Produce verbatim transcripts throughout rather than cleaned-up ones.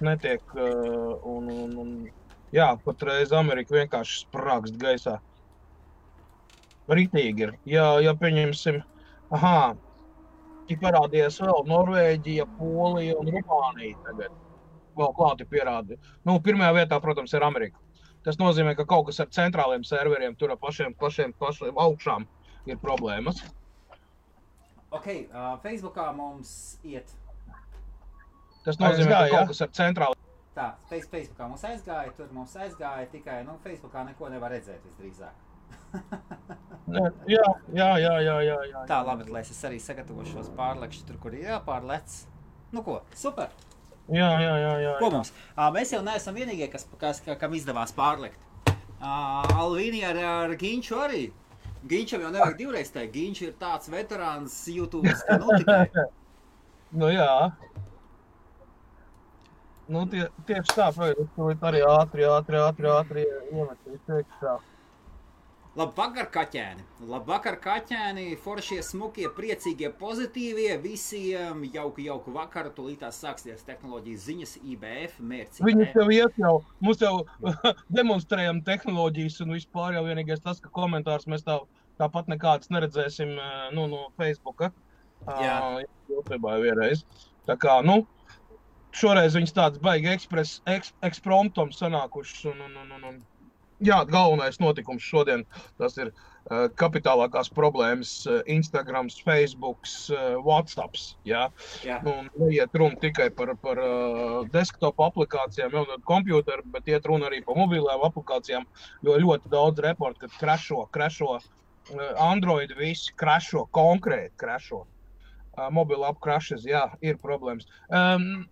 nekas netiek, uh, un, un, un jā, patreiz Amerika vienkārši sprākst gaisā. Ritīgi ir. Ja, ja pieņemsim, aha, tik parādījās vēl Norvēģija, Polija un Rumānija tagad. Vēl klāti pierādi. Nu, pirmajā vietā, protams, ir Amerika. Tas nozīmē, ka kaut kas ar centrāliem serveriem, tur ar pašiem, pašiem, pašiem augšām ir problēmas. Ok, uh, Facebookā mums iet. Tas nozīmē, aizgāja, ka kaut kas ar centrāliem... Tā, Facebookā mums aizgāja, tur mums aizgāja, tikai, nu, Facebookā neko nevar redzēt visdrīzāk. jā, jā, jā, jā, jā, jā, jā. Tā, labi, lai es arī sagatavošos pārlekšu tur, kur ir jāpārlec. Nu ko, super! Jā, jā, jā, jā. Ko mums? Uh, mēs jau neesam vienīgie, kas, kas, kam izdevās pārlekt. Uh, Alvīni ar, ar Ginču arī. Ginčam jau nevajag divreiz teikt. Ginči ir tāds veterāns YouTube's, ka nu tikai. Nu jā. Nu tie, tieši tā, protams, arī ātri, ātri, ātri, ātri iemetīs, tieši tā. Labvakar, kaķēni! Labvakar, kaķēni! Foršie, smukie, priecīgie, pozitīvie, visiem jauku, jauku vakaru, tūlītās sāksies tehnoloģijas ziņas, I B F, mērķi. Viņus jau iet jau, mums jau demonstrējam tehnoloģijas un vispār jau vienīgais tas, ka komentārs mēs tā, tāpat nekādas neredzēsim nu, no Facebooka. Jā. Jūtībā vienreiz. Tā kā, nu, šoreiz viņas tāds baigi ekspres, eks, ekspromtom sanākušas un, un, un, un, un. Jā, galvenais notikums šodien, tas ir uh, kapitālākās problēmas uh, Instagrams, Facebooks, uh, Whatsapps, jā. jā. Un neiet runa tikai par, par uh, desktop aplikācijām, jau tad kompjūteru, bet iet runa arī par mobilēm aplikācijām, jo ļoti daudz reporti, kad krešo, krešo, uh, Android visi krešo, konkrēti krešo, uh, mobila apkrešas, jā, ir problēmas. Um,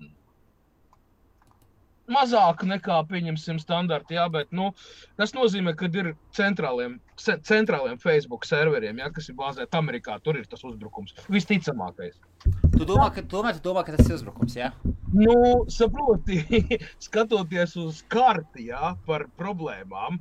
Mazāk nekā, pieņemsim, standarti, jā, bet, nu, tas nozīmē, kad ir centrāliem, se, centrāliem Facebook serveriem, jā, kas ir bāzēt Amerikā, tur ir tas uzbrukums, visticamākais. Tu domā, ka, tomēr tu domā, ka tas ir uzbrukums, jā? Nu, saproti, skatoties uz karti, jā, par problēmām,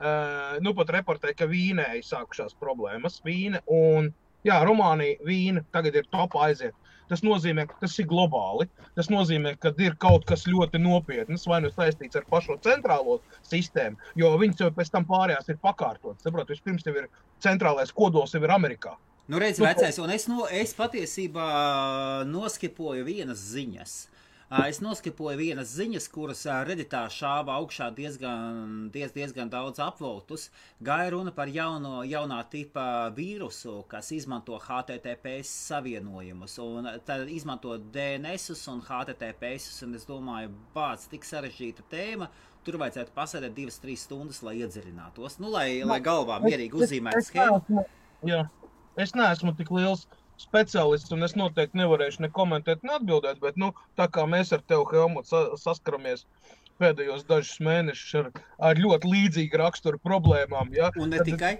uh, nu, pat reportē, ka Vīnē ir sākušās problēmas, Vīne un, jā, Rumānija, Vīne, tagad ir top aiziet. Tas nozīmē, ka tas ir globāli, tas nozīmē, ka ir kaut kas ļoti nopietnas, vai nu saistīts ar pašo centrālo sistēmu, jo viņas jau pēc tam pārējās ir pakārtotas, saprot, vispirms jau ir centrālais kodols, jau ir Amerikā. Nu redz, vecais, un es, no, es patiesībā noskipoju vienas ziņas, es noskipoju vienas ziņas, kuras Redditā šāva augšā diezgan, diez, diezgan daudz apvoltus, gāja runa par jauno, jaunā tipa vīrusu, kas izmanto H T T P S savienojumus, un tad izmanto D N S-us un H T T P S-us, un es domāju, bāc, tik sarežģīta tēma, tur vajadzētu pasēdēt divas trīs stundas, lai iedzerinātos, nu, lai, lai galvā mierīgi uzzīmētu schēmu. Jā, es neesmu tik liels speciālists, un es noteikti nevarēšu ne komentēt, ne atbildēt, bet, nu, tā kā mēs ar tevi, Helmut, saskaramies pēdējos dažus mēnešus ar, ar ļoti līdzīgu raksturu problēmām, ja? Un ne tikai?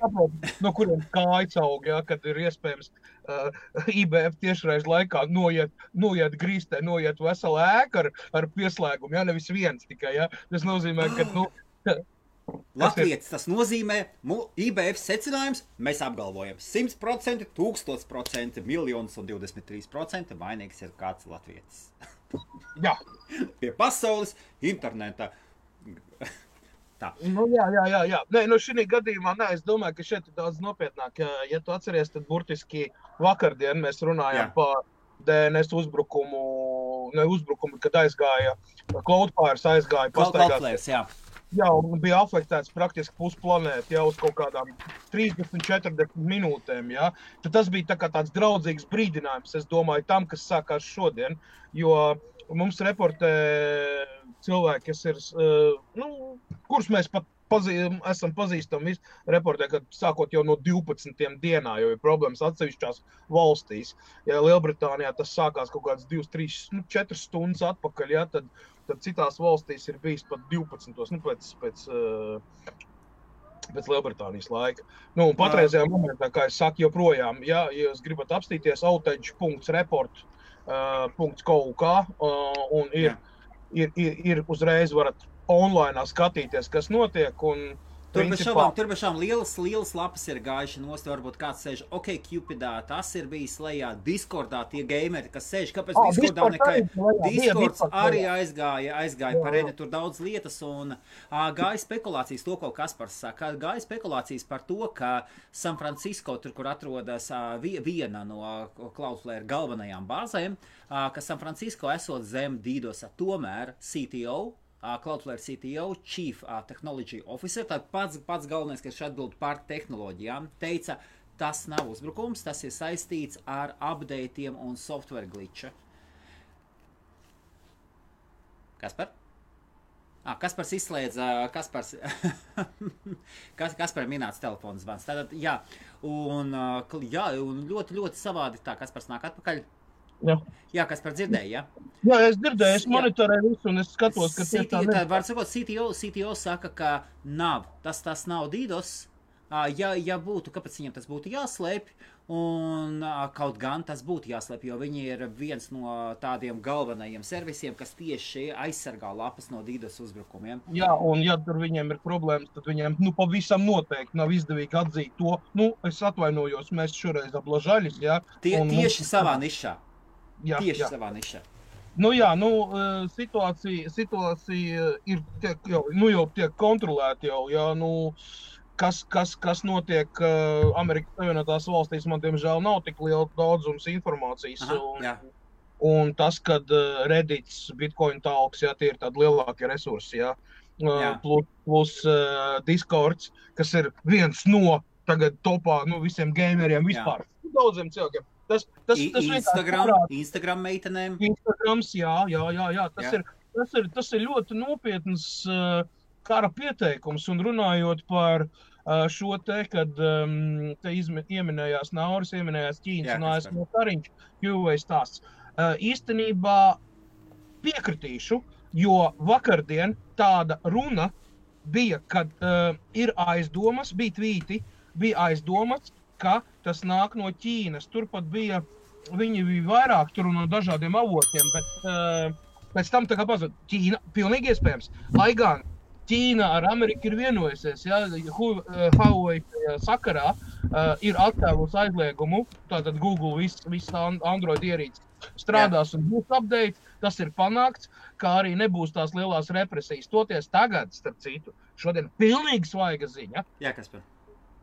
No kuriem kājas aug, ja? Kad ir iespējams uh, I B F tiešreiz laikā noiet, noiet grīstē, noiet vesela ēka ar, ar pieslēgumu, ja? Nevis viens tikai, ja? Tas nozīmē, ka, nu... Latvijas, tas nozīmē, I B F secinājums, mēs apgalvojam simt procenti, tūkstots procenti, miljonus un divdesmit trīs procenti, vainīgs ir kāds latvietis. Jā. Pie pasaules, interneta. Tā. Nu jā, jā, jā, jā. Nē, nu šī gadījumā, nē, es domāju, ka šeit ir daudz nopietnāk. Ja tu atceries, tad burtiski vakardien mēs runājām jā. Par D N S uzbrukumu, ne uzbrukumu, kad aizgāja, Cloudflare aizgāja. Cloudflare, jā. Jā, un bija afektēts praktiski pusplanēti jau uz kaut kādām trīsdesmit četrdesmit minūtēm, jā. Tad tas bija tā kā tāds draudzīgs brīdinājums, es domāju, tam, kas sākās šodien, jo mums reportē cilvēki, kas ir, nu, kurus mēs pat pazī, esam pazīstami visu, reportē, ka sākot jau no divpadsmitajā dienā, jo ir problēmas atsevišķās valstīs. Ja Lielbritānijā tas sākās kaut kāds divas, trīs, četras stundas atpakaļ, jā, tad tad citās valstīs ir bijis pat divpadsmitajā, nu, pēc, pēc, pēc Lielbritānijas laika. Nu, un patreizajā momentā, kā es saku, joprojām, ja jūs gribat apstīties outage.report.co.uk un ir, ir, ir, ir uzreiz varat onlainā skatīties, kas notiek, un Tur bez šaubām, tur bez šaubām lielas, lielas lapas ir gājuši nost, varbūt kāds sēž, ok, Cupidā, tas ir bijis lejā, Discordā tie gameri, kas sēž, kāpēc oh, Discordā nekai, Discords arī aizgāja, aizgāja jā. Par Reddit, tur daudz lietas, un ā, gāja spekulācijas, to, ko Kaspars saka, gāja spekulācijas par to, ka San Francisco, tur, kur atrodas ā, viena no Cloudflare galvenajām bāzēm, ā, ka San Francisco esot zem DDoSa, tomēr C T O, Uh, Cloudflare C T O, Chief uh, Technology Officer, tad pats, pats galvenais, kas atbild par tehnoloģijām, teica, tas nav uzbrukums, tas ir saistīts ar updateiem un software glitcha. Kaspar? Ah, Kaspars izslēdza, Kaspars, Kas, Kaspar minēts telefons zvans. Tātad, jā, un, jā, un ļoti, ļoti savādi tā, Kaspars nāk atpakaļ. Jā. Jā, kas par dzirdēju, jā? Jā, es dzirdēju, es monitorēju visu un es skatos, ka C T O, tā tā, var sakot, C T O, C T O saka, ka nav, tas, tas nav DDoS, ja, ja būtu, kāpēc viņam tas būtu jāslēpj, un kaut gan tas būtu jāslēpj, jo viņi ir viens no tādiem galvenajiem servisiem, kas tieši aizsargā lapas no DDoS uzbrukumiem. Jā, un ja tur viņiem ir problēmas, tad viņiem, nu, pavisam noteikti nav izdevīgi atzīt to, nu, es atvainojos, mēs šoreiz ablažaļis, jā. Tie, un, tieši mums... savā nišā. Jā, tieši jā. Savā nišā. Nu jā, nu situācija, situācija ir tiek jau, nu jau tiek kontrolēta jau, jā, nu kas, kas, kas notiek Amerikas Savienotās valstīs, man diemžēl nav tik liela daudzums informācijas. Aha, un, un tas, kad Reddits, Bitcoin talks, jā, tie ir tādi lielākie resursi, jā, jā. Plus, plus Discords, kas ir viens no tagad topā, nu visiem gameriem vispār, jā. Daudziem cilvēkiem. Tas, tas, tas Instagram, Instagram meitenēm. Instagrams, jā, jā, jā, jā. Tas, jā. Ir, tas, ir, tas ir ļoti nopietnas uh, kara pieteikums. Un runājot par uh, šo te, kad um, te izme, ieminējās Nauris, ieminējās Ķīnas, jā, un A S V no Kariņš, Huawei stāsts. Uh, īstenībā piekritīšu, jo vakardien tāda runa bija, kad uh, ir aizdomas, bija tvīti, bija aizdomas, ka tas nāk no Ķīnas. Turpat bija, viņi bija vairāk tur no dažādiem avotiem, bet uh, pēc tam tā kā pazūd, Ķīna, pilnīgi iespējams. Lai gan Ķīna ar Ameriku ir vienojusies, ja, Huawei sakarā uh, ir atcēlus aizliegumu, tātad Google, viss, viss Android ierīces strādās un būs update, tas ir panākts, kā arī nebūs tās lielās represijas. Toties tagad, starp citu, šodien pilnīgi svaiga ziņa. Jā, Kaspar.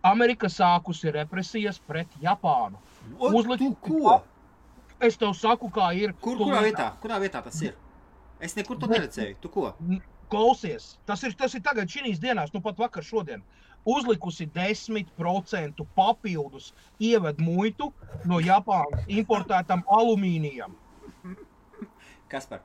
Amerika sākusi represijas pret Japānu. O, Uzlicis... tu ko? Es tev saku, kā ir. Kur, kurā vietā? Kurā vietā tas ir? Es nekur to neredzēju. Tu ko? Klausies. Tas ir, tas ir tagad šīs dienās, nu pat vakar šodien. Uzlikusi desmit procenti papildus ieved muitu no Japānas importētam alumīnijam. Kaspar.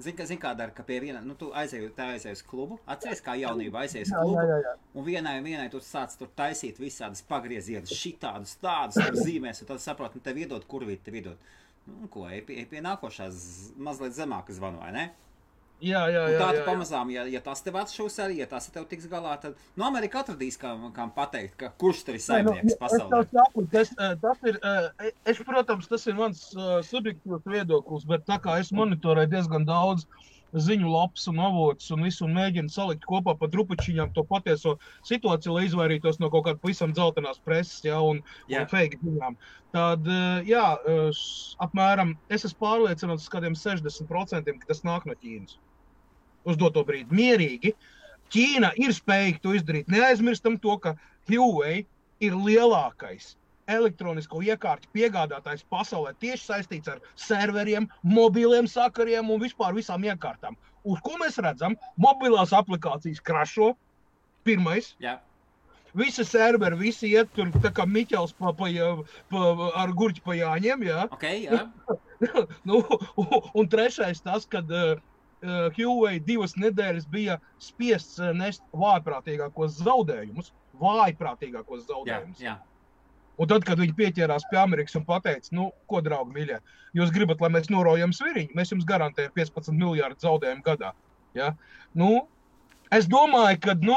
Zini, zin, kā dara, ka pie viena, nu tu aizēju, tā aizēju uz klubu, atceries, kā jaunība aizēju uz klubu, jā, jā, jā. Un vienai un vienai tur sāc tur taisīt visādas pagriezietas, šitādus, tādus, tur zīmēs, un tad saprot, nu tev iedod, kurvīt tev iedod. Nu ko, ej pie, pie nākošās, mazliet zemāka zvanu, vai ne? Jā, jā, jā. Un tā tu pamazām, ja, ja tas tev atšūs arī, ja tas tev tiks galā, tad nu Amerika atradīs, kam, kam pateikt, ka kurš tev ir saimnieks pasaulē. Es saku, tas, tas ir, es, protams, tas ir mans subjektīvs viedoklis, bet tā kā es monitorēju diezgan daudz ziņu lapas un avotus un visu un mēģinu salikt kopā pa drupačiņām to patieso situāciju, lai izvairītos no kaut kāda pavisam dzeltenās preses, ja, un, un fake ziņām. Tad, jā, apmēram, es esmu pārliecināts uz kādiem sešdesmit procenti, ka tas nāk no Ķīnas. Uz doto brīdi mierīgi. Ķīna ir spējīga to izdarīt. Neaizmirstam to, ka Huawei ir lielākais elektronisko iekārtu piegādātājs pasaulē, tieši saistīts ar serveriem, mobiliem sakariem un vispār visām iekārtām. Uz ko mēs redzam? Mobilās aplikācijas krašo, pirmais. Jā. Visi serveri, visi iet tur tā kā Miķels pa, pa, pa, ar gurķi pa Jāņiem, jā. Okay, jā. Nu, un trešais tas, kad... Huawei divas nedēļas bija spiests nest vājprātīgākos zaudējumus, vājprātīgākos zaudējumus. Jā, jā. Un tad, kad viņi pieķērās pie Amerikas un pateica, nu, ko, draugi, miļie, jūs gribat, lai mēs norojam sviriņu, mēs jums garantējam piecpadsmit miljārdu zaudējumu gadā. Ja? Nu, es domāju, ka nu,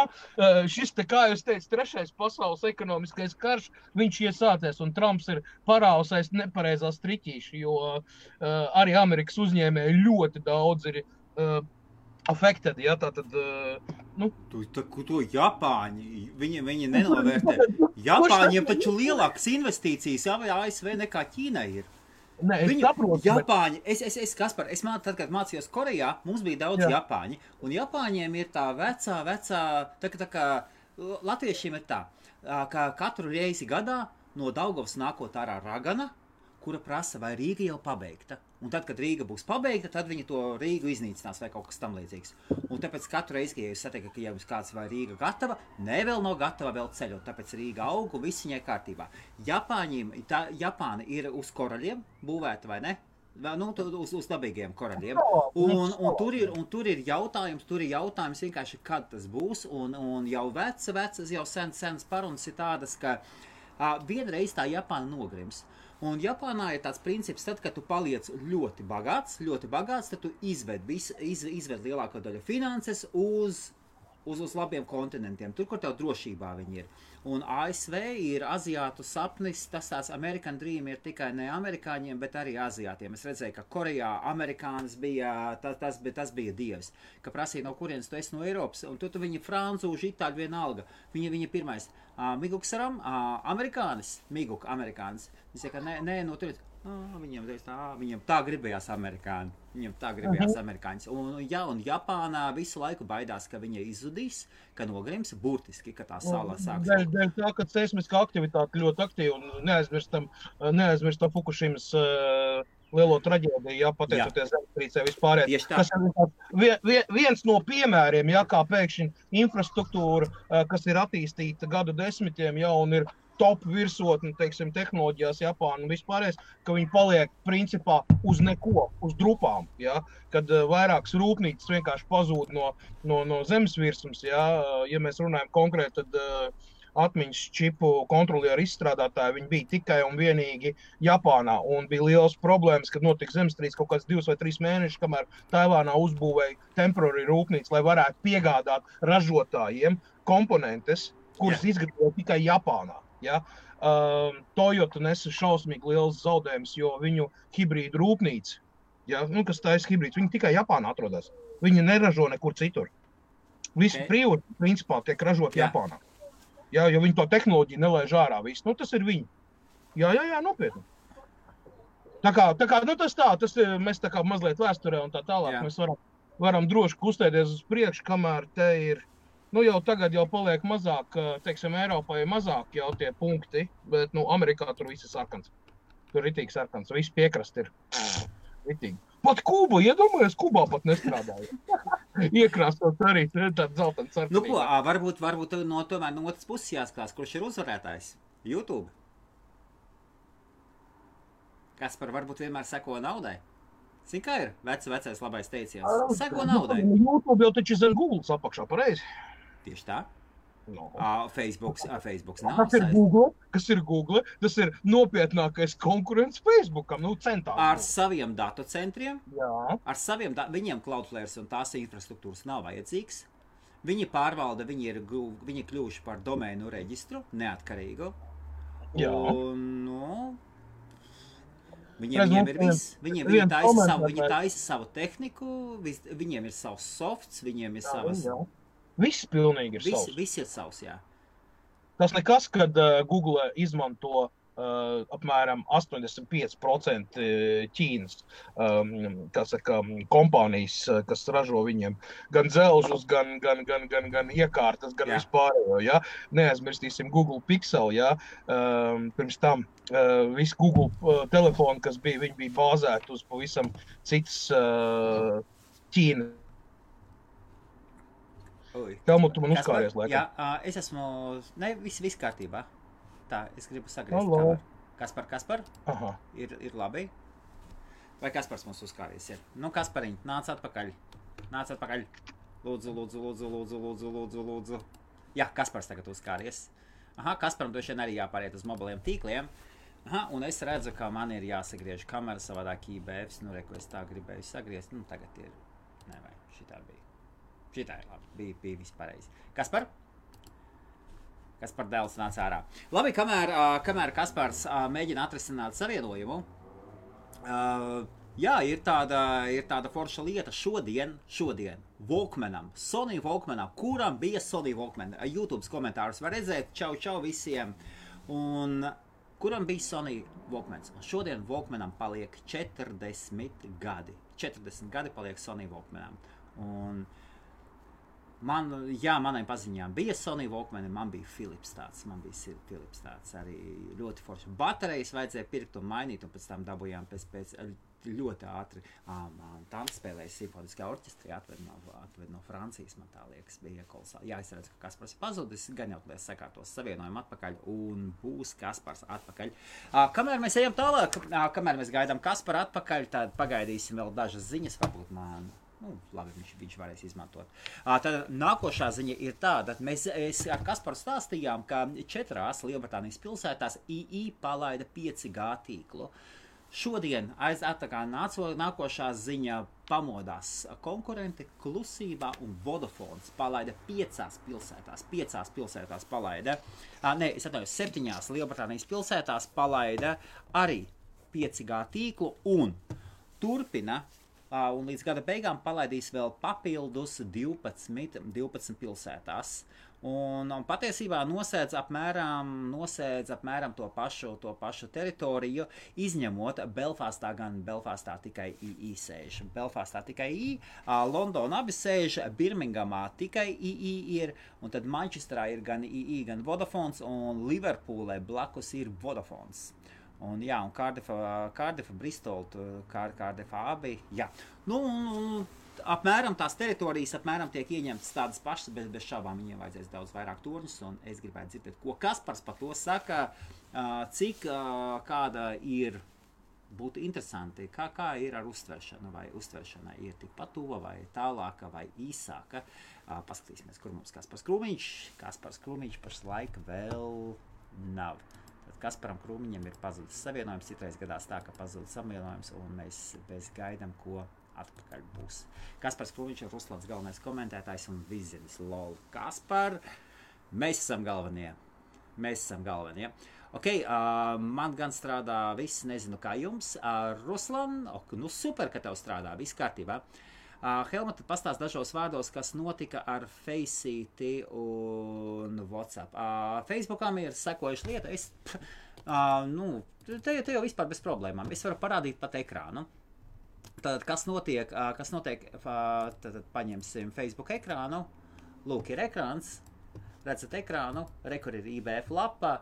šis, te, kā jūs teicu, trešais pasaules ekonomiskais karš, viņš iesācies, un Trumps ir parāusais nepareizās triķīši, jo uh, arī Amerikas uzņēmēji ļoti daudz ir Uh, affected, ja, tātad uh, Nu. Tu, tā, to Japāņi, viņi, viņi nenovērtē. Japāņiem taču lielākas investīcijas A S V nekā Ķīnai ir. Nē, es Viņu, saprotu. Japāņi, bet... es, es, es, Kaspar, es mā, tad, kad mācījos Korejā, mums bija daudz Jā. Japāņi, un Japāņiem ir tā vecā, vecā, tā kā, tā kā latviešiem ir tā, ka katru reizi gadā no Daugavas nākot ārā ragana, kura prasa, vai Rīga jau pabeigta. Un tad, kad Rīga būs pabeigta, tad viņi to Rīgu iznīcinās vai kaut kas tam līdzīgs. Un tāpēc katru reizi, ja jūs satiekat, ka jau jums kāds vai Rīga gatava, ne vēl nav gatava vēl ceļot, tāpēc Rīga aug un viss viņai kārtībā. Japāņiem, tā, Japāna ir uz koraļiem būvēta vai ne? Nu, uz, uz labīgiem koraļiem. Un, un, tur ir, un tur ir jautājums, tur ir jautājums vienkārši, kad tas būs. Un, un jau veca, vecas, jau sen, senas parunas ir tādas, ka a, vienreiz tā Japāna nogrims. Un Japānā ir tāds princips, tad, kad tu paliec ļoti bagāts, ļoti bagāts, tad tu izved, vis, iz, izved lielāko daļu finanses uz, uz, uz labiem kontinentiem, tur, kur tev drošībā viņi ir. Un A S V ir aziātu sapnis, tas tās American Dream ir tikai ne amerikāņiem, bet arī aziātiem. Es redzēju, ka Korejā amerikānis bija, tas, tas, bija, tas bija dievs, ka prasīja, no kurienes tu esi no Eiropas, un tu, tu viņi francūži, itāļi vienalga, viņi, viņi pirmais. Uh, Miguksaram, uh, amerikānis, Miguk, amerikānis. Viņš saka, nē, nē, no turiet, uh, viņiem, tā, viņiem tā gribējās amerikāni, viņiem tā gribējās amerikāņus. Un, ja, un Japānā visu laiku baidās, ka viņa izzudīs, ka nogrims, burtiski, ka tā sala sāks. Dēļ, dēļ tā, ka seismiskā aktivitāte ļoti aktīva un neaizmirstam, neaizmirstam Fukushimas uh, lielo traģēdiju, ja, pateicoties zemestrīcē vispārējais. Tas ir viens no piemēriem, ja, kā pēkšņi infrastruktūra, kas ir attīstīta gadu desmitiem, ja, un ir top virsotni, teiksim, tehnoloģijās Japāna un vispārējais, ka viņi paliek principā uz neko, uz drupām, ja, kad vairākas rūpnīcas vienkārši pazūd no, no, no zemesvirsmas, ja, ja mēs runājam konkrēti, tad atmiņas čipu kontrolieru izstrādātāji, viņi bija tikai un vienīgi Japānā, un bija liels problēmas, kad notika zemestrīce kaut kāds divus vai trīs mēnešus, kamēr Taivānā uzbūvēja temporāri rūpnīcu, lai varētu piegādāt ražotājiem komponentes, kuras yeah. izgatavoja tikai Japānā. Ja? Uh, Toyota nesa šausmīgi liels zaudējums, jo viņu hibrīdu rūpnīca, ja? Nu, kas tā ir hibrīds, viņi tikai Japānā atrodas. Viņi neražo nekur citur. Visi okay. privati, principā, tiek ražot yeah. Japānā. Jā, jo viņi to tehnoloģiju nelaiž ārā visu. Nu, tas ir viņi. Jā, jā, jā, nopietni. Tā kā, tā kā nu tas tā, tas ir, mēs tā kā mazliet vēsturē un tā tālāk, jā. Mēs varam, varam droši kustēties uz priekšu, kamēr te ir, nu jau tagad jau paliek mazāk, teiksim, Eiropā ir mazāk jau tie punkti, bet, nu, Amerikā tur viss ir sarkans. Tur ritīgi sarkans, viss piekrast ir ritīgi. Pat Kuba, iedomājies, Kubā pat nestrādāja. Iekrāsot arī tāda zeltena sarkanība. Nu ko, varbūt, varbūt no tomēr no otras puses jāskatās, kurš ir uzvarētājs? YouTube. Kaspar varbūt vienmēr seko naudai. Cik kā ir? Vec, vecais labais teicījās. Seko naudai. YouTube jau taču zem Google apakšā, pareizi. Tieši tā. No. Uh, Facebooks, uh, Facebooks nav. Kas ir Google? Kas ir Google? Tas ir nopietnākais konkurents Facebookam, nu centā. Ar saviem datu centriem? Jā. Ar saviem da- viņiem Cloudflares un tās infrastruktūras nav vajadzīgs. Viņi pārvalda, viņi ir viņi kļūši par domēnu reģistru, neatkarīgu. Jā. Un, nu, Viņiem, viņiem ir viss, viņiem viņi taisa savu, viņi taisa savu tehniku, vis, viņiem ir savs softs, viņiem ir savas... Jā, jā. Viss pilnīgi ir savs. Viss, viss ir savs, jā. Tas nekas, kad uh, Google izmanto uh, apmēram astoņdesmit pieci procenti Ķīnas um, saka, kompānijas, kas ražo viņiem gan dzelžus, gan, gan, gan, gan, gan iekārtas, gan jā. Vispārējo. Ja? Neaizmirstīsim Google Pixel. Ja? Um, pirms tam uh, visi Google uh, telefoni, kas bija, viņi bija bāzēti uz pavisam cits uh, Ķīnas. Kalmu, tu man uzkāries laikam. Jā, es esmu... Ne, viss, viss kārtībā. Tā, es gribu sagriezt kameru. Kaspar, Kaspar? Aha. Ir, ir labi? Vai Kaspars mums uzkāries ir? Nu, Kaspariņ, nāc atpakaļ. Nāc atpakaļ. Lūdzu, lūdzu, lūdzu, lūdzu, lūdzu, lūdzu, lūdzu. Jā, Kaspars tagad uzkāries. Aha, Kasparam došien arī jāpāriet uz mobiliem tīkliem. Aha, un es redzu, ka man ir jāsagriež kamera savādāk I B F. Nu, reku, es tā gribēju sagriezt. Nu, tagad ir... Nē, vai, šitā bija. Šitā ir labi, bija, bija vispārreiz. Kaspar? Kaspar dēls nāc ārā. Labi, kamēr, kamēr Kaspars mēģina atrisināt savienojumu, Jā, ir tāda, ir tāda forša lieta šodien, šodien, Walkmanam, Sony Walkmanam, kuram bija Sony Walkman, YouTube's komentārus var redzēt, čau, čau visiem, un kuram bija Sony Walkmans, un šodien Walkmanam paliek četrdesmit gadi, četrdesmit gadi paliek Sony Walkmanam, un man, jā, manai paziņām bija Sony Walkman, man bija Philips tāds, man bija Philips tāds, arī ļoti forši, baterijas vajadzēja pirkt un mainīt, un pēc tam dabujām pēc, pēc ļoti ātri. Um, tam spēlēja simfoniskā orķestrī, atved no, atved no Francijas, man tā liekas, bija kolosāli. Jā, es redzu, ka Kaspars ir pazudis, gan jau liels sakārtos savienojumu atpakaļ un būs Kaspars atpakaļ. Uh, kamēr mēs ejam tālāk, uh, kamēr mēs gaidām Kasparu atpakaļ, tad pagaidīsim vēl dažas ziņas, varbūt man... Nu, labi, viņš, viņš varēs izmantot. À, tad nākošā ziņa ir tāda, mēs es, ar Kasparu stāstījām, ka četrās Lielbritānijas pilsētās I I palaida pieci G tīklu. Šodien aiz attakā nāco, nākošā ziņa pamodās konkurenti klusībā un Vodafons palaida piecās pilsētās, piecās pilsētās palaida, a, ne, es atnāju, septiņās Lielbritānijas pilsētās palaida arī pieci G tīklu un turpina, a, un līdz gada beigām palaidīs vēl papildus divpadsmit, divpadsmit pilsētās. Un, un patiesībā nosēdz apmēram, nosēdz apmēram to pašu, to pašu teritoriju, izņemot Belfāstā gan Belfāstā tikai I I sēž. Belfāstā tikai I I, Londona abi sēž, Birminghamā tikai I I ir, un tad Mančestrā ir gan I I, gan Vodafons, un Liverpoolē blakus ir Vodafons. Un jā, un Kārdifa, Kārdifa Bristol, Kārdifa abi, jā. Nu, apmēram tās teritorijas apmēram tiek ieņemtas tādas pašas, bet bez šāvām viņiem vajadzēs daudz vairāk turņus, un es gribētu dzirdēt, ko Kaspars par to saka, cik kāda ir, būtu interesanti, kā, kā ir ar uztveršanu, vai uztveršana ir tikpat tuva, vai tālāka, vai īsāka. Paskatīsimies, kur mums Kaspars Krūmiņš, Kaspars Krūmiņš pašlaik vēl nav. Tad Kasparam Krūmiņam ir pazudis savienojums, citreiz gadās tā, ka pazudis savienojums, un mēs bez gaidām, ko... atpakaļ būs. Kaspars Krūmiņš ir Ruslāns galvenais komentētājs un vizinis lol. Kaspar, mēs esam galvenie. Mēs esam galvenie. Ok, uh, man gan strādā viss, nezinu kā jums. Uh, Ruslān, ok, nu super, ka tev strādā, viss kārtībā. Uh, Helma, tad pastāst dažos vārdos, kas notika ar Faceiti un WhatsApp. Uh, Facebookam ir sekojuši lieta. Es, uh, nu, te, te jau vispār bez problēmām. Es varu parādīt pat ekrānu. Tad, kas notiek, kas notiek, tad, tad paņemsim Facebook ekrānu, lūk ir ekrāns, redzat ekrānu, re, kur ir I B F lapa,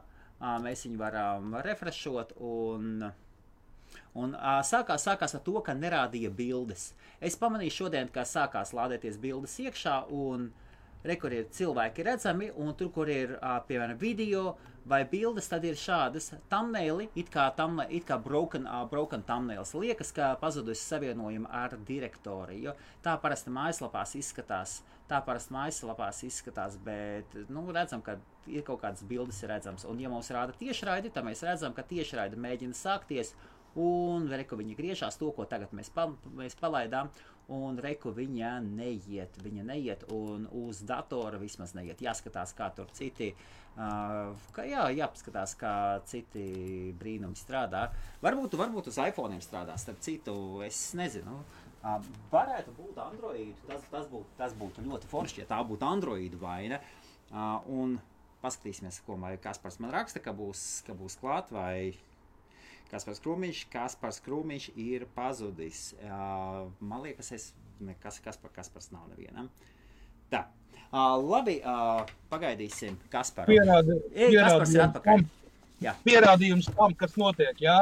mēs viņu varam refreshot un, un sākās, sākās ar to, ka nerādīja bildes. Es pamanīju šodien, ka sākās lādēties bildes iekšā un re, kur ir cilvēki redzami un tur, kur ir, piemēram, video vai bildes, tad ir šādas thumbnaili, it kā, tam, it kā broken, uh, broken thumbnails liekas, kā pazudusi savienojuma ar direktoriju. Tā parasti mājaslapās izskatās, tā parasti mājaslapās izskatās, bet, nu, redzam, ka ir kaut kādas bildes redzams. Un, ja mums rāda tiešraidi, tad mēs redzam, ka tiešraida mēģina sākties, un, reku, viņa griežās to, ko tagad mēs, pa, mēs palaidām, un, reku, viņa neiet, viņa neiet, un uz datora vismaz neiet. Jāskatās, kā tur citi... Uh, ka jā, jāpaskatās, kā citi brīnumi strādā. Varbūt, varbūt uz iPhone'iem strādā, starp citu, es nezinu. Uh, varētu būt Android, tas, tas, būtu, tas būtu ļoti forši, ja tā būtu Android vaina. Uh, un paskatīsimies, ko man Kaspars man raksta, ka būs, ka būs klāt, vai Kaspars Krūmiņš, Kaspars Krūmiņš ir pazudis. Uh, man liekas, es, kas, Kaspar, Kaspars nav nevienam. Tā. Uh, labi, uh, pagaidīsim Kasparu. Pierādi, Ei, Kaspars ir atpakaļ. Jā. Pierādījums tam, kas notiek, jā?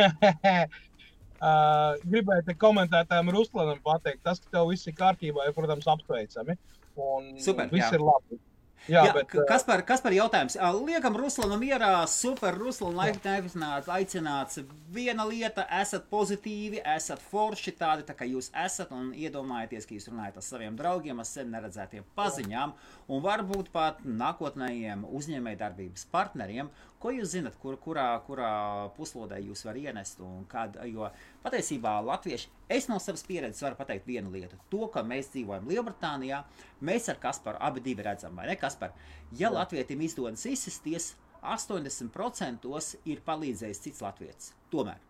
uh, gribēju te komentētājiem Ruslanam pateikt, tas, ka tev viss ir kārtībā, ir, protams, apsveicami. Un super, viss jā. Ir labi. Jā, jā, bet... Kaspar, Kaspar jautājums. Liekam Ruslanu mierā, super Ruslan, laipni aicināts. Viena lieta, esat pozitīvi, esat forši tādi, tā kā jūs esat un iedomājaties, ka jūs runājat ar saviem draugiem, ar sen neredzētiem paziņām un varbūt pat nākotnējiem uzņēmējdarbības partneriem. Ko jūs zinat, kur, kurā, kurā puslodē jūs var ienest un kad, jo patiesībā latvieši, es no savas pieredzes varu pateikt vienu lietu. To, ka mēs dzīvojam Lielbritānijā, mēs ar Kasparu abi divi redzam, vai ne, Kaspar? Ja latvietim izdodas izsisties, eighty percent ir palīdzējis cits latvietis. Tomēr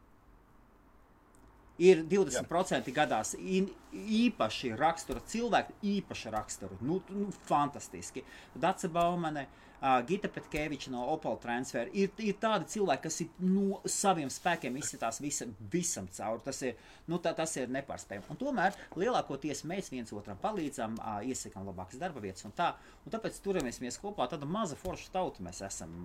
ir divdesmit procenti gadās in, īpaši rakstura cilvēki, īpaši raksturu, nu, nu fantastiski. Dace Baumane, uh, Gita Petkeviča no Opel Transfer, ir, ir tādi cilvēki, kas ir no saviem spēkiem izsitās visam, visam cauri, tas ir, nu, tā, tas ir nepārspējami. Un tomēr lielākoties mēs viens otram palīdzam, uh, iesakam labākas darba vietas un tā, un tāpēc turamies kopā, tāda maza forša tauta mēs esam.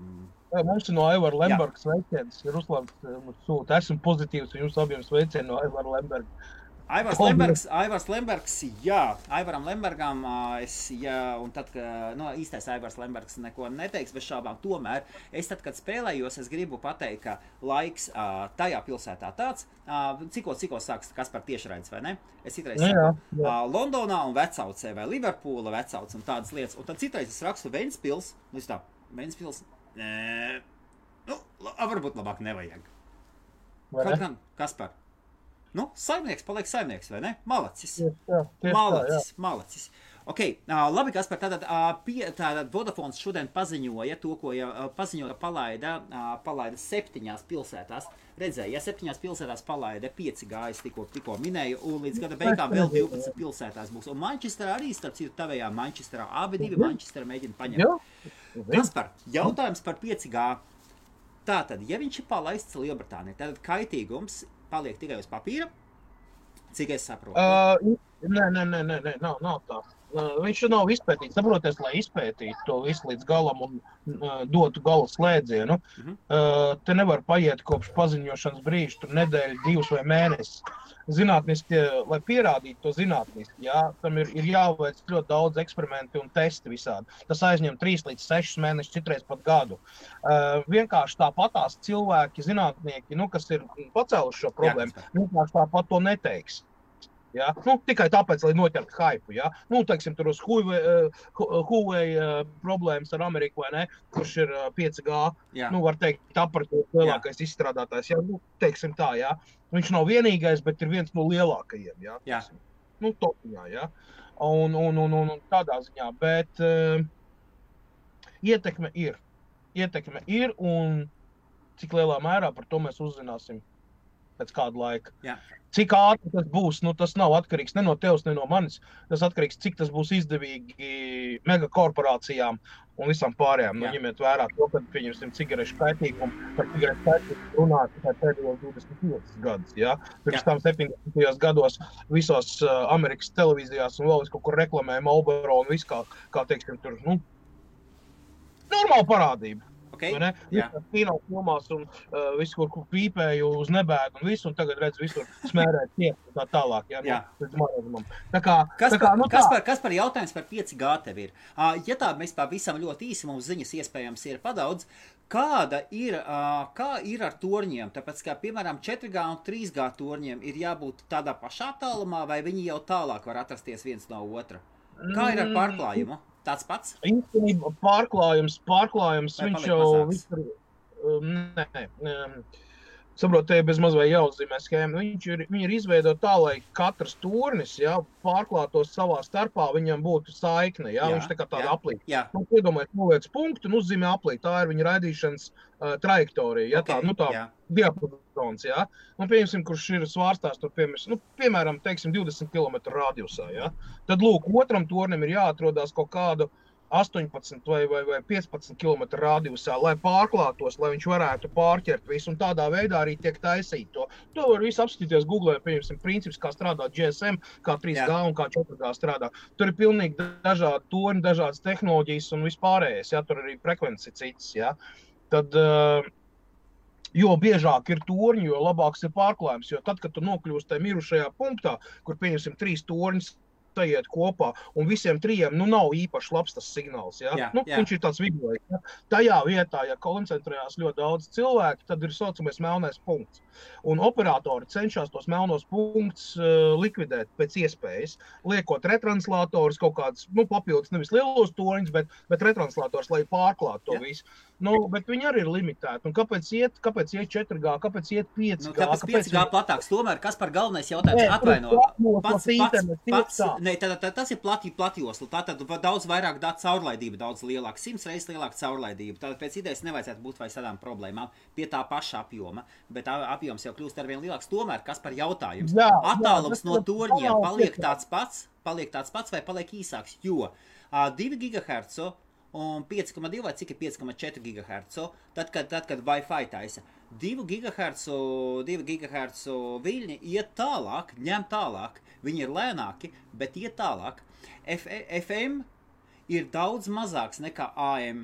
Ei, mums no Aivara Lemberga sveicienas ir uzlabts, mums sūta, esmu pozitīvs un jūs abiem sveicien no Aivara Lemberga. Aivars Lembergs, Aivars Lembergs, jā, Aivaram Lembergam es, jā, un tad, ka, no, īstais Aivars Lembergs neko neteiks bez šābām, tomēr es tad, kad spēlējos, es gribu pateikt, ka laiks tajā pilsētā tāds, ciko, ciko sāks Kaspar tiešraidis, vai ne? Es citreiz jā, jā, jā. Londonā un Vecaucē, vai Liverpoola Vecauc un tādas lietas, un tad citreiz es rakstu Ventspils, nu, es tā, Ventspils, nē, nu, varbūt labāk nevajag. Vai? Kaut gan, Kaspar. Nu, saimnieks paliek saimnieks, vai ne? Malacis. Jā, jā, malacis, tā, malacis. Ok, uh, labi, Kaspar, tātad, uh, pie, tātad Vodafons šodien paziņoja to, ko jau uh, paziņoja palaida, uh, palaida septiņās pilsētās. Redzēja, ja septiņās pilsētās palaida pieci G, es tikko, tikko minēju, un līdz gada beigām vēl divpadsmit pilsētās būs. Un Mančestrā arī, starp citu, tavējā Mančestrā, abi divi Mančestrā mēģina paņemt. Kaspar, jautājums par pieci G. Tātad, ja viņš ir palaists Lielbritānijā, tad kaitīgums paliek tikai uz papīra, cik es saprotu. Uh, nē, nē, nē, nē, nav, nav tā. Viņš nav izpētīts, saproties, lai izpētītu to visu līdz galam un uh, dotu gala slēdzienu. Uh-huh. Uh, te nevar paiet kopš paziņošanas brīža, tur nedēļa, divas vai mēnesis. Zinātniski, lai pierādītu to zinātniski, jā, tam ir, ir jāveic ļoti daudz eksperimenti un testi visādi. Tas aizņem trīs līdz sešus mēnešus, citreiz pat gadu. Uh, vienkārši tāpatās cilvēki, zinātnieki, nu, kas ir pacēluši šo problēmu, jā, vienkārši tāpat to neteiks. Ja? Nu, tikai tāpēc, lai noķertu haipu, ja? Nu, teiksim, tur uz Huawei, uh, Huawei uh, problēmas ar Ameriku, vai ne, kurš ir uh, pieci G, jā. Nu, var teikt, aprakot lielākais jā. Izstrādātājs, ja? Nu, teiksim tā, ja? Viņš nav vienīgais, bet ir viens no lielākajiem, ja? Jā. Nu, topjā, ja? Un, un, un, un tādā ziņā, bet uh, ietekme ir, ietekme ir, un cik lielā mērā par to mēs uzzināsim pēc kādu laiku. Jā. Cik ātri tas būs, nu tas nav atkarīgs ne no tevs, ne no manis. Tas atkarīgs, cik tas būs izdevīgi megakorporācijām un visām pārējām. Nu, ņemiet vērā to, kad pieņemsim cigarešu kaitīgumu, par cigarešu kaitīgumu runāt tikai pēdējos divdesmit piecus gadus. Ja? Pirms tam septiņdesmitajos gados visos uh, Amerikas televīzijās un vēl kaut kur reklamēja Marlboro un visu kā, kā teiksim, tur, nu, normāla parādība. Okay. Vai ne? Visur kino filmās un uh, visur, kur pīpēju uz nebēdu un visu, un tagad redz visur smērēt tieši tā tālāk. Jā, jā. Nu, tā kā, kas, tā kā, nu kas, tā. Par, kas par jautājums par pieci G tev ir? Uh, ja tā mēs pavisam ļoti īsi mums ziņas iespējams ir padaudz, kāda ir, uh, kā ir ar torņiem? Tāpēc, kā piemēram četri G un trīs G torņiem ir jābūt tādā pašā tālumā, vai viņi jau tālāk var atrasties viens no otra? Kā ir ar pārklājumu? Tāds pats? Īstenībā pārklājums, pārklājums, vai viņš jau visur, nē, nē, saprot, te bez mazvai jāuzzīmē schēma, viņš ir, viņi ir izveidot tā, lai katrs turnis, jā, pārklātos savā starpā, viņam būtu saikne, jā, jā viņš tā kā tāda aplīta. Nu, iedomājies, noliec punktu un uzzīmē aplīta, tā ir viņa raidīšanas uh, trajektorija, jā, okay, tā, nu tā, jā. Diapazons, jā, un pieņemsim, kurš ir svārstās, tur piemēram, nu, piemēram, teiksim, divdesmit kilometru radiusā, jā, tad lūk, otram tornim ir jāatrodās kaut kādu astoņpadsmit vai, vai, vai piecpadsmit kilometru radiusā, lai pārklātos, lai viņš varētu pārķert visu, un tādā veidā arī tiek taisīt to. To var visu apskatīties Google, pieņemsim, princips, kā strādā G S M, kā trīs G jā. Un kā četri G strādā. Tur ir pilnīgi dažādi torni, dažādas tehnoloģijas un vispārējais, jā, tur arī frekvenci cits, jā, tad... Uh, jo biežāk ir torņi, jo labāks ir pārklājums, jo tad, kad tu nokļūst tajā mirušajā punktā, kur pieņemsim trīs torņus, taiet kopā, un visiem trijiem, nu, nav īpaši labs tas signāls, jā? Jā, nu, jā. Viņš ir tāds viglējs, jā? Tajā vietā, ja koncentrējās ļoti daudz cilvēki, tad ir saucamies melnais punkts, un operatori cenšas tos melnos punkts uh, likvidēt pēc iespējas, liekot retranslātors, kaut kāds, nu, papildus nevis lielos toriņus, bet, bet retranslātors, lai pārklāt to jā. Visu, nu, bet viņi arī ir limitēti, un kāpēc iet, kāpēc iet četri G, kāpēc iet pieci G, nu, tāpēc pieci G platāks, tomēr, kas par galvenais jautājums atvaino, pats, pats, pats, pats Nē, tā, tā, tas ir plati, platjosla. Tātad daudz vairāk datu caurlaidība, daudz lielāka, simts reizes lielāka caurlaidība. Tātad pēc idejas nevajadzētu būt vai tādām problēmām pie tā paša apjoma, bet apjoms jau kļūst arvien lielāks. Tomēr, kas par jautājums? Jā, attālums jā, no torņiem paliek tāds pats, paliek tāds pats vai paliek īsāks, jo divi gigaherci un pieci komats divi vai cik ir pieci komats četri gigaherci, tad, kad, tad, kad Wi-Fi taisa. divi gigaherci viļņi iet tālāk, ņem tālāk. Viņi ir lēnāki, bet iet tālāk. F M ir daudz mazāks nekā A M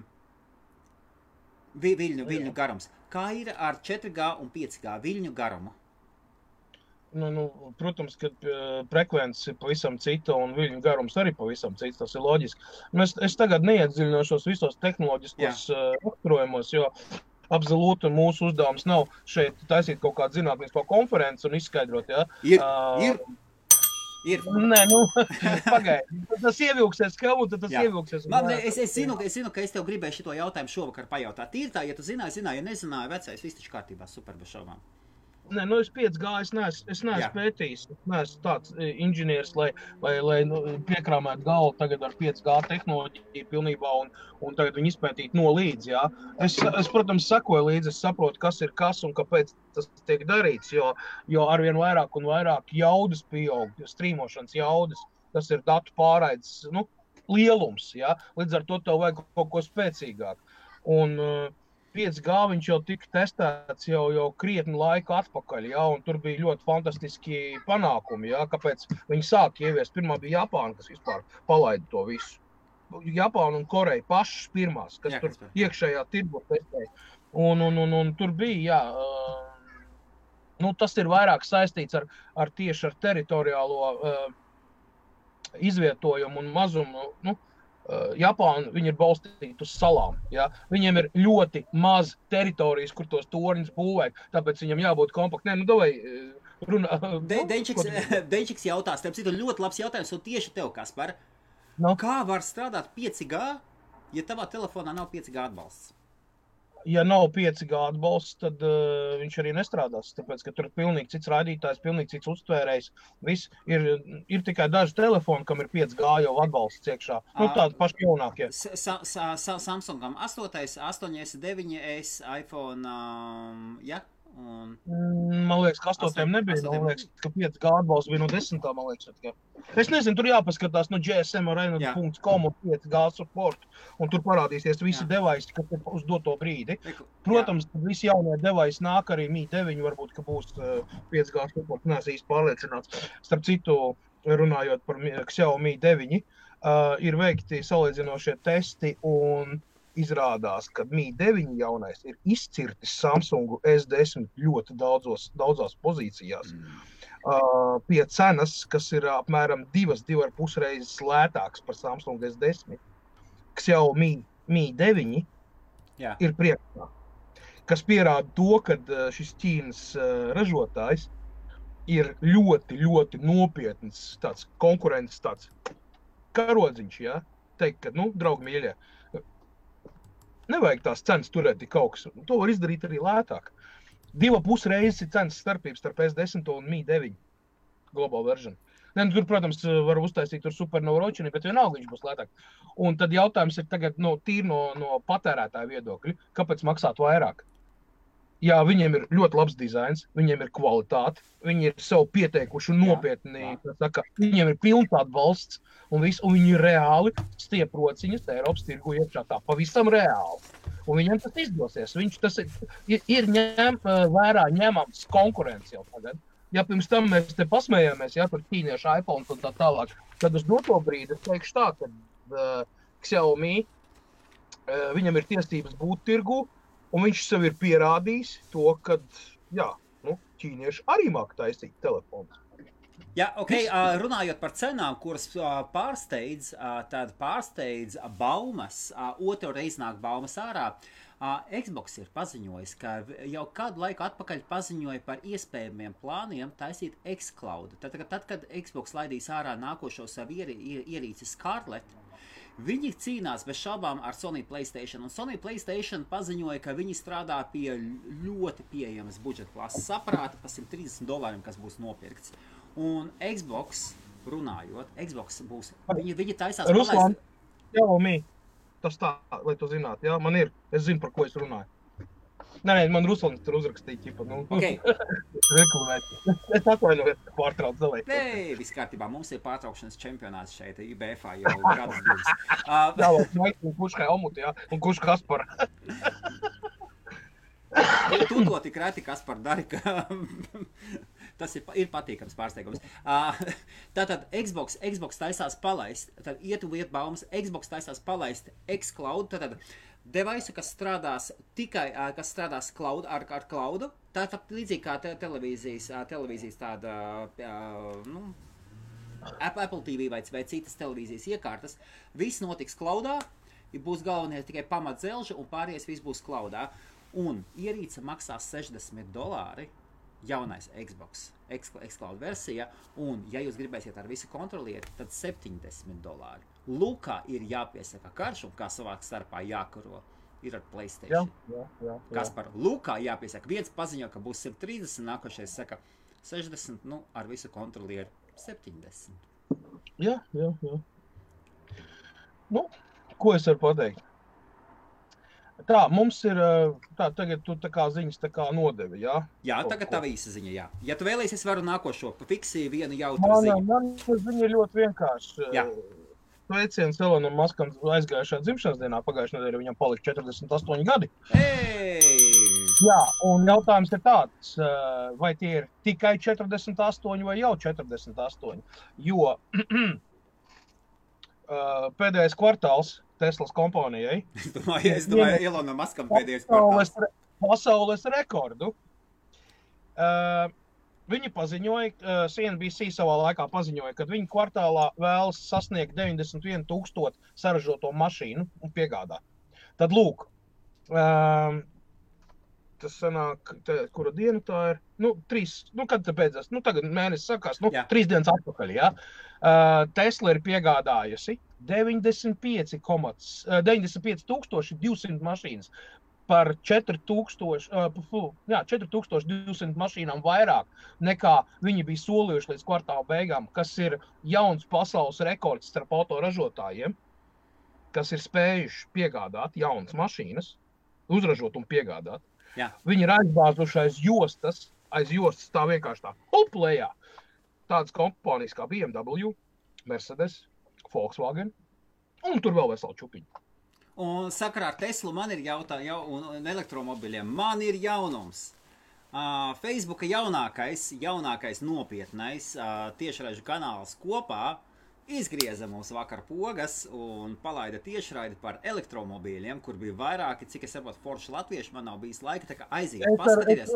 viļņu, viļņu garums. Kā ir ar četri G un pieci G viļņu garumu? Nu, nu, protams, ka frekvences ir pavisam cita un viļņu garums arī pavisam cits, tas ir loģiski. Es, es tagad neiedziļinošos visos tehnoloģiskos raksturojumos, jo absolūti, un mūsu uzdevums nav šeit taisīt kaut kādu zinātnisko konferenci un izskaidrot, ja? Ir, uh, ir, ir. Nē, nu, pagaidi, tas ievilksies kaut, tad tas jā. ievilksies. Man, ne, es, es, zinu, es zinu, ka es tev gribēju šito jautājumu šovakar pajautāt. Ir tā, ja tu zināji, zināji, ja nezināji, vecais, viss taču kārtībā, super bez šaubām. Nē, nu es pieci G es neesmu, es neesmu pētījis, es neesmu tāds inženieris, lai, lai, lai nu, piekrāmētu galvu tagad ar pieci G tehnoloģiju pilnībā un, un tagad viņu izpētīt no līdz, jā. Es, es, protams, sakoju līdzi, es saprotu, kas ir kas un kāpēc tas tiek darīts, jo, jo arvien vairāk un vairāk jaudas pieaug, strīmošanas jaudas, tas ir datu pārraides, nu, lielums, jā, līdz ar to tev vajag kaut ko spēcīgāk. Un, pieci G viņš jau tika testēts jau, jau krietni laika atpakaļ, ja, un tur bija ļoti fantastiski panākumi, ja, kāpēc viņi sāka ieviest. Pirmā bija Japāna, kas vispār palaida to visu. Japāna un Koreja pašas pirmās, kas jā, tur kas iekšējā tirgu testēja. Un, un, un, un tur bija, jā, nu tas ir vairāk saistīts ar, ar tieši ar teritoriālo uh, izvietojumu un mazumu, nu, Japāna, viņi ir balstīti uz salām, ja? Viņiem ir ļoti maz teritorijas, kur tos torņus būvē, tāpēc viņam jābūt kompakt. Nē, nu davai runā. De, Deņčiks, Deņčiks jautās, tev citu ļoti labs jautājums, un tieši tev, Kaspar, no? Kā var strādāt pieci G, ja tavā telefonā nav pieci G atbalsts? Ja nav pieci G atbalsts, tad uh, viņš arī nestrādās, tāpēc, ka tur ir pilnīgi cits raidītājs, pilnīgi cits uztvērējs. Viss ir, ir tikai daži telefoni, kam ir pieci G jau atbalsts iekšā. Nu, tādi paši jaunākie. Sa, sa, sa, Samsungam astotais, astoņi S, deviņi S, iPhone, um, ja? Un... Man liekas, ka astotajam nebija, man liekas, ka pieci G atbalsts bija no desmitā, man liekas, ka. Es nezinu, tur jāpaskatās no G S M arena punkts com un pieci G support, un tur parādīsies visi devaisi, kas ir uz doto brīdi. Protams, visi jaunie devaisi nāk arī Mi deviņi, varbūt, ka būs pieci G support, nē, es īsti pārliecināts. Starp citu, runājot par Xiaomi deviņi, uh, ir veikti salīdzinošie testi un izrādās, ka Mi deviņi jaunais ir izcirtis Samsungu S desmit ļoti daudzos, daudzās pozīcijās mm. uh, pie cenas, kas ir apmēram divas, divar pusreizes lētāks par Samsungu S desmit. Xiaomi Mi deviņi yeah. ir priekšā, kas pierāda to, ka šis Ķīnas ražotājs ir ļoti, ļoti nopietns tāds konkurents, tāds karodziņš, ja? Teikt, ka, nu, draugi mīļie, nevajag tās cenas turēt tik augs. To var izdarīt arī lētāk. Diva pusreizes ir cenas starpības starp S desmit un Mi deviņi global version. Ne, nu, tur, protams, var uztaisīt tur supernova ročini, bet vienalga viņš būs lētāk. Un tad jautājums ir tagad no, tīri no, no patērētāja viedokļa, kāpēc maksāt vairāk? Jā, viņiem ir ļoti labs dizains, viņiem ir kvalitāte, viņi ir sev pieteikuši un nopietni, saka, viņiem ir pilntāda valsts un viss, un viņi reāli stieprociņas Eiropas tirgu iekšā tā, pavisam reāli. Un viņiem tas izdosies, viņš tas ir, ir ņem, vērā ņemams konkurence jau tagad. Ja pirms tam mēs te pasmējāmies, ja, par ķīniešu iPhone un tā tālāk, tad uz doto brīdi es teikšu tā, ka uh, Xiaomi, uh, viņam ir tiesības būt tirgu, un viņš sev ir pierādījis to, ka, jā, nu, ķīnieši arī māk taisīt telefonu. Jā, ok, runājot par cenām, kuras pārsteidz, tad pārsteidz baumas, otru reiz nāk baumas ārā. Xbox ir paziņojis, ka jau kādu laiku atpakaļ paziņoja par iespējamiem plāniem taisīt xCloud. Tad, tad kad Xbox laidīs ārā nākošo savu ierīci Scarlett, viņi cīnās bez šabām ar Sony PlayStation, un Sony PlayStation paziņoja, ka viņi strādā pie ļoti pieejamas budžeta klases saprāta par simt trīsdesmit dolāriem, kas būs nopirkts. Un Xbox runājot, Xbox būs, viņi, viņi taisās... Ruslan, Xiaomi, tas tā, lai tu zinātu, jā, man ir, es zinu, par ko es runāju. Nē, man Ruslan tur uzrakstīja, ķipa, nu, okay. Es atvainoju, es pārtraucu zelēt. Nē, viss kārtībā, mums ir pārtraukšanas čempionāts šeit, I B F-ā jau gadus divas. Jā, laikam, kurš kā Omuti, jā, un kurš Kaspar. Tu to tik reti, Kaspar, dari, ka tas ir, ir patīkams pārsteigums. Uh, tātad Xbox, Xbox taisās palaist, tad ietu viet baumas, Xbox taisās palaist xCloud, tātad devaisu, kas strādās tikai, uh, kas strādās cloud, ar, ar cloudu, tātad līdzīgi kā te, televīzijas, uh, televīzijas tāda, uh, nu, Apple T V vai, vai citas televīzijas iekārtas, viss notiks cloudā, būs galvenie tikai pamatzelži un pārējais viss būs cloudā. Un ierīce maksās sešdesmit dolāri, jaunais Xbox, xCloud versija, un, ja jūs gribēsiet ar visu kontroliet, tad septiņdesmit dolāri. Lukā ir jāpiesaka karš, un kā savāk starpā jākaro, ir ar PlayStation. Jā, jā, jā. Kaspar, Lukā jāpiesaka, viens paziņo, ka būs simt trīsdesmit, nākošais saka sešdesmit, nu, ar visu kontrolier septiņdesmit. Jā, jā, jā. Nu, ko es varu pateikt? Tā, mums ir, tā, tagad tu tā kā ziņas tā kā nodevi, jā? Jā, tagad tā vīsa ziņa, jā. Ja tu vēlēsies, varu nākošo, fiksī vienu jautru ziņu. Man, man ziņa ir ļoti vienkārši. Jā. Sveiciens Elonam Muskam aizgājušā dzimšanas dienā, pagājušajā nedēļā viņam palika četrdesmit astoņi gadi. Ei! Jā, un jautājums ir tāds, vai tie ir tikai četrdesmit astoņi vai jau četrdesmit astoņi, jo pēdējais kvartāls Teslas kompanijai. Es domāju, es domāju Elona Muskam pēdējais pasaules, re, pasaules rekordu. Uh, viņi paziņoja, uh, C N B C savā laikā paziņoja, ka viņi kvartālā vēlas sasniegt deviņdesmit vienu tūkstošu saražoto mašīnu un piegādā. Tad lūk, uh, tas sanāk, te, kura diena tā ir? Nu, trīs, nu kad te beidzās? Nu tagad mēnesis sakās, nu jā. Trīs dienas atpakaļ, jā. Uh, Tesla ir piegādājusi deviņdesmit pieci tūkstoši divsimt mašīnas par četri tūkstoši divi simti mašīnām vairāk nekā viņi bija solījuši līdz kvartāla beigām, kas ir jauns pasaules rekords starp autoražotājiem, kas ir spējuši piegādāt jaunas mašīnas, uzražot un piegādāt. Jā. Viņi ir aizbāzuši aiz jostas, aiz jostas tā vienkārši tā hoplējā, tādas kompānijas kā B M W, Mercedes, Volkswagen, un tur vēl vesela čupiņa. Un sakarā ar Teslu man ir jautājums, jau, un elektromobiļiem man ir jaunums. Uh, Facebooka jaunākais, jaunākais nopietnais uh, tiešraižu kanāls kopā izgrieza mums vakar pogas un palaida tiešraidi par elektromobiļiem, kur bija vairāki, cik es saprotu, forši latvieši, man nav bijis laika, tā kā aiziet, paskatīties.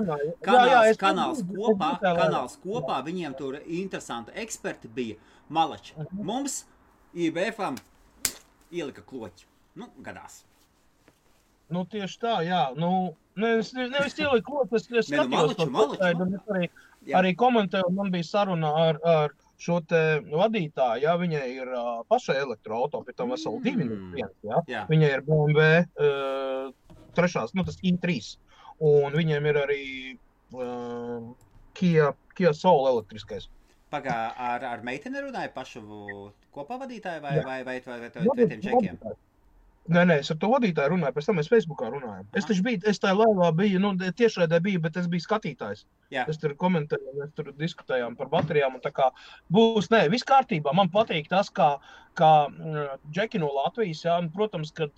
Kanāls, jā, jā, kanāls kopā, kanāls kopā, viņiem tur interesanti eksperti bija malači. Mums I B F-am ielika kloķi. Nu, gadās. Nu, tieši tā, jā. Nu, nevis, nevis ielika kloķi, es, es skatījos to komentēju, bet arī, arī komentēju, man bija saruna ar, ar šo te vadītāju, jā, viņai ir uh, pašai elektroauto, pie tam veselu divi nulle viens, jā. jā. Viņai ir B M W uh, trešās, nu, tas I trīs, un viņiem ir arī uh, Kia, Kia Soul elektriskais. Pagā, ar, ar meiteni runāja pašu kopavadītāju vai, vai, vai, vai, vai, vai, vai tiem džekiem? Nē, nē, es ar to vadītāju runāju, pēc tam mēs Facebookā runājam. Aha. Es taču biju, es tajā laivā biju, nu tiešraidē biju, bet es biju skatītājs. Jā. Es tur komentēju, mēs tur diskutējām par baterijām un tā kā būs, nē, viss kārtībā. Man patīk tas, kā, kā džeki no Latvijas, jā, un, protams, kad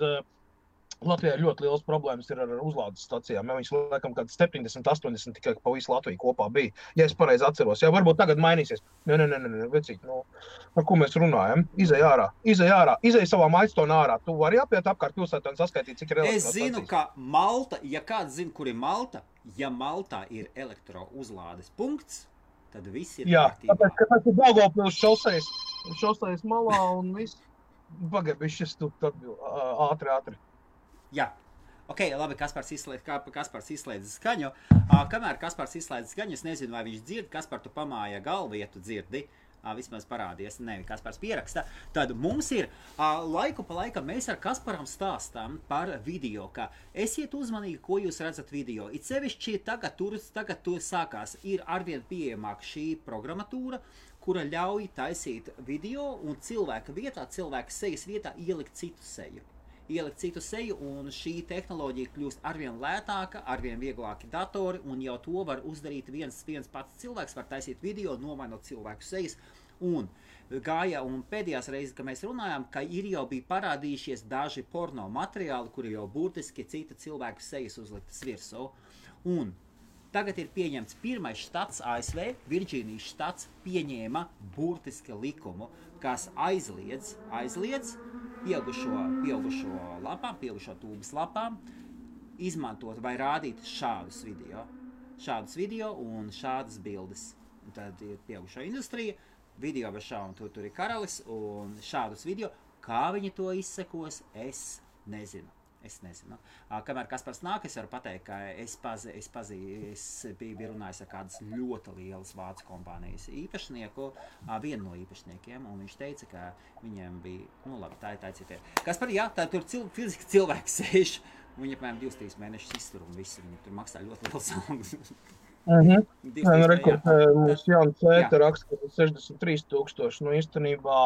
Latvijā ir ļoti liels problēmas ir ar uzlādes stacijām. Ja viņas laikam kad septiņdesmit astoņdesmit tikai pa visu Latviju kopā bija. Ja es pareizi atceros, ja varbūt tagad mainīsies. Nē, nē, nē, nē, vecīt, nu, par ko mēs runājam? Izej ārā, izej ārā, izej savā maistona ārā. Tu vari apiet apkārt pilsētā un saskaitīt, cik ir elektrostacijas. Es zinu, ka Malta, ja kāds zina, kur ir Malta, ja Maltā ir elektrouzlādes punkts, tad viss ir kārtībā. Jā, tāpēc, ka tas ir Daugavpils šoseis, šoseis malā un viss. Pagabišķis tu ātri, ātri. Jā. Ok, labi, Kaspars izslēdz, Kaspars izslēdz skaņu. Uh, kamēr Kaspars izslēdz skaņu, es nezinu, vai viņš dzird. Kaspar, tu pamāja galvu, ja tu dzirdi. Uh, vismaz parādies. Nē, Kaspars pieraksta. Tad mums ir uh, laiku pa laikam mēs ar Kasparam stāstām par video, ka esiet uzmanīgi, ko jūs redzat video. It sevišķi tagad tur, tagad tur sākās ir arvien pieejamāk šī programmatūra, kura ļauj taisīt video un cilvēka vietā, cilvēka sejas vietā ielikt citu seju. Ielikt citu seju, un šī tehnoloģija kļūst arvien lētāka, arvien vieglāki datori, un jau to var uzdarīt viens, viens pats cilvēks, var taisīt video, nomainot cilvēku sejas. Un gāja, un pēdējās reizes, kad mēs runājām, ka ir jau bija parādījušies daži porno materiāli, kuri jau burtiski cita cilvēku sejas uzliktas virsū. Un tagad ir pieņemts pirmais štats A S V, Virģīnijas štats pieņēma burtiski likumu, kas aizliedz, aizliedz pieaugušo, pieaugušo lapām, pieaugušo tūbas lapām, izmantot vai rādīt šādus video, šādus video un šādas bildes. Tad ir pieaugušo industrija, video bez šauna, tur, tur ir karalis un šādus video. Kā viņi to izsekos, es nezinu. Es nezinu. Kamēr Kaspars nāk, es varu pateikt, ka es, pazi, es, pazi, es biju runājis ar kādas ļoti lielas vācu kompānijas īpašnieku, vienu no īpašniekiem, un viņš teica, ka viņiem bija, nu labi, tā ir tā citē. Kaspar, jā, tā tur cil, fiziski cilvēks sēž, viņi apmēram divus trīs mēnešus iztur, un visi viņi tur maksā ļoti liels algas. Mhm. Nē, rekord, mūsu jauna cēta raksta, ka sešdesmit trīs tūkstoši, nu īstenībā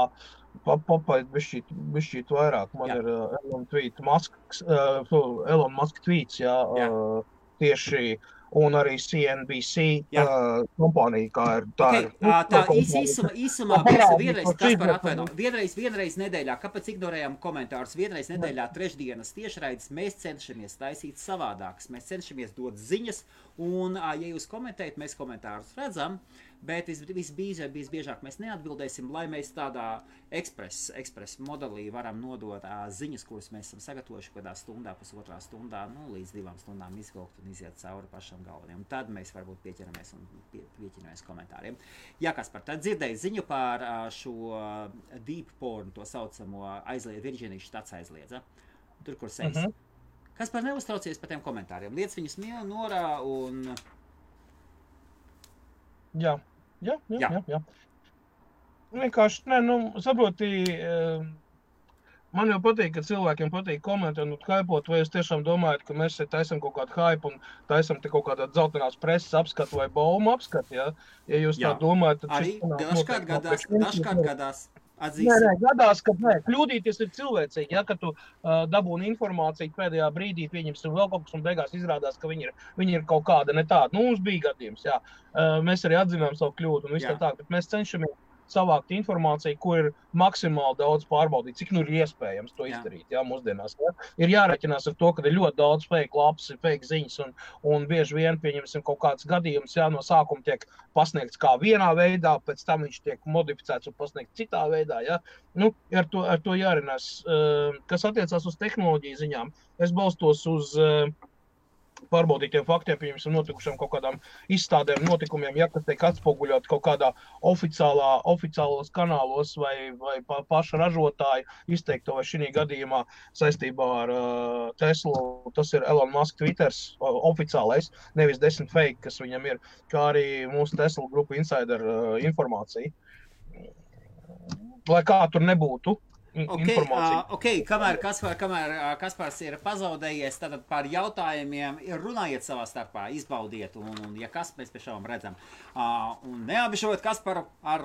papaiet bišķīt, bišķīt vairāk. Man jā. Ir uh, Elon, tweet, Musk, uh, Elon Musk tweets, jā, jā. Uh, tieši, un arī C N B C uh, kompānija, kā ir tā. Okay. Ir, uh, tā īsumā, īsumā būs vienreiz, Kaspar atvaino, vienreiz, vienreiz nedēļā, kāpēc ignorējām komentārus, vienreiz nedēļā trešdienas tiešraides, mēs cenšamies taisīt savādākas, mēs cenšamies dot ziņas, un, uh, ja jūs komentējat, mēs komentārus redzam, bet visbiežāk, visbiežāk mēs neatbildēsim, lai mēs tādā ekspres, ekspres modelī varam nodot uh, ziņas, kuras mēs esam sagatavojuši kādā stundā, pusotrā stundā, nu, līdz divām stundām izvilkt un iziet cauri pašam galveniem. Un tad mēs varbūt pieķeramies un pie, pieķeramies komentāriem. Jā, Kaspar, tad dzirdēju ziņu par uh, šo deep porn, to saucamo aizliedz, Virģīnijas štats aizliedza, tur, kur sejas. Uh-huh. Kaspar, neuztraucies par tiem komentāriem, liec viņus mīl, norā un... Jā. Jā, jā, jā, jā. Vienkārši, ne, nu, saproti, man jau patīk, ka cilvēkiem patīk komentēt un haipot, vai jūs tiešām domājat, ka mēs taisam kaut kādu haipu un taisam te kaut kādā dzeltenās preses apskatu vai baumu apskatu, ja? Ja jūs jā. Tā domājat, tad... Arī dažkārt gadās, dažkārt gadās. Atzīsim. Nē, nē, gadās, ka nē, kļūdīties ir cilvēcīgi, ja, ka tu uh, dabūni informāciju pēdējā brīdī, pieņemsim vēl kaut kas un beigās izrādās, ka viņi ir, viņi ir kaut kāda ne tāda. Nu, mums bija gadījums, jā. Uh, mēs arī atzinām savu kļūdu un viss tā tā, bet mēs cenšamies savākt informāciju, ko ir maksimāli daudz pārbaudīt, cik nu ir iespējams to izdarīt, jā, mūsdienās. Jā. Ir jāreķinās ar to, ka ir ļoti daudz fake lapsi, fake ziņas un, un bieži vien, pieņemsim, kaut kāds gadījums, jā, no sākuma tiek pasniegts kā vienā veidā, pēc tam viņš tiek modificēts un pasniegts citā veidā, jā. Nu, ar to, ar to jārinās, kas attiecās uz tehnoloģiju ziņām, es balstos uz... pārbaudītiem faktiem, pieņemsim, notikušiem kaut kādām izstādēm, notikumiem, ja, kas tiek atspoguļot kaut kādā oficiālā, oficiālos kanālos vai, vai pa, paša ražotāja izteikto vai šī gadījumā saistībā ar uh, Teslu, tas ir Elon Musk Twitters uh, oficiālais, nevis desmit fake, kas viņam ir, kā arī mūsu Tesla grupu insider uh, informācija, lai kā tur nebūtu. Okay, uh, okay, kamēr Kaspar, kamēr uh, Kaspars ir pazaudējies, tad par jautājumiem runājiet savā starpā, izbaudiet, un, un ja kas, mēs pešām redzam. Uh, un neabišot Kasparu ar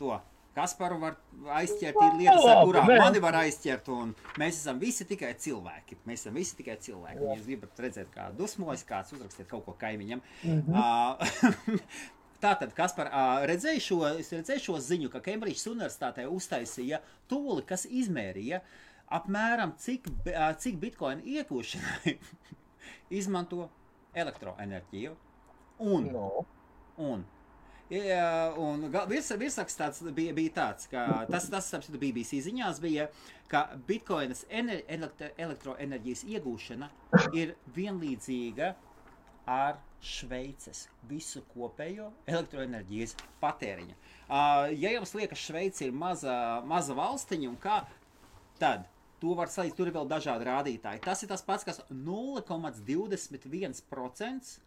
to. Kasparu var aizķert ir lietas, ar kurām mani var aizķert, un mēs esam visi tikai cilvēki. Mēs esam visi tikai cilvēki. Ja jūs gribat redzēt, kā dusmojas, kāds uzrakstiet kaut ko kaimiņam. Mm-hmm. Uh, Tātad, Kaspar, redzēju šo, es redzēju šo ziņu, ka Kembridžas universitātē uztaisīja tūli, kas izmērīja apmēram, cik, cik bitcoin iegūšanai izmanto elektroenerģiju. Un, no. un, ja, un virs, virsraksts tāds bija, bija tāds, ka tas, tas apstāpēc B B C ziņās bija, ka bitcoinas ener, elektro, elektroenerģijas iegūšana ir vienlīdzīga ar Šveices visu kopējo elektroenerģijas patēriņa. Uh, ja jums liekas, Šveica ir maza, maza valstiņa un kā, tad to var salīdz, tur ir vēl dažādi rādītāji. Tas ir tas pats, kas nulle komats divdesmit viens procents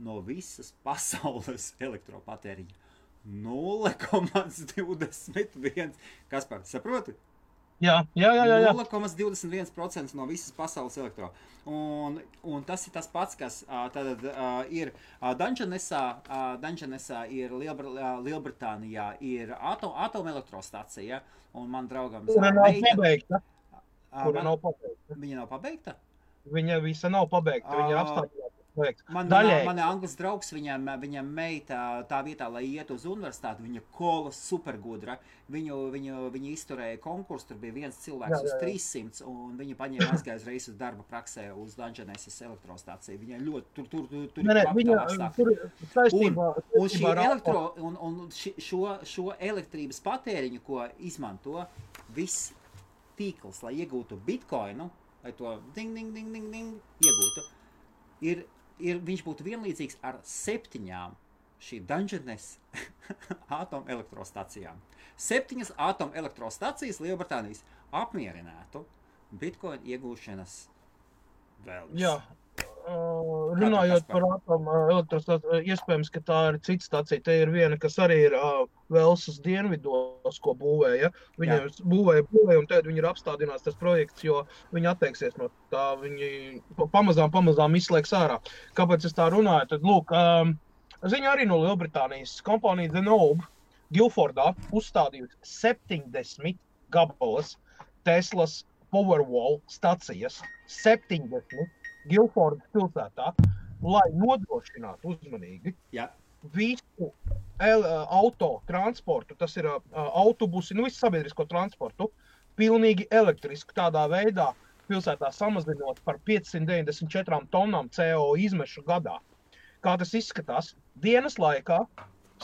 no visas pasaules elektropatēriņa. nulle komats divdesmit viens. Kaspar, saproti? Jā, jā, jā, jā. nulle komats divdesmit viens procents no visas pasaules elektro. Un, un tas ir tas pats, kas tātad ir Dungenessā, Dungenessā ir Lielbr, Lielbritānijā, ir atom, atomelektrostacija, un man draugam... Kura nav beita. pabeigta. Kura man, nav pabeigta. Viņa nav pabeigta? Viņa visa nav pabeigta, viņa apstākļā. Man, manā, manā anglis draugs, viņam, viņam meita tā vietā, lai iet uz universitāti, viņa kola supergudra. Viņu, viņu, viņa izturēja konkursu, tur bija viens cilvēks jā, uz trīs simti, un viņa paņēma aizgājas reizes uz darba praksē uz Dungenessas elektrostāciju. Viņa ļoti tur, tur, tur, tur ne, ir viņa, tur, saistībā, un, un šī elektro, un, un ši, šo, šo elektrības patēriņu, ko izmanto viss tīkls, lai iegūtu bitcoinu, lai to ding, ding, ding, ding, ding iegūtu, ir Ir, viņš būtu vienlīdzīgs ar septiņām šī Dungeness atomelektrostacijām. Septiņas atomelektrostacijas Lielbritānijas apmierinātu Bitcoin iegūšanas vēlmes. Jā, uh, runājot par atomelektrostaciju, iespējams, ka tā ir cita stacija. Te ir viena, kas arī ir uh, Velsas dienvidos, ko būvēja. Viņa Jā. būvēja, būvēja, un tad viņi ir apstādinās tas projekts, jo viņi atteiksies no tā viņi pamazām, pamazām izslēgs ārā. Kāpēc es tā runāju? Tad, lūk, um, ziņa arī no Lielbritānijas kompānija The Nobe Guilfordā uzstādījusi septiņdesmit gabalas Teslas Powerwall stacijas, septiņdesmit Guilfordas pilsētā, lai nodrošinātu uzmanīgi Jā. visu el, auto transportu, tas ir uh, autobusi, nu visu sabiedrisko transportu, pilnīgi elektrisku tādā veidā, pilsētā samazinot par piecsimt deviņdesmit četrām tonām C O izmešu gadā. Kā tas izskatās? Dienas laikā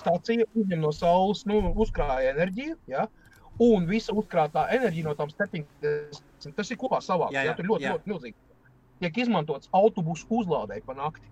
stacija uzņem no saules, nu, uzkrāja enerģiju, ja? Un visa uzkrātā enerģija no tām septiņdesmit, tas ir kopā savāks, jā, jā, jā, tur ļoti, jā. ļoti milzīgi. Tiek izmantots autobusu uzlādēji pa nakti.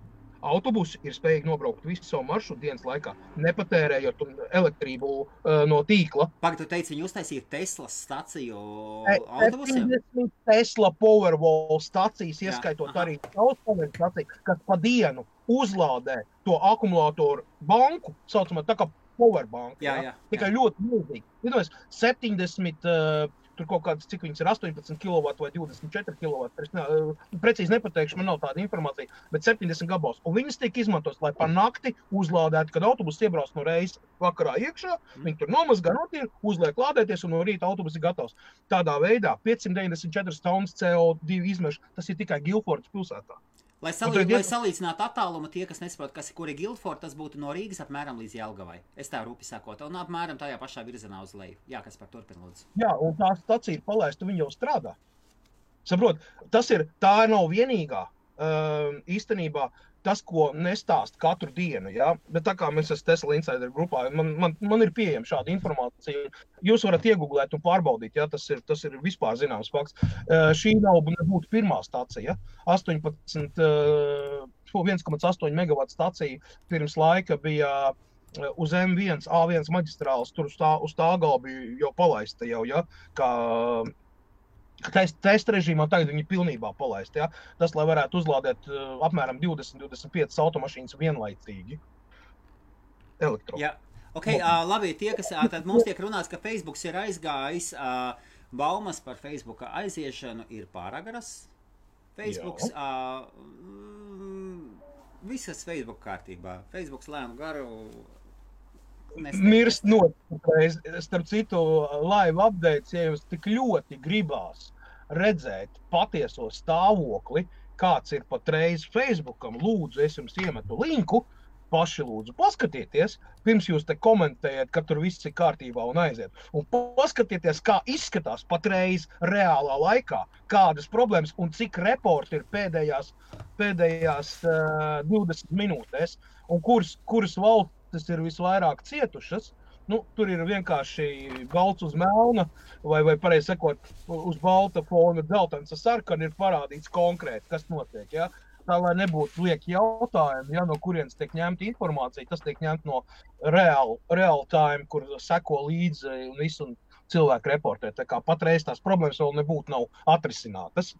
Autobusi ir spējīgi nobraukt visu savu maršrutu dienas laikā, nepatērējot elektrību uh, no tīkla. Pagad, tu teici, viņi uztaisīja Teslas staciju e, autobusiem? septiņdesmit Tesla Powerwall stacijas, ieskaitot Jā, arī Cloudflare staciju, kas pa dienu uzlādē to akumulātoru banku, saucamā tā kā powerbanku, jā, jā, jā. tikai jā. ļoti milzīgi. Iedomājies, septiņdesmit uh, tur kaut kāds, cik viņas ir astoņpadsmit kilovati vai divdesmit četri kilovati, ne, precīzi nepateikšu, man nav tāda informācija, bet septiņdesmit gabals. Un viņas tiek izmantos, lai pa nakti uzlādētu, kad autobus iebrauc no reizes vakarā iekšā, viņi tur nomazgā notīr, uzliek lādēties un no rīta autobus ir gatavs. Tādā veidā piecsimt deviņdesmit četras tonnas C O divi izmešu, tas ir tikai Guilfordas pilsētā. Lai, salī, lai salīdzinātu attālumu, tie, kas nesaprot, kas ir kuri Guildford, tas būtu no Rīgas apmēram līdz Jelgavai. Es tā rūpi sakot, un apmēram tajā pašā virzienā uz leju. Jā, Kaspar, turpin lūdzu. Jā, un tā stacija palaistu, viņi jau strādā. Saprot, tas ir, tā nav vienīgā um, īstenībā tas, ko nestāst katru dienu, jā. Bet tā kā mēs esam Tesla Insider grupā, man, man, man ir pieejama šāda informācija. Jūs varat iegooglēt un pārbaudīt, ja, tas ir, tas ir vispār zināms fakts. Uh, šī nav nebūtu pirmā stacija, astoņpadsmit, viens komats astoņi megavati stacija pirms laika bija uz M viens, A viens maģistrāls, tur uz tā, uz tā galva bija jau palaista jau, ja, kā test, test režīmā tagad viņi pilnībā palaista, ja, tas, lai varētu uzlādēt uh, apmēram divdesmit līdz divdesmit piecas automašīnas vienlaicīgi elektro. Jā. Okay, uh, labi, tie, kas, uh, tad mums tiek runāts, ka Facebooks ir aizgājis, uh, baumas par Facebooka aiziešanu ir pāragaras. Facebooks, uh, mm, visas Facebook kārtībā, Facebooks lēnu garu nespēj. Mirst notreiz, starp citu, live updates, ja jums tik ļoti gribās redzēt patieso stāvokli, kāds ir patreiz Facebookam, lūdzu, es jums iemetu linku, paši lūdzu paskatieties, pirms jūs te komentējat, ka tur viss ir kārtībā un aiziet. Un paskatieties, kā izskatās patreiz reālā laikā, kādas problēmas un cik reporti ir pēdējās, pēdējās uh, divdesmit minūtēs, un kuras, kuras valstis ir visvairāk cietušas. Nu, tur ir vienkārši balts uz melna, vai, vai pareizi sakot, uz balta fona dzeltens ar sarkanu ir parādīts konkrēti, kas notiek, ja? Tā, lai nebūtu lieki jautājumi, ja, no kurienes tiek ņemta informācija, tas tiek ņemt no real, real time, kur seko līdzi un visu un cilvēku reportē. Tā kā patreiz tās problēmas vēl nebūtu nav atrisinātas.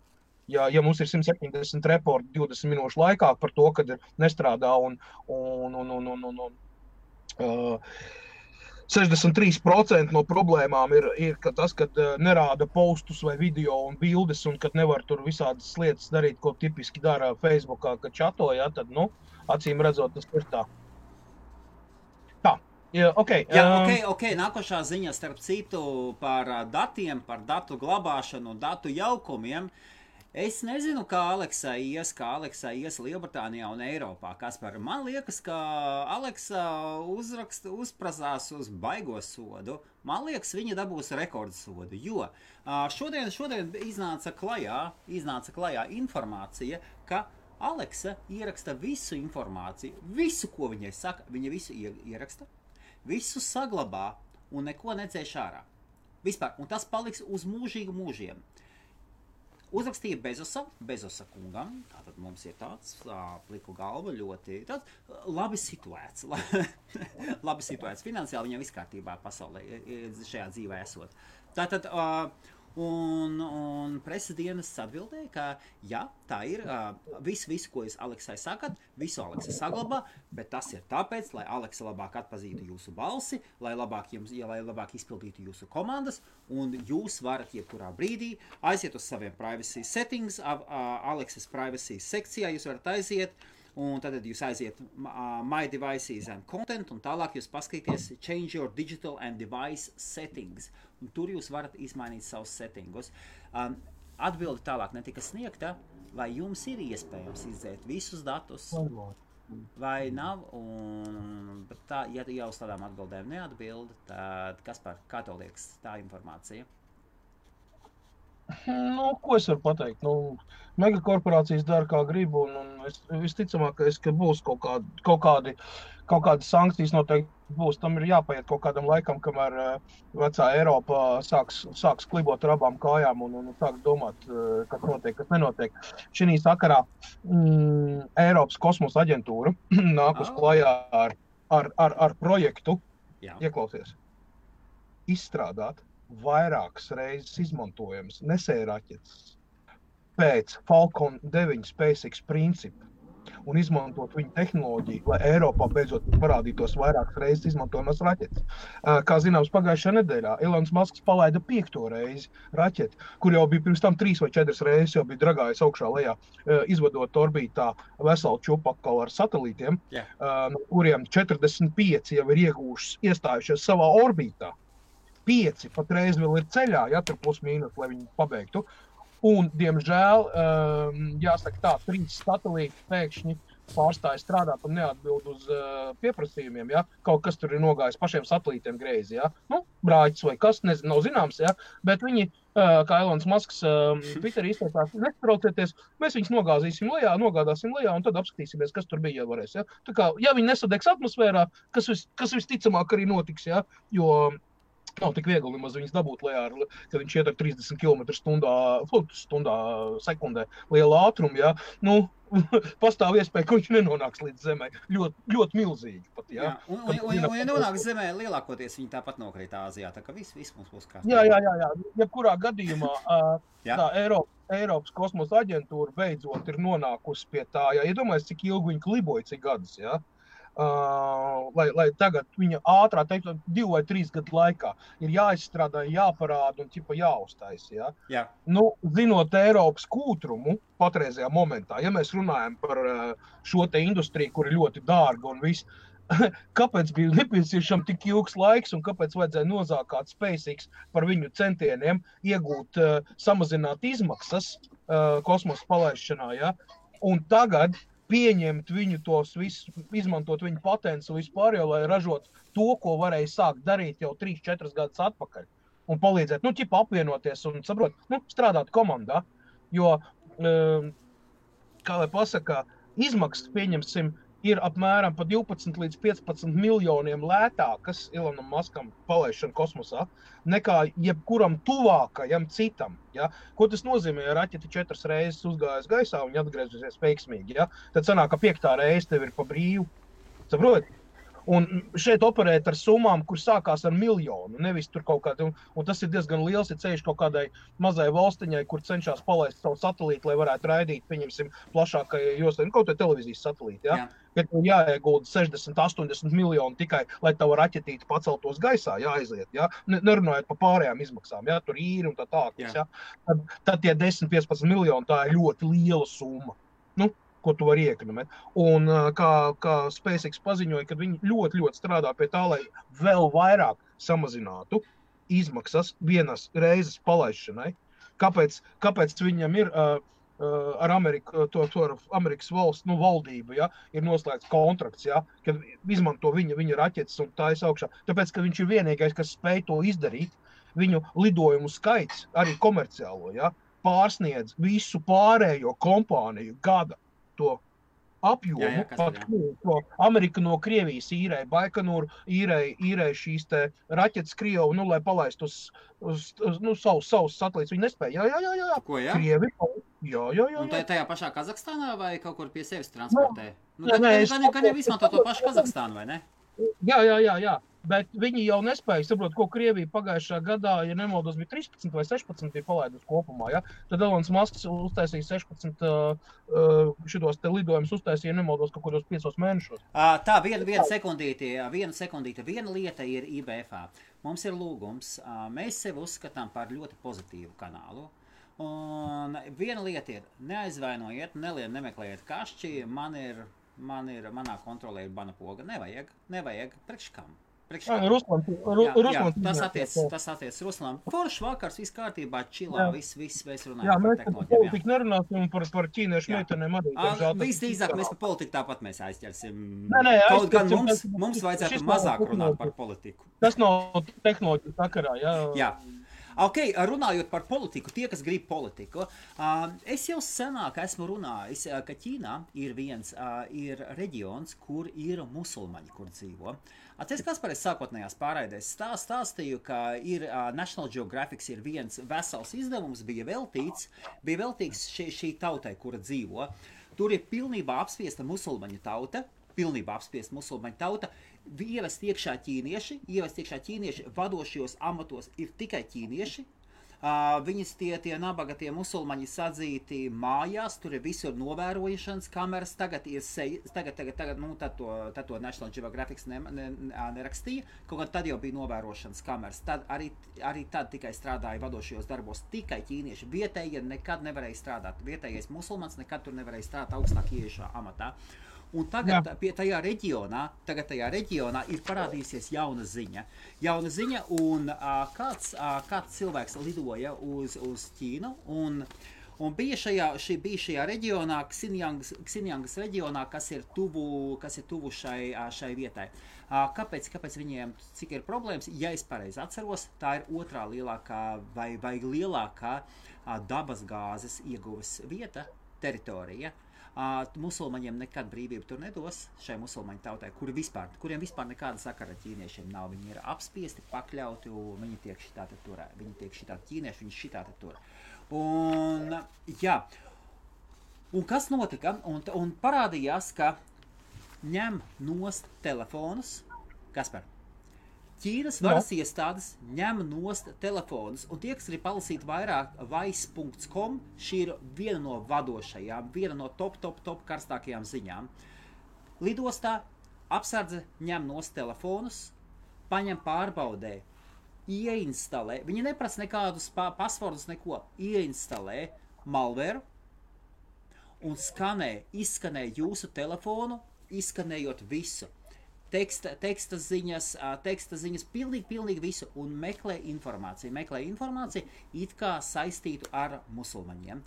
Ja, ja mums ir simt septiņdesmit reporti divdesmit minūšu laikā par to, kad ir nestrādā un, un, un, un, un, un, un uh, sešdesmit trīs procenti no problēmām ir, ir ka tas, kad nerāda postus vai video un bildes, un kad nevar tur visādas lietas darīt, ko tipiski dara Facebookā, ka čato, ja, tad, nu, acīm redzot, tas ir tā. Tā. Jā, okay. Jā, okay, okay. Nākošā ziņa starp citu par datiem, par datu glabāšanu un datu jaukumiem. Es nezinu, kā Aleksa ies, kā Aleksa ies Lielbritānijā un Eiropā. Kaspar, man liekas, ka Aleksa uzrakst, uzprasās uz baigo sodu. Man liekas, viņa dabūs rekordsodu, jo šodien, šodien iznāca klajā, iznāca klajā informācija, ka Aleksa ieraksta visu informāciju, visu, ko viņai saka, viņa visu ieraksta. Visu saglabā un neko nedzēš ārā. Vispār, un tas paliks uz mūžīgu mūžiem. Uzrakstīja Bezosa, Bezosa kungam, tātad mums ir tāds tā, pliku galva ļoti tāds, labi situēts, labi situēts finansiāli, viņam viskārtībā pasaulē, šajā dzīvē esot. Tātad, un, un preses dienas atbildēja, ka jā, tā ir, visu, visu, ko jūs Aleksai sakat, visu Aleksa saglabā, bet tas ir tāpēc, lai Aleksa labāk atpazītu jūsu balsi, lai labāk, jums, ja, lai labāk izpildītu jūsu komandas, un jūs varat jebkurā brīdī aiziet uz saviem privacy settings, Aleksas privacy sekcijā jūs varat aiziet, un tad jūs aiziet My Devices and Content, un tālāk jūs paskatīties Change your digital and device settings, un tur jūs varat izmainīt savus settingus. Atbildi tālāk netika sniegta, vai jums ir iespējams izdzēt visus datus, vai nav, un, bet tā, ja jau uz tādām atbildēm neatbildi, tad Kaspar, kā tev liekas tā informācija? Nu, ko es varu pateikt? Nu, megakorporācijas dara, kā gribu, un, un es, visticamākais, ka būs kaut kādi, kaut kādi, kaut kādi sankcijas noteikti būs. Tam ir jāpaiet kaut kādam laikam, kamēr vecā Eiropa sāks, sāks klibot ar abām kājām un, un sāks domāt, kas notiek, kas nenotiek. Šī sakarā mm, Eiropas kosmosa aģentūra nāk uz klajā ar, ar, ar, ar projektu, Jā. Ieklausies, izstrādāt vairākas reizes izmantojams nesējraķetes pēc Falcon deviņi SpaceX principu un izmantot viņu tehnoloģiju, lai Eiropā beidzot parādītos vairākas reizes izmantojamas raķetes. Kā zināms, pagājušajā nedēļā Elon Musks palaida piekto reizi raķeti, kur jau bija pirms tam trīs vai četras reizes jau bija dragājis augšā lejā, izvadot orbītā veselu čupakalu ar satelītiem, yeah. no kuriem četrdesmit pieci jau ir iegūšas, iestājušies savā orbītā. Pieci patreiz vēl ir ceļā, ja tur plus mīnus, lai viņi pabeigtu. Un, diemžēl, um, jāsaka tā, trīs satelīti pēkšņi pārstāja strādāt un neatbild uz uh, pieprasījumiem, ja? Kaut kas tur ir nogājis pašiem satelītiem greizi, ja? Nu, brāķis vai kas, nezinu, nav zināms, ja? Bet viņi, uh, kā Elons Musks um, Twitter izteicās, nestraucieties, mēs viņus nogāzīsim lejā, nogādāsim lejā un tad apskatīsimies, kas tur bija, ja varēs, ja? Tā kā, ja viņi nesadegs atmosfērā, kas, vis, kas visticamāk arī notiks, ja? Jo, nav tik viegli nemaz viņas dabūt lejā, kad viņš iet ar trīsdesmit kilometrus stundā sekundē liela ātruma, ja? Nu, pastāv iespēja, ka viņš nenonāks līdz zemē. Ļoti ļoti milzīgi pat, ja? Jā. Un, un, un, un ja nonāks zemē, lielākoties viņi tāpat nokrīt Āzijā, tā ka viss, viss mums būs kā. Jā, jā, jā, jā. Jebkurā gadījumā tā Eiropa, Eiropas kosmosa aģentūra beidzot ir nonākusi pie tā, ja iedomājies, cik ilgi viņi kliboja, cik gadus, ja? Uh, lai, lai tagad viņa ātrā, teikt, divu vai trīs gadu laikā ir jāizstrādā, jāparāda un tipa jāuztais, ja? Jā. Nu, zinot Eiropas kūtrumu patreizajā momentā, ja mēs runājam par šo te industriju, kur ir ļoti dārga un viss, kāpēc bija nepieciešams tik ilgs laiks un kāpēc vajadzēja nozākāt SpaceX par viņu centieniem iegūt, uh, samazināt izmaksas uh, kosmosa palaišanā, ja? Un tagad pieņemt viņu tos visus, izmantot viņu patents un vispār jau, lai ražot to, ko varēja sākt darīt jau trīs četras gadus atpakaļ un palīdzēt, nu, ķipa apvienoties un, saprot, nu, strādāt komandā, jo, um, kā lai pasaka, izmaksas, pieņemsim, ir apmēram pa divpadsmit līdz piecpadsmit miljoniem lētākas Elonam Muskam palaišana kosmosā, nekā jebkuram tuvākajam citam, ja? Ko tas nozīmē, ja raķeti četras reizes uzgājas gaisā un atgriezusies veiksmīgi, ja? Tad sanāk, ka piektā reize tev ir pa brīvu, saprot? Un šeit operēt ar summām, kur sākās ar miljonu, nevis tur kaut kādu, un, un tas ir diezgan liels, ja ceļš kaut kādai mazai valstiņai, kur cenšas palaist savu satelītu, lai varētu raidīt, pieņemsim, plašākajai joslai, nu, kaut vai televīzijas satelīti, ja? Jā. Kad jāiegulda sešdesmit, astoņdesmit miljoni tikai, lai tā var aķetīt paceltos gaisā, jāaiziet, ja? Nerunājot par pārējām izmaksām, ja? Tur īri un tā tākas, ja? Tad, tad tie desmit līdz piecpadsmit miljoni, tā ir ļoti liela summa. Nu, ko tu var iekļumēt. Un kā, kā SpaceX paziņoja, kad viņi ļoti, ļoti strādā pie tā, lai vēl vairāk samazinātu izmaksas vienas reizes palaišanai. Kāpēc, kāpēc viņam ir uh, uh, ar Ameriku, to, to ar Amerikas valsts nu, valdību, ja, ir noslēgts kontrakts, ja, kad izmanto viņa, viņa raķetes un tā ir augšā. Tāpēc, ka viņš ir vienīgais, kas spēj to izdarīt, viņu lidojumu skaits, arī komerciālo, ja, pārsniedz visu pārējo kompāniju gada. To apjomu, jā, jā, pat to Amerika no Krievijas īrē, Baikonūru īrē, īrē šīs te raķetes Krievu, nu, lai palaistu uz, uz, uz nu, savus, savus satelītus. Viņi nespēja, jā, jā, jā, jā. Ko, jā? Krievi, jā, jā, jā. Un tā ir tajā pašā Kazahstānā vai kaut kur pie sevis transportē? Nu, jā, nē, gan, gan jau izmanto to pašu Kazahstānu, vai ne? Jā, jā, jā, jā. Bet viņi jau nespēja saprot, ko Krievija pagājušā gadā, ja nemaldos, bija trīspadsmit vai sešpadsmit bija palaidus kopumā, ja? Tad Elons Musks uztaisīja sešpadsmit uh, šitos te lidojumus uztaisīja, ja nemaldos, kaut kādos piecos mēnešos. Tā, viena, viena sekundīte, viena sekundīte, viena lieta ir I B F A. Mums ir lūgums, mēs sevi uzskatām par ļoti pozitīvu kanālu. Un viena lieta ir, neaizvainojiet, nelien, nemeklējiet kašķi, man ir, man ir, manā kontrolē ir bana poga, nevajag, nevajag priekškam. Priekšā. Ruslan, ru, jā, Ruslan, jā, tas attiec, tas attiec Ruslan. Foršs vakars, viss kārtībā, čilā, viss, viss, mēs runājam par tehnoloģiem. Jā, mēs par politiku nerunāsim, par, par ķīniešu meitenēm arī. Visdrīzāk mēs par politiku tāpat mēs aizķersim. Nē, nē, Kaut aizķersim, gan mums, mums vajadzētu mazāk runāt par politiku. Tas nav tehnoloģiju sakarā, jā. Jā. Ok, runājot par politiku, tie, kas grib politiku, es jau senāk esmu runājis, ka Ķīnā ir viens, ir reģions, kur ir musulmaņi, kur dzīvo. Atceries, Kaspar, es sākotnējās pārraidēs stāstīju, ka ir National Geographic ir viens vesels izdevums, bija veltīts, bija veltīts šī, šī tautai, kura dzīvo. Tur ir pilnībā apspiesta musulmaņu tauta, pilnībā apspiesta musulmaņu tauta, ievest iekšā ķīnieši, ievest iekšā ķīnieši vadošajos amatos ir tikai ķīnieši. Uh, viņas tie, tie nabagatie musulmaņi sadzīti mājās, tur ir visur novērošanas kameras, tagad ir seji, tagad, tagad, tagad, nu, tad to, tad to National Geographic ne, ne, nerakstīja, kaut gan tad jau bija novērošanas kameras, tad arī, arī tad tikai strādāja vadošajos darbos tikai ķīnieši, vietējie nekad nevarēja strādāt, vietējais musulmans nekad tur nevarēja strādāt augstāk ieiešā amatā. Un tagad pie tajā reģionā, tagad tajā reģionā ir parādījusies jauna ziņa. Jauna ziņa un a, kāds, a, kāds cilvēks lidoja uz, uz Ķīnu un, un bija, šajā, šī, bija šajā reģionā, Xinjiangas, Xinjiangas reģionā, kas ir tuvu, kas ir tuvu šai, a, šai vietai. A, kāpēc, kāpēc viņiem, cik ir problēmas? Ja es pareizi atceros, tā ir otrā lielākā vai, vai lielākā a, dabas gāzes ieguves vieta, teritorija. Uh, musulmaņiem nekad brīvību tur nedos šai musulmaņu tautai, kuri vispār, kuriem vispār nekāda sakara ķīniešiem nav. Viņi ir apspiesti, pakļauti, viņi tiek šitādi tur, viņi tiek šitādi ķīnieši, viņi šitādi tur. Un, jā, un kas notika? Un, un parādījās, ka ņem nost telefonus, Kaspar, Ķīnas varas no. iestādes ņem nost telefonus, un tie, kas grib palasīt vairāk vice dot com, šī ir viena no vadošajām, viena no top, top, top karstākajām ziņām. Lidostā apsardze ņem nost telefonus, paņem pārbaudē, ieinstalē, viņi neprasa nekādus pa- pasvordus, neko, ieinstalē malveru un skanē, izskanē jūsu telefonu, izskanējot visu. Teksta, teksta ziņas, teksta ziņas, pilnīgi, pilnīgi visu, un meklē informāciju. Meklē informāciju, it kā saistītu ar musulmaņiem.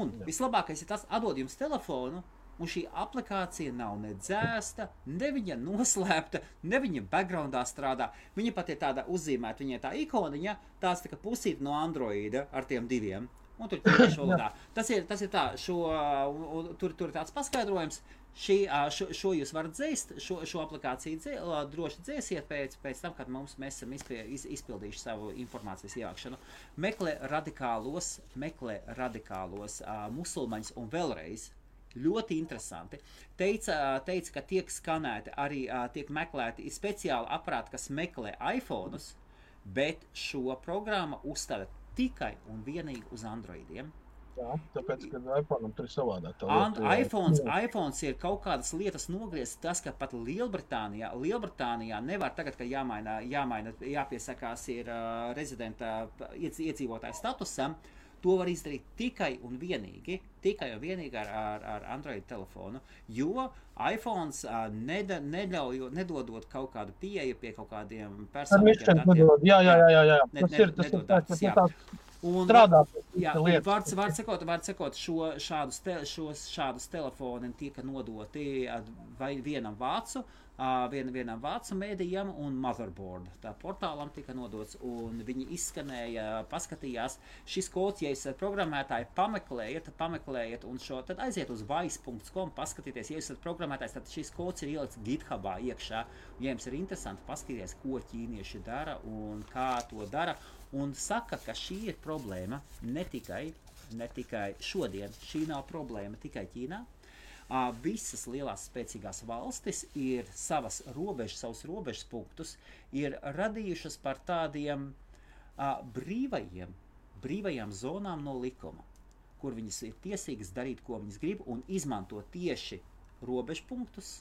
Un vislabākais ir tas, atdod jums telefonu, un šī aplikācija nav ne dzēsta, ne viņa noslēpta, ne viņa backgroundā strādā. Viņa pat ir tāda uzzīmēta, viņai tā ikoniņa, tās tā kā pusīt no Androida ar tiem diviem. Un tur ķīniešu valodā. Tas ir, tas ir tā, šo, tur, tur ir tāds paskaidrojums, šī, šo, šo jūs varat dzēst, šo, šo aplikāciju dzē, droši dzēsiet pēc, pēc tam, kad mums, mēs esam izpie, iz, izpildījuši savu informācijas ievākšanu. Meklē radikālos, meklē radikālos uh, musulmaņus un vēlreiz Ļoti interesanti. Teica, teica, ka tiek skanēti, arī tiek meklēti speciāli aparāti, kas meklē iPhone'us, bet šo programmu uzstāda tikai un vienīgi uz Androidiem. Jā, tāpēc, ka iPhone'am tur ir savādāk. And, iPhones, iPhones ir kaut kādas lietas nogrieztas, tas, ka pat Lielbritānijā, Lielbritānijā nevar tagad, ka jāmaina, jāmaina jāpiesakās ir uh, rezidenta iedzīvotāja statusam, to var izdarīt tikai un vienīgi, tikai un vienīgi ar, ar, ar Android telefonu, jo iPhones uh, neda, neļauj, nedodot kaut kādu pieeju pie kaut kādiem personīgiem datiem. Jā, jā, jā, jā, jā. Ne, tas ne, ir, tas ir tāds, jā. Un, strādā jā, vārds, vārds sekot, vārds sekot, šo, šādus, te, šos, šādus telefoni tika nodoti vai vienam vācu, vien, vienam vācu mēdījam un motherboard. Tā portālam tika nodots un viņi izskanēja, paskatījās, šis kods, ja esat programmētāji, pameklējiet, pameklējiet un šo, tad aiziet uz vice dot com, paskatīties, ja esat programmētājs, tad šis kods ir ielikts GitHubā iekšā. Ja jums ir interesanti, paskatīties, ko ķīnieši dara un kā to dara. Un saka, ka šī ir problēma ne tikai, ne tikai šodien, šī nav problēma tikai Ķīnā. Visas lielās spēcīgās valstis ir savas robežas, savus robežas punktus, ir radījušas par tādiem brīvajiem, brīvajām zonām no likuma, kur viņas ir tiesīgas darīt, ko viņas grib, un izmanto tieši robežu punktus,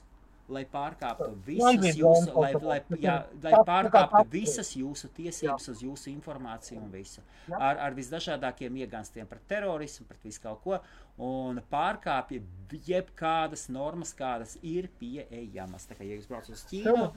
lai pārkāptu visas jūsu, lai, lai, jā, lai pārkāptu visas jūsu tiesības uz jūsu informāciju un visu. Ar, ar visdažādākiem ieganstiem par terorismu, par visu kaut ko, un pārkāpja jebkādas normas, kādas ir pieejamas. Tā kā, ja jūs brauc uz Ķīnu,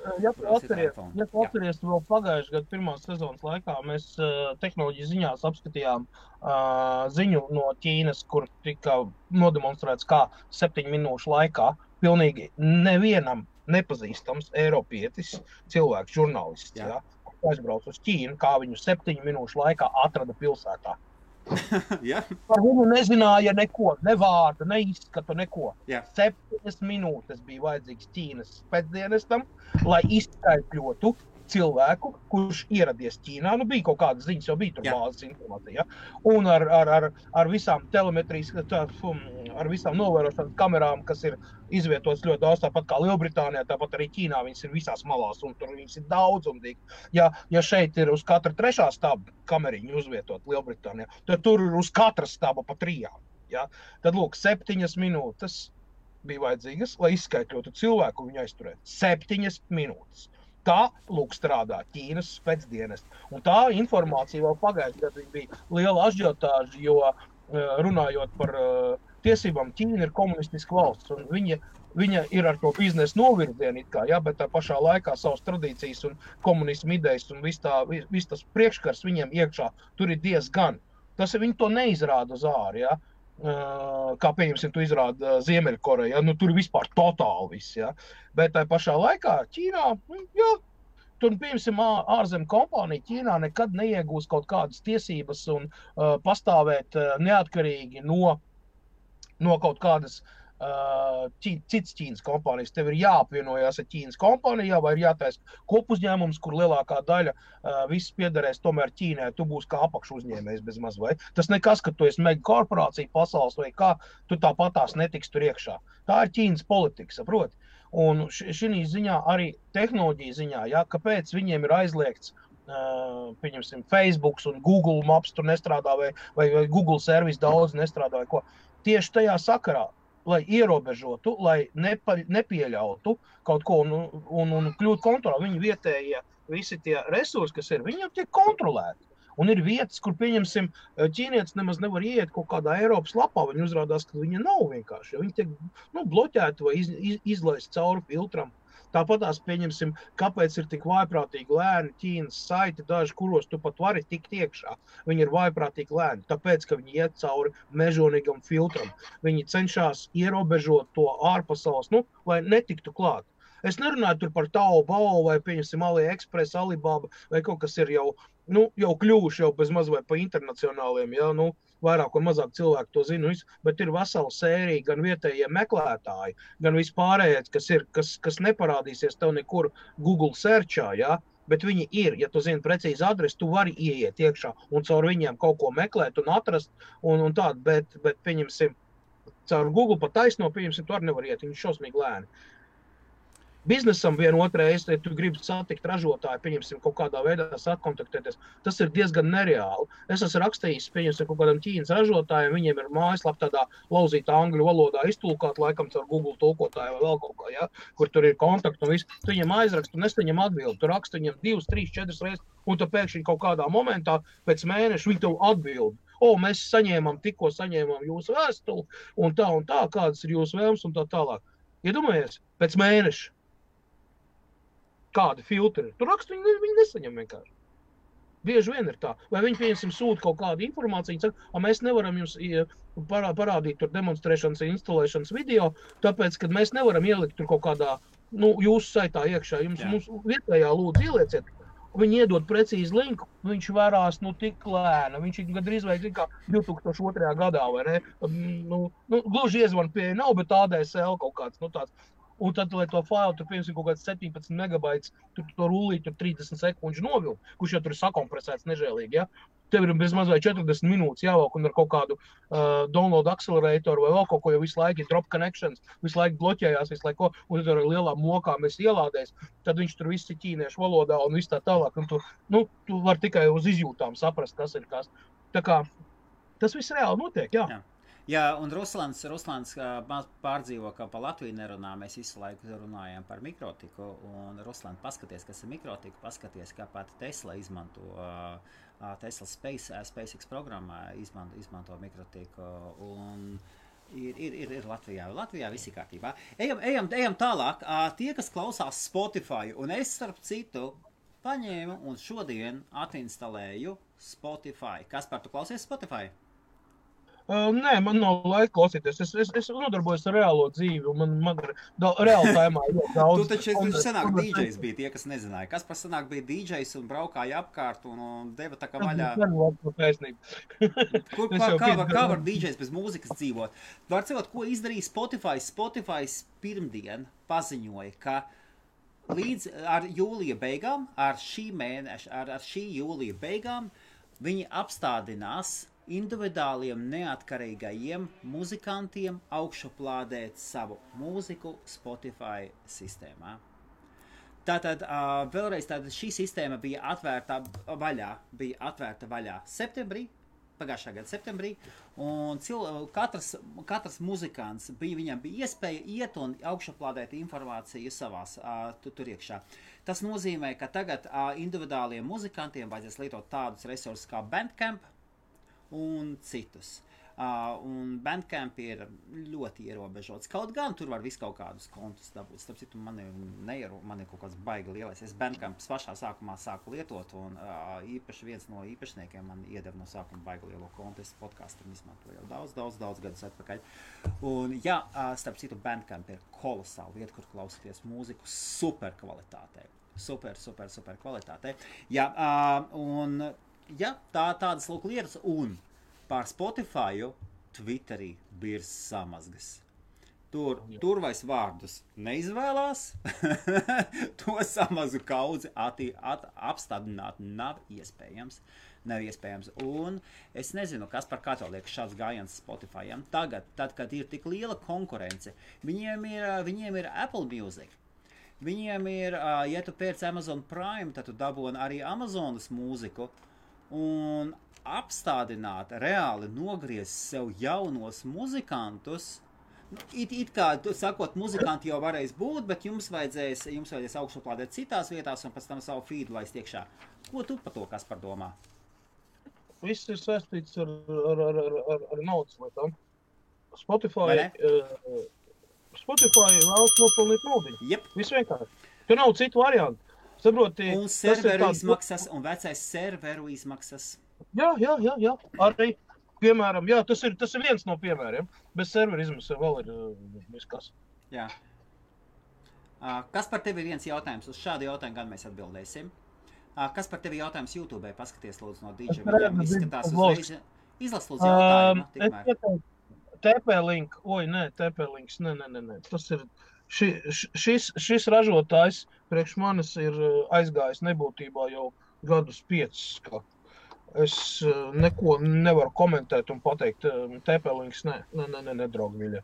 brauciet iPhone. Ja tu atceries, vēl pagājuši gadu pirmās sezonas laikā mēs uh, tehnoloģiju ziņās apskatījām uh, ziņu no Ķīnas, kur tika nodemonstrēts kā septiņu minūšu laikā. Pilnīgi nevienam nepazīstams eiropietis, cilvēks, žurnālists, jā. Jā, aizbrauc uz Ķīnu, kā viņu septiņu minūšu laikā atrada pilsētā. jā. Par viņu nezināja neko, ne vārdu, ne izskatu, neko. Jā. Septiņas minūtes bija vajadzīgs Ķīnas pēcdienestam, lai izskaidrotu cilvēku, kurš ieradies Ķīnā, nu bija kaut kādas ziņas, jau bija tur bāzes informācija, ja? Un ar, ar, ar, ar visām telemetrijas, ar visām novērošanas kamerām, kas ir izvietotas ļoti daudz, tāpat kā Lielbritānijā, tāpat arī Ķīnā, viņas ir visās malās, un tur viņas ir daudzumdīgi. Ja, ja šeit ir uz katra trešā staba kameriņu uzvietot Lielbritānijā, tad tur ir uz katra staba pa trijām. Ja? Tad, lūk, septiņas minūtes bija vajadzīgas, lai izskaitļotu cilvēku un viņu aizturētu. Septiņas minūtes. Tā, lūk, strādā Ķīnas spēcdienas. Un tā informācija vēl pagājuši gadu bija liela ažiotāža, jo runājot par tiesībām, Ķīna ir komunistiska valsts, un viņa, viņa ir ar to biznesu novirzienu it kā, ja, bet tā pašā laikā savas tradīcijas un komunismu idejas un viss vis tas priekškars viņiem iekšā tur ir diezgan. Tas viņi to neizrāda uz āri, ja. Kā pieņemsim, tu izrāda Ziemeļkoreja, ja? Nu tur vispār totāli viss, ja? Bet tai pašā laikā Ķīnā, jā, tur pieņemsim ārzem kompānija Ķīnā nekad neiegūs kaut kādas tiesības un uh, pastāvēt uh, neatkarīgi no, no kaut kādas uh, citas Ķīnas kompānijas. Tev ir jāapvienojās ar Ķīnas kompānijā vai ir jātais kopuzņēmums, kur lielākā daļa uh, viss piederēs tomēr Ķīnai, tu būs kā apakšuzņēmējs bez maz vai. Tas nekas, ka tu esi mega korporācija pasaules vai kā, tu tāpatās netiks tur iekšā. Tā ir Ķīnas politika, saproti. Un šī ziņā arī tehnoloģija ziņā, ja, kāpēc viņiem ir aizliegts Uh, pieņemsim, Facebooks un Google Maps tur nestrādā vai, vai, vai Google servis daudz nestrādā vai ko. Tieši tajā sakarā, lai ierobežotu, lai nepa, nepieļautu kaut ko un, un, un kļūt kontrolā. Viņi vietējie visi tie resursi, kas ir, viņiem tiek kontrolēti. Un ir vietas, kur, pieņemsim, ķīnietis nemaz nevar ieiet kaut kādā Eiropas lapā, viņi uzrādās, ka viņa nav vienkārši. Ja viņi tiek nu, bloķēti vai iz, iz, izlaist cauri filtram. Tāpatās pieņemsim, kāpēc ir tik vaiprātīgi lēni Ķīnas saiti daži, kuros tu pat vari tikt iekšā. Viņi ir vaiprātīgi lēni, tāpēc, ka viņi iet cauri mežonīgam filtram. Viņi cenšas ierobežot to ārpasaules, nu, lai netiktu klāt. Es nerunāju tur par Taobao vai, pieņemsim, AliExpress, Alibaba vai kaut kas ir jau, nu, jau kļūši jau bez maz vai pa internacionāliem, ja, nu, vairāk un mazāk cilvēku to zinu, bet ir vesela sērija gan vietējie meklētāji, gan vispārējais, kas ir, kas, kas neparādīsies tev nekur Google searchā, ja, bet viņi ir, ja tu zini precīzi adresi, tu vari ieiet iekšā un caur viņiem kaut ko meklēt un atrast un, un tādu, bet, bet pieņemsim, caur Google pat taisno, pieņemsim, tu arī nevar iet, viņš šausmīgi lēni. Biznesam vienu otrreiz, ja tu gribi satikt ražotāju, pieņemsim, kaut kādā veidā atkontaktēties, tas ir diezgan nereāli. Es esmu rakstījis, pieņemsim, kaut kādam Ķīnas ražotājiem, viņiem ir mājaslapa tādā lauzītā angļu valodā iztulkāt, laikam caur Google tulkotāju vai vēl kaut kā, ja, kur tur ir kontakti un viss. Tu viņiem aizrakstu, un es viņiem atbildu, tu rakstu viņiem divas, trīs, četras reizes, un tu pēkšņi kaut kādā momentā pēc mēneša viņi tev atbildi. O, mēs saņēmām, tikko saņēmām jūsu vēstuli, un tā un tā, kādas ir jūsu vēlmes un tā tālāk. Iedomājies, pēc mēneša, kādi filtri, tu rakstu, viņi, viņi nesaņem vienkārši. Bieži vien ir tā. Vai viņi, pieņemsim, sūta kaut kādu informāciju, saka, a, mēs nevaram jums parādīt tur demonstrēšanas un instalēšanas video, tāpēc, ka mēs nevaram ielikt tur kaut kādā, nu, jūsu saitā iekšā, jums Jā. Mums vietējā lūdzu ielieciet. Viņi iedod precīzi linku, viņš vērās, nu, tik lēna. Viņš ir gadrīz vajag, zin kā, divi tūkstoši otrajā gadā, vai ne? Nu, nu gluži iezvanu pie nav, bet A D S L kaut kāds, nu, tāds. Un tad, lai to failu, tur, piemēram, kaut kāds septiņpadsmit megabaits, tur to rullīt, tur trīsdesmit sekundžu novilk, kurš jau tur ir sakompresēts nežēlīgi, ja? Tev ir bez mazvai četrdesmit minūtes jāvelk un ar kaut kādu uh, download acceleratoru vai vēl kaut ko, jo visu laiku ir drop connections, visu laiku bloķējās, visu laiku, un tad ar lielām mokām esi ielādējis, tad viņš tur viss ir ķīniešu valodā un viss tā tālāk, un tu, nu, tu var tikai uz izjūtām saprast, kas ir kas. Tā kā tas viss reāli notiek, jā. jā. Jā, un Ruslands, Ruslands pārdzīvo, ka pa Latviju nerunā, mēs visu laiku runājam par mikrotiku, un Ruslands paskaties, kas ir mikrotika, paskaties, kā pat Tesla izmanto, uh, Tesla Space, uh, SpaceX programmā izmanto, izmanto mikrotiku, un ir, ir, ir, ir Latvijā, Latvijā visi kārtībā. Ejam, ejam, ejam tālāk, uh, tie, kas klausās Spotify, un es, starp citu, paņēmu un šodien atinstalēju Spotify. Kaspar, tu klausies Spotify? Uh, nē, man nav laika klausīties. Es, es, es nodarbojos ar reālo dzīvi, un man, man ir da, reāli taimā ļoti daudz. Tu taču un, senāk un, D Js bija tie, kas nezināja. Kaspar senāk bija D Js un braukāja apkārt un, un deva tā kā vaļā. Kur, kā, kā, kā var D Js bez mūzikas dzīvot? Var cilvēt, ko izdarīja Spotify? Spotify pirmdien paziņoja, ka līdz ar jūlija beigām, ar šī mēneša, ar, ar šī jūlija beigām, viņi apstādinās individuāliem neatkarīgajiem muzikantiem augšuplādēt savu mūziku Spotify sistēmā. Tātad uh, vēlreiz tātad šī sistēma bija atvērta vaļā, bija atvērta vaļā septembrī, pagājušā gada septembrī, un cil, katrs, katrs muzikants bija, viņam bija iespēja iet un augšuplādēt informāciju savās uh, tu, tur iekšā. Tas nozīmē, ka tagad uh, individuāliem muzikantiem vajadzēs lietot tādus resursus kā Bandcamp, un citus. Uh, un Bandcamp ir ļoti ierobežots. Kaut gan tur var visu kaut kādus kontus dabūt. Starp citu, man ir, neiero, man ir kaut kāds baigi lielais. Es Bandcamp pašā sākumā sāku lietot, un uh, īpaši viens no īpašniekiem man iedeva no sākuma baigi lielo kontu. Es podkastam izmantoju daudz, daudz, daudz gadus atpakaļ. Un jā, uh, starp citu, Bandcamp ir kolosāla vieta, kur klausīties mūziku super kvalitātē. Super, super, super kvalitātē. Jā, uh, un... Ja, tā tādas lūk lietas, un pār Spotifyu Twitterī birs samazgas. Tur, tur vairs vārdus neizvēlās, to samazu kaudzi ati, at, apstādināt nav iespējams, nav iespējams. Un es nezinu, kas par kā to liek šāds gājiens Spotifyam tagad, tad, kad ir tik liela konkurence, viņiem ir, viņiem ir Apple Music. Viņiem ir, ja tu pēc Amazon Prime, tad tu dabūni arī Amazonas mūziku, un apstādināt, reāli nogriezt sev jaunos muzikantus. Nu, it, it kā, sakot, muzikanti jau varēs būt, bet jums vajadzēs, jums vajadzēs augšuplādēt citās vietās un pēc tam savu feedu laist iekšā. Ko tu par to, Kaspar, domā? Viss ir saistīts ar, ar, ar, ar, ar naudas lietām. Spotify, uh, Spotify vēlas nopelnīt naudiņu. Yep. Viss vienkārši. Tu nav citu variantu. Saproti, un serveru izmaksas, un vecais serveru izmaksas. Jā, jā, jā, jā. Arī, piemēram, jā, tas ir, tas ir viens no piemēriem. Bez serveru izmaksas vēl ir viskas. Jā. Kas par tevi ir viens jautājums? Uz šādu jautājumu gan mēs atbildēsim. Kas par tevi jautājums YouTube? Paskaties, lūdzu, no D J. Viņam izskatās uzreiz. Izlas, lūdzu, jautājumu. Um, es T P-link. Oj, nē, T P-links. Nē, nē, nē, nē. Tas ir... Ši, šis, šis ražotājs priekš manis ir aizgājis nebūtībā jau gadus piecus, kā Es neko nevaru komentēt un pateikt, T P Links nē, nē, nē, nē, nē draugi viļa.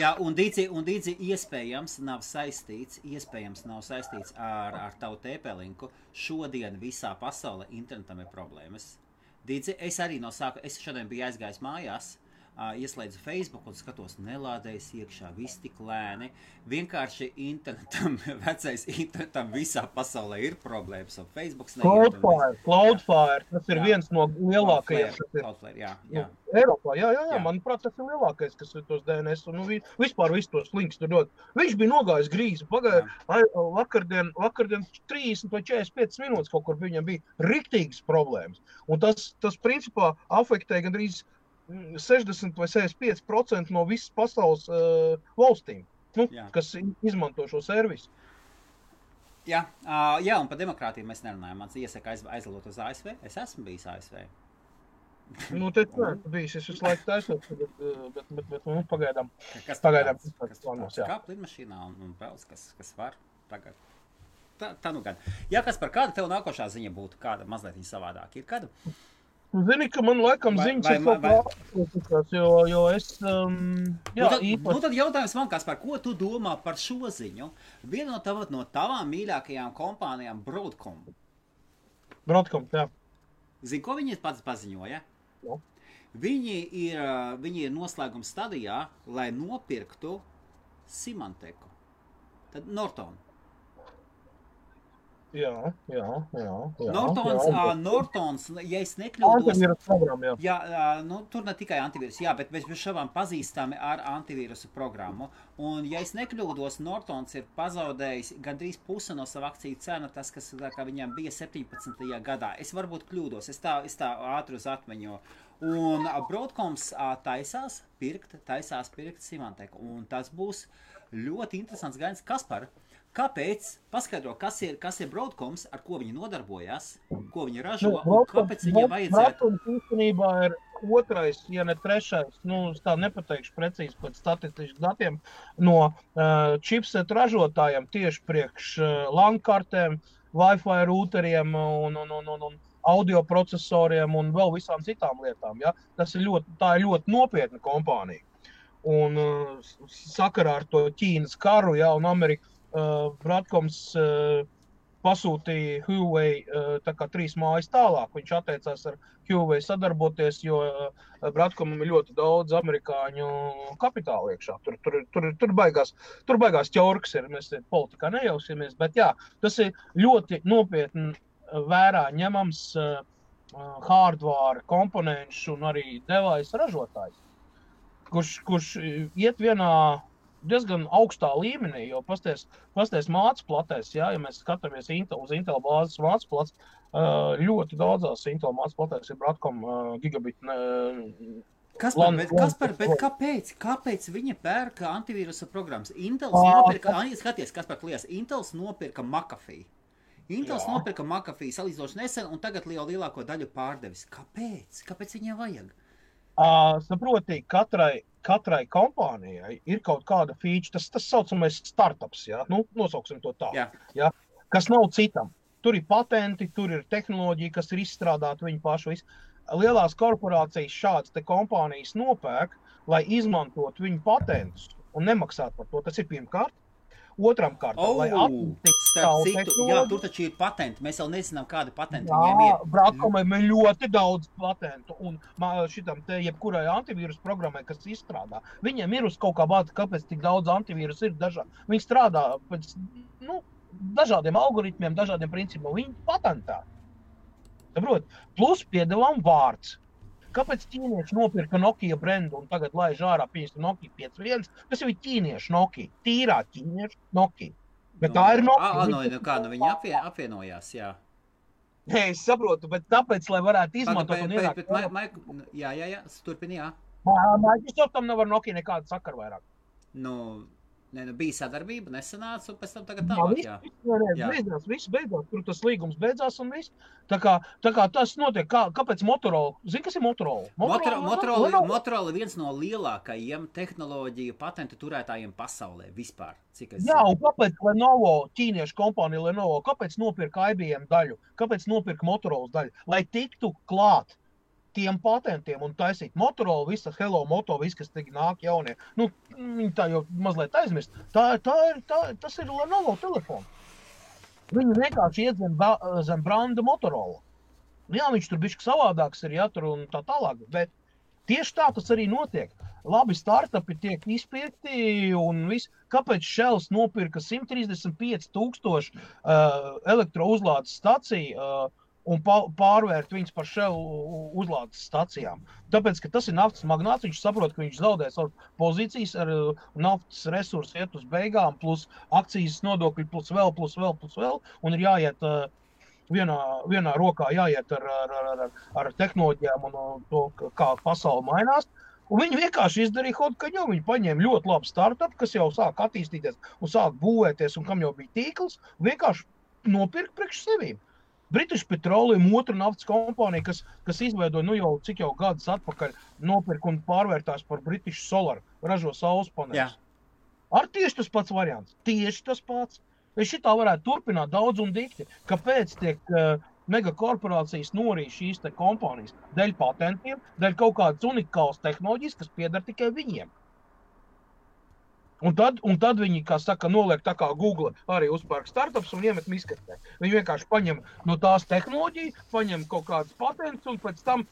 Jā, un Dīci, un Dīci iespējams nav saistīts, iespējams nav saistīts ar, ar tavu T P Linku. Šodien visā pasaulē internetam ir problēmas. Dīci, es arī no sāku, es šodien biju aizgājis mājās, ieslēdzu Facebook un skatos, nelādējas iekšā, viss tik lēni. Vienkārši internetam, vecais internetam visā pasaulē ir problēmas, un Facebooks neiet. Cloudflare, Cloudflare, tas ir jā. viens no lielākajiem. Cloudflare, Cloudflare, jā, jā. Nu, Eiropā, jā, jā, jā, jā, manuprāt, tas ir lielākais, kas ir tos D N S, un nu, vispār visu tos links tur dod. Viņš bija nogājis grīzi, pagāja vakardien, vakardien trīsdesmit vai četrdesmit piecas minūtes kaut kur viņam bija riktīgas problēmas, un tas, tas principā afektē gandrīz sešdesmit vai sešdesmit pieci procenti no visas pasaules uh, valstīm, nu, kas izmanto šo servisu. Jā, uh, jā, un par demokrātiju mēs nerunājam. Mans iesaka aiz, aizlot uz A S V. Es esmu bijis A S V. Nu, te tā bijis. Es visu laiku taisot, bet, bet, bet, bet nu, pagaidām. Kas pagaidām? Kas plānos, jā. Kā plidmašīnā un, un pels, kas, kas var tagad? Tā, tā nu gan. Jā, Kaspar, kāda tev nākošā ziņa būtu? Kāda mazliet viņa savādāk ir? Kāda? Zini, ka man laikam ziņas ir kaut jo, jo es, um, jā, nu tad, īpaši. Nu tad jautājums man, Kaspar, ko tu domā par šo ziņu? Viena no, tav, no tavām mīļākajām kompānijām Broadcom. Broadcom, jā. Zini, ko viņi pats paziņoja? Jā. Viņi ir, viņi ir noslēguma stadijā, lai nopirktu Symantecku. Tad Norton. Jā, jā, jā, jā. Nortons, jā, uh, Nortons, ja es nekļūdos... Antivīrus programma, jā. Jā, uh, nu, tur ne tikai antivīrus, jā, bet mēs šavām pazīstami ar antivīrusu programmu. Un, ja es nekļūdos, Nortons ir pazaudējis gandrīz pusi no savu akciju cenu, tas, kas tā kā viņam bija septiņpadsmitajā gadā. Es varbūt kļūdos, es tā, es tā ātri uz atmeņo. Un uh, Broadcoms uh, taisās pirkt, taisās pirkt Symantecku. Un tas būs ļoti interesants gains. Kaspar, kāpēc? Paskaidro, kas ir, kas ir Broadcoms, ar ko viņi nodarbojas, ko viņi ražo, nu, un kāpēc viņiem vajadzētu? Broadcoms īstenībā ir otrais, ja ne trešais, nu, es tā nepateikšu precīzi pēc statistiskām datiem, no uh, chipsetu ražotājiem tieši priekš uh, LAN kartēm, Wi-Fi routeriem un, un, un, un, un audio procesoriem un vēl visām citām lietām, ja? Tas ir ļoti, tā ir ļoti nopietna kompānija. Un uh, sakarā ar to Ķīnas karu, ja, un Ameriku, Uh, Broadcoms uh, pasūtīja Huawei uh, tā kā trīs mājas tālāk. Viņš atteicās ar Huawei sadarboties, jo uh, Broadcomam ir ļoti daudz amerikāņu kapitāla iekšā. Tur, tur, tur, tur baigās, tur baigās ķorks ir, mēs politikā nejauksimies, bet jā, tas ir ļoti nopietni vērā ņemams uh, hardware komponents un arī device ražotājs, kurš, kurš iet vienā diezgan augstā līmenī, jo pasties, pasties mācplatēs, ja, ja mēs skatāmies Intel, uz Intel bāzes mācplats, ļoti daudzās Intel mācplatēs ir Broadcom gigabit. Kaspar, Land, bet, Kaspar, bet kāpēc? Kāpēc viņi pērka antivīrusa programmas? Intels nopirka, skaties, Kaspar, klies, Intels nopirka McAfee. Intels jā. nopirka McAfee salīdzinoši nesen un tagad lielu lielāko daļu pārdevis. Kāpēc? Kāpēc viņiem vajag? Uh, saproti, katrai, katrai kompānijai ir kaut kāda feature, tas, tas saucamais startups, ja? Nu, nosauksim to tā, yeah. ja? Kas nav citam. Tur ir patenti, tur ir tehnoloģija, kas ir izstrādāta viņu pašu. Lielās korporācijas šādas te kompānijas nopērk, lai izmantot viņu patentus un nemaksāt par to. Tas ir pirmkārt. Otram kārtā, oh, lai attīstītu savu tehnoloģiju. Jā, tur taču ir patenti. Mēs jau nezinām, kādi patenti viņiem ir. Jā, Broadcomam ir ļoti daudz patentu. Un šitam te jebkurai antivīrus programmai, kas izstrādā, viņiem ir uz kaut kā bāta, kāpēc tik daudz antivīrus ir dažādi. Viņi strādā pēc nu, dažādiem algoritmiem, dažādiem principiem. Viņi patentā. Saprot? Plus piedevām vārds. Kāpēc ķīnieši nopirka Nokia brendu un tagad laiž ārā pieņemsim Nokia pieci viens? Tas jau ir ķīnieši Nokia, tīrā ķīnieši Nokia. Bet no, tā ir Nokia. A, no, no kā, no viņi apvien, apvienojās, jā. Nē, es saprotu, bet tāpēc, lai varētu izmantot un ienāk. Jā, jā, jā, turpini, jā. Microsoftam nevar Nokia nekāda sakara vairāk. Nu, Nē, nu bija sadarbība, nesanāca, un pēc tam tagad tālāk, jā. Jā, beidzās, viss beidzās, tur tas līgums beidzās un viss. Tā kā, tā kā tas notiek, kā, kāpēc Motorola, zini, kas ir Motorola? Motorola, Motorola, Motorola, Motorola viens no lielākajiem tehnoloģiju patentu turētājiem pasaulē vispār, cik es... Jā, un kāpēc Lenovo, ķīniešu kompānija Lenovo, kāpēc nopirka I B M daļu, kāpēc nopirka Motorola daļu, lai tiktu klāt tiem patentiem un taisīt Motorola, visa Hello Moto, viss, kas tagad nāk jaunie. Nu, viņi tā jau mazliet aizmirst. Tā, tā ir, tā, tas ir Lenovo telefons. Viņi vienkārši iet zem, zem branda Motorola. Jā, viņš tur bišķi savādāks ir, jā, tur un tā tālāk, bet tieši tā tas arī notiek. Labi startupi tiek izpirkti un viss. Kāpēc Shells nopirka simt trīsdesmit pieci tūkstoši uh, elektrouzlādes staciju, uh, un pārvērt viņus par Shell uzlādes stacijām. Tāpēc, ka tas ir naftas magnāts, viņš saprot, ka viņš zaudē savu pozīcijas ar naftas resursu iet uz beigām, plus akcijas nodokļi, plus vēl, plus vēl, plus vēl, un ir jāiet vienā, vienā rokā, jāiet ar, ar, ar, ar tehnoloģijām un to, kā pasauli mainās. Un viņi vienkārši izdarīja hodkaņo, viņi paņēma ļoti labu startup, kas jau sāk attīstīties un sāk būvēties, un kam jau bija tīkls, vienkārši nopirka priekš sevīm. British Petroleum, otra naftas kompānija, kas, kas izveidoja, nu jau cik jau gadus atpakaļ, nopirka un pārvērtās par British Solar, ražo saules paneļus. Ar tieši tas pats variants, tieši tas pats. Es šitā varētu turpināt daudz un dikti, kāpēc tiek uh, megakorporācijas norīja šīs te kompānijas dēļ patentiem, dēļ kaut kādas unikālas tehnoloģijas, kas pieder tikai viņiem. Un tad, un tad viņi, kā saka, noliek tā kā Google arī uzpērk startups un iemet miskatē. Viņi vienkārši paņem no tās tehnoloģiju, paņem kaut kādas patents un pēc tam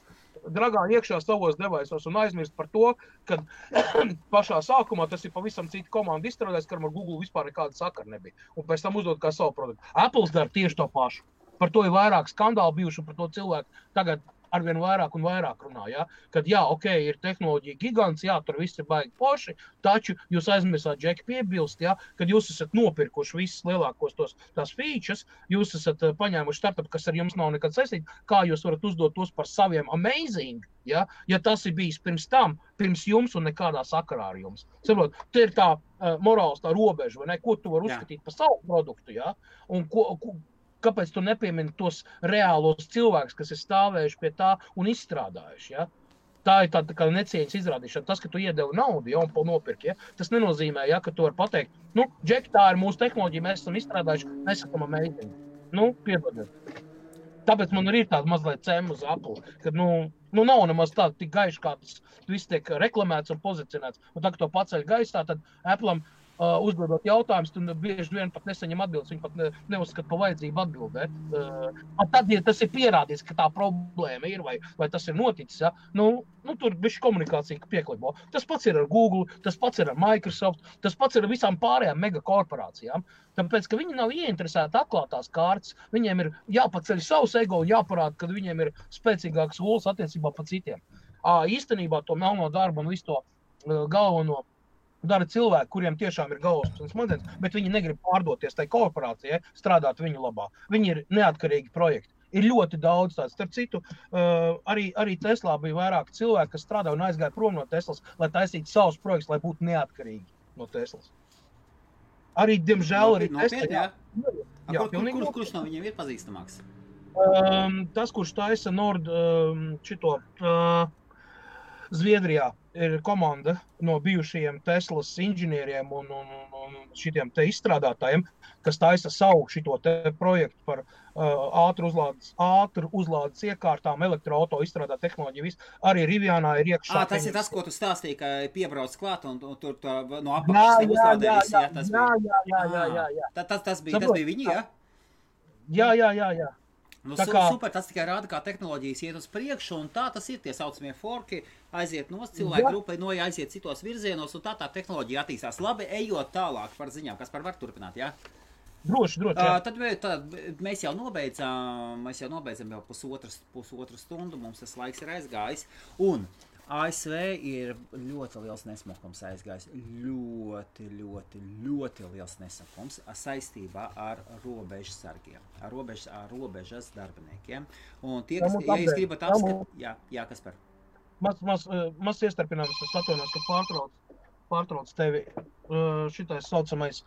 dragā iekšā savos devaisos un aizmirst par to, ka pašā sākumā tas ir pavisam cita komanda izstrādājis, karam ar Google vispār nekāda sakara nebija. Un pēc tam uzdod kā savu produktu. Apples dar tieši to pašu. Par to ir vairāk skandāli bijuši un par to cilvēku tagad arvien vairāk un vairāk runā, ja? Kad jā, ok, ir tehnoloģija gigants, jā, tur viss ir baigi porši, taču jūs aizmirsāt džeki piebilst, ja? Kad jūs esat nopirkuši visas lielākos tos, tās features, jūs esat paņēmuši startup, kas ar jums nav nekad saistīti, kā jūs varat uzdot tos par saviem amazing, ja, ja tas ir bijis pirms tam, pirms jums un nekādā sakarā ar jums. Saprot, te ir tā uh, morāls, tā robeža, vai ne, ko tu var uzskatīt jā. Par savu produktu, ja, un ko, ko kāpēc tu nepiemini tos reālos cilvēkus, kas ir stāvējuši pie tā un izstrādājuši, ja? Tā ir tā, tā kā necieņas izrādīšana. Tas, ka tu iedevi naudu, ja, un pa nopirki, ja? Tas nenozīmē, ja, ka tu var pateikt, nu, Džek, tā ir mūsu tehnoloģija, mēs esam izstrādājuši, mēs esam amazing. Nu, piedodiet. Tāpēc man arī ir tāda mazliet cēma uz Apple, ka, nu, nu, nav nemaz tāda tik gaiša, kā tas viss tiek reklamēts un pozicionēts. Un tā, ka to paceļ gaistā, tad Apple'am Uh, uzdodot jautājumus, tu bieži vien pat nesaņem atbildes, viņi pat ne, neuzskat pa vajadzību atbildēt. Uh, tad, ja tas ir pierādīts, ka tā problēma ir vai, vai tas ir noticis, ja, nu, nu tur bišķi komunikācija pieklibo. Tas pats ir ar Google, tas pats ir ar Microsoft, tas pats ir ar visām pārējām megakorporācijām. Tāpēc, ka viņi nav ieinteresēti atklātās kārtas, viņiem ir jāpaceļ savus ego un jāparāda, kad viņiem ir spēcīgāks vols attiecībā pa citiem. À, īstenībā to melno darbu un visu to uh, galveno dara cilvēki, kuriem tiešām ir galvas un smadzenes, bet viņi negrib pārdoties tai korporācijai, strādāt viņu labā. Viņi ir neatkarīgi projekti. Ir ļoti daudz tāds. Starp citu, uh, arī, arī Teslā bija vairāk cilvēki, kas strādā un aizgāja prom no Teslas, lai taisītu savus projektus, lai būtu neatkarīgi no Teslas. Arī, diemžēl, arī Tesla... Jā, jā kur, kur, kur, kurš no viņiem ir pazīstamāks? Um, tas, kurš taisa Nord um, šito... Uh, Zviedrijā ir komanda no bijušajiem Teslas inženieriem un, un, un šitiem te izstrādātājiem, kas taisa savu šito te projektu par uh, ātru uzlādes, ātru uzlādes iekārtām, elektroauto izstrādā tehnoloģiju, viss. Arī Rivjānā ir iekšā. Ā, tas teņi. Ir tas, ko tu stāstīji, ka piebrauc klāt un, un tur tā, no apakšas uzlādē visi, jā, tas jā, bija. Jā, jā, jā, jā, jā. Tā, tas, tas, bija, tas bija viņi, jā? Jā, jā, jā, jā. Nu, kā... Super, tas tikai rāda, kā tehnoloģijas iet uz priekšu, un tā tas ir tie saucamie forki, aiziet nos, cilvēki grupai noja, aiziet citos virzienos, un tā tā tehnoloģija attīstās. Labi, ejot tālāk par ziņām, kas par var turpināt, jā? Droši, droši, jā. Uh, tad, tad mēs jau nobeidzām, mēs jau nobeidzām jau pusotras, pusotras stundu, mums tas laiks ir aizgājis, un A S V ir ļoti liels nesmukums aizgājis, ļoti, ļoti, ļoti liels nesmukums saistībā ar robežas sargiem, ar robežas, ar robežas darbiniekiem. Un tie, kas, ja jūs gribat apskatīt, jā, jā, Kaspar. Mas, mas, mas iestarpinājums, es atvainojos, ka pārtrauc. pārtrauc tevi šitais saucamais.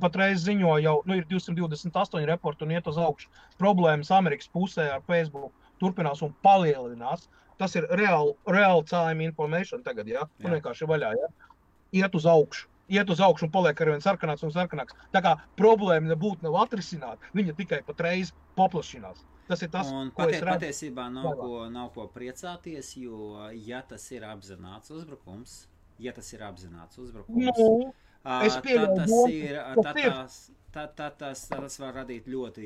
Patreiz ziņo jau, nu ir divi simti divdesmit astoņi reporti un iet uz augšu. Problēmas Amerikas pusē ar Facebook turpinās un palielinās. Tas ir real, real time information tagad, jā? Un vienkārši vaļā, jā? Iet uz augšu. Iet uz augšu un paliek arvien sarkanāks un sarkanāks. Tā kā problēma nebūtu nav atrisināt, viņa tikai patreiz paplašinās. Tas ir tas, un ko patie, es redzu. Patiesībā nav ko, nav ko priecāties, jo ja tas ir apzināts uzbrukums, ja tas ir apzināts uzbrukums, nu, a, es pieļauju, tā, tas ir, tā, tās, tā, tā, tās, tā tas var radīt ļoti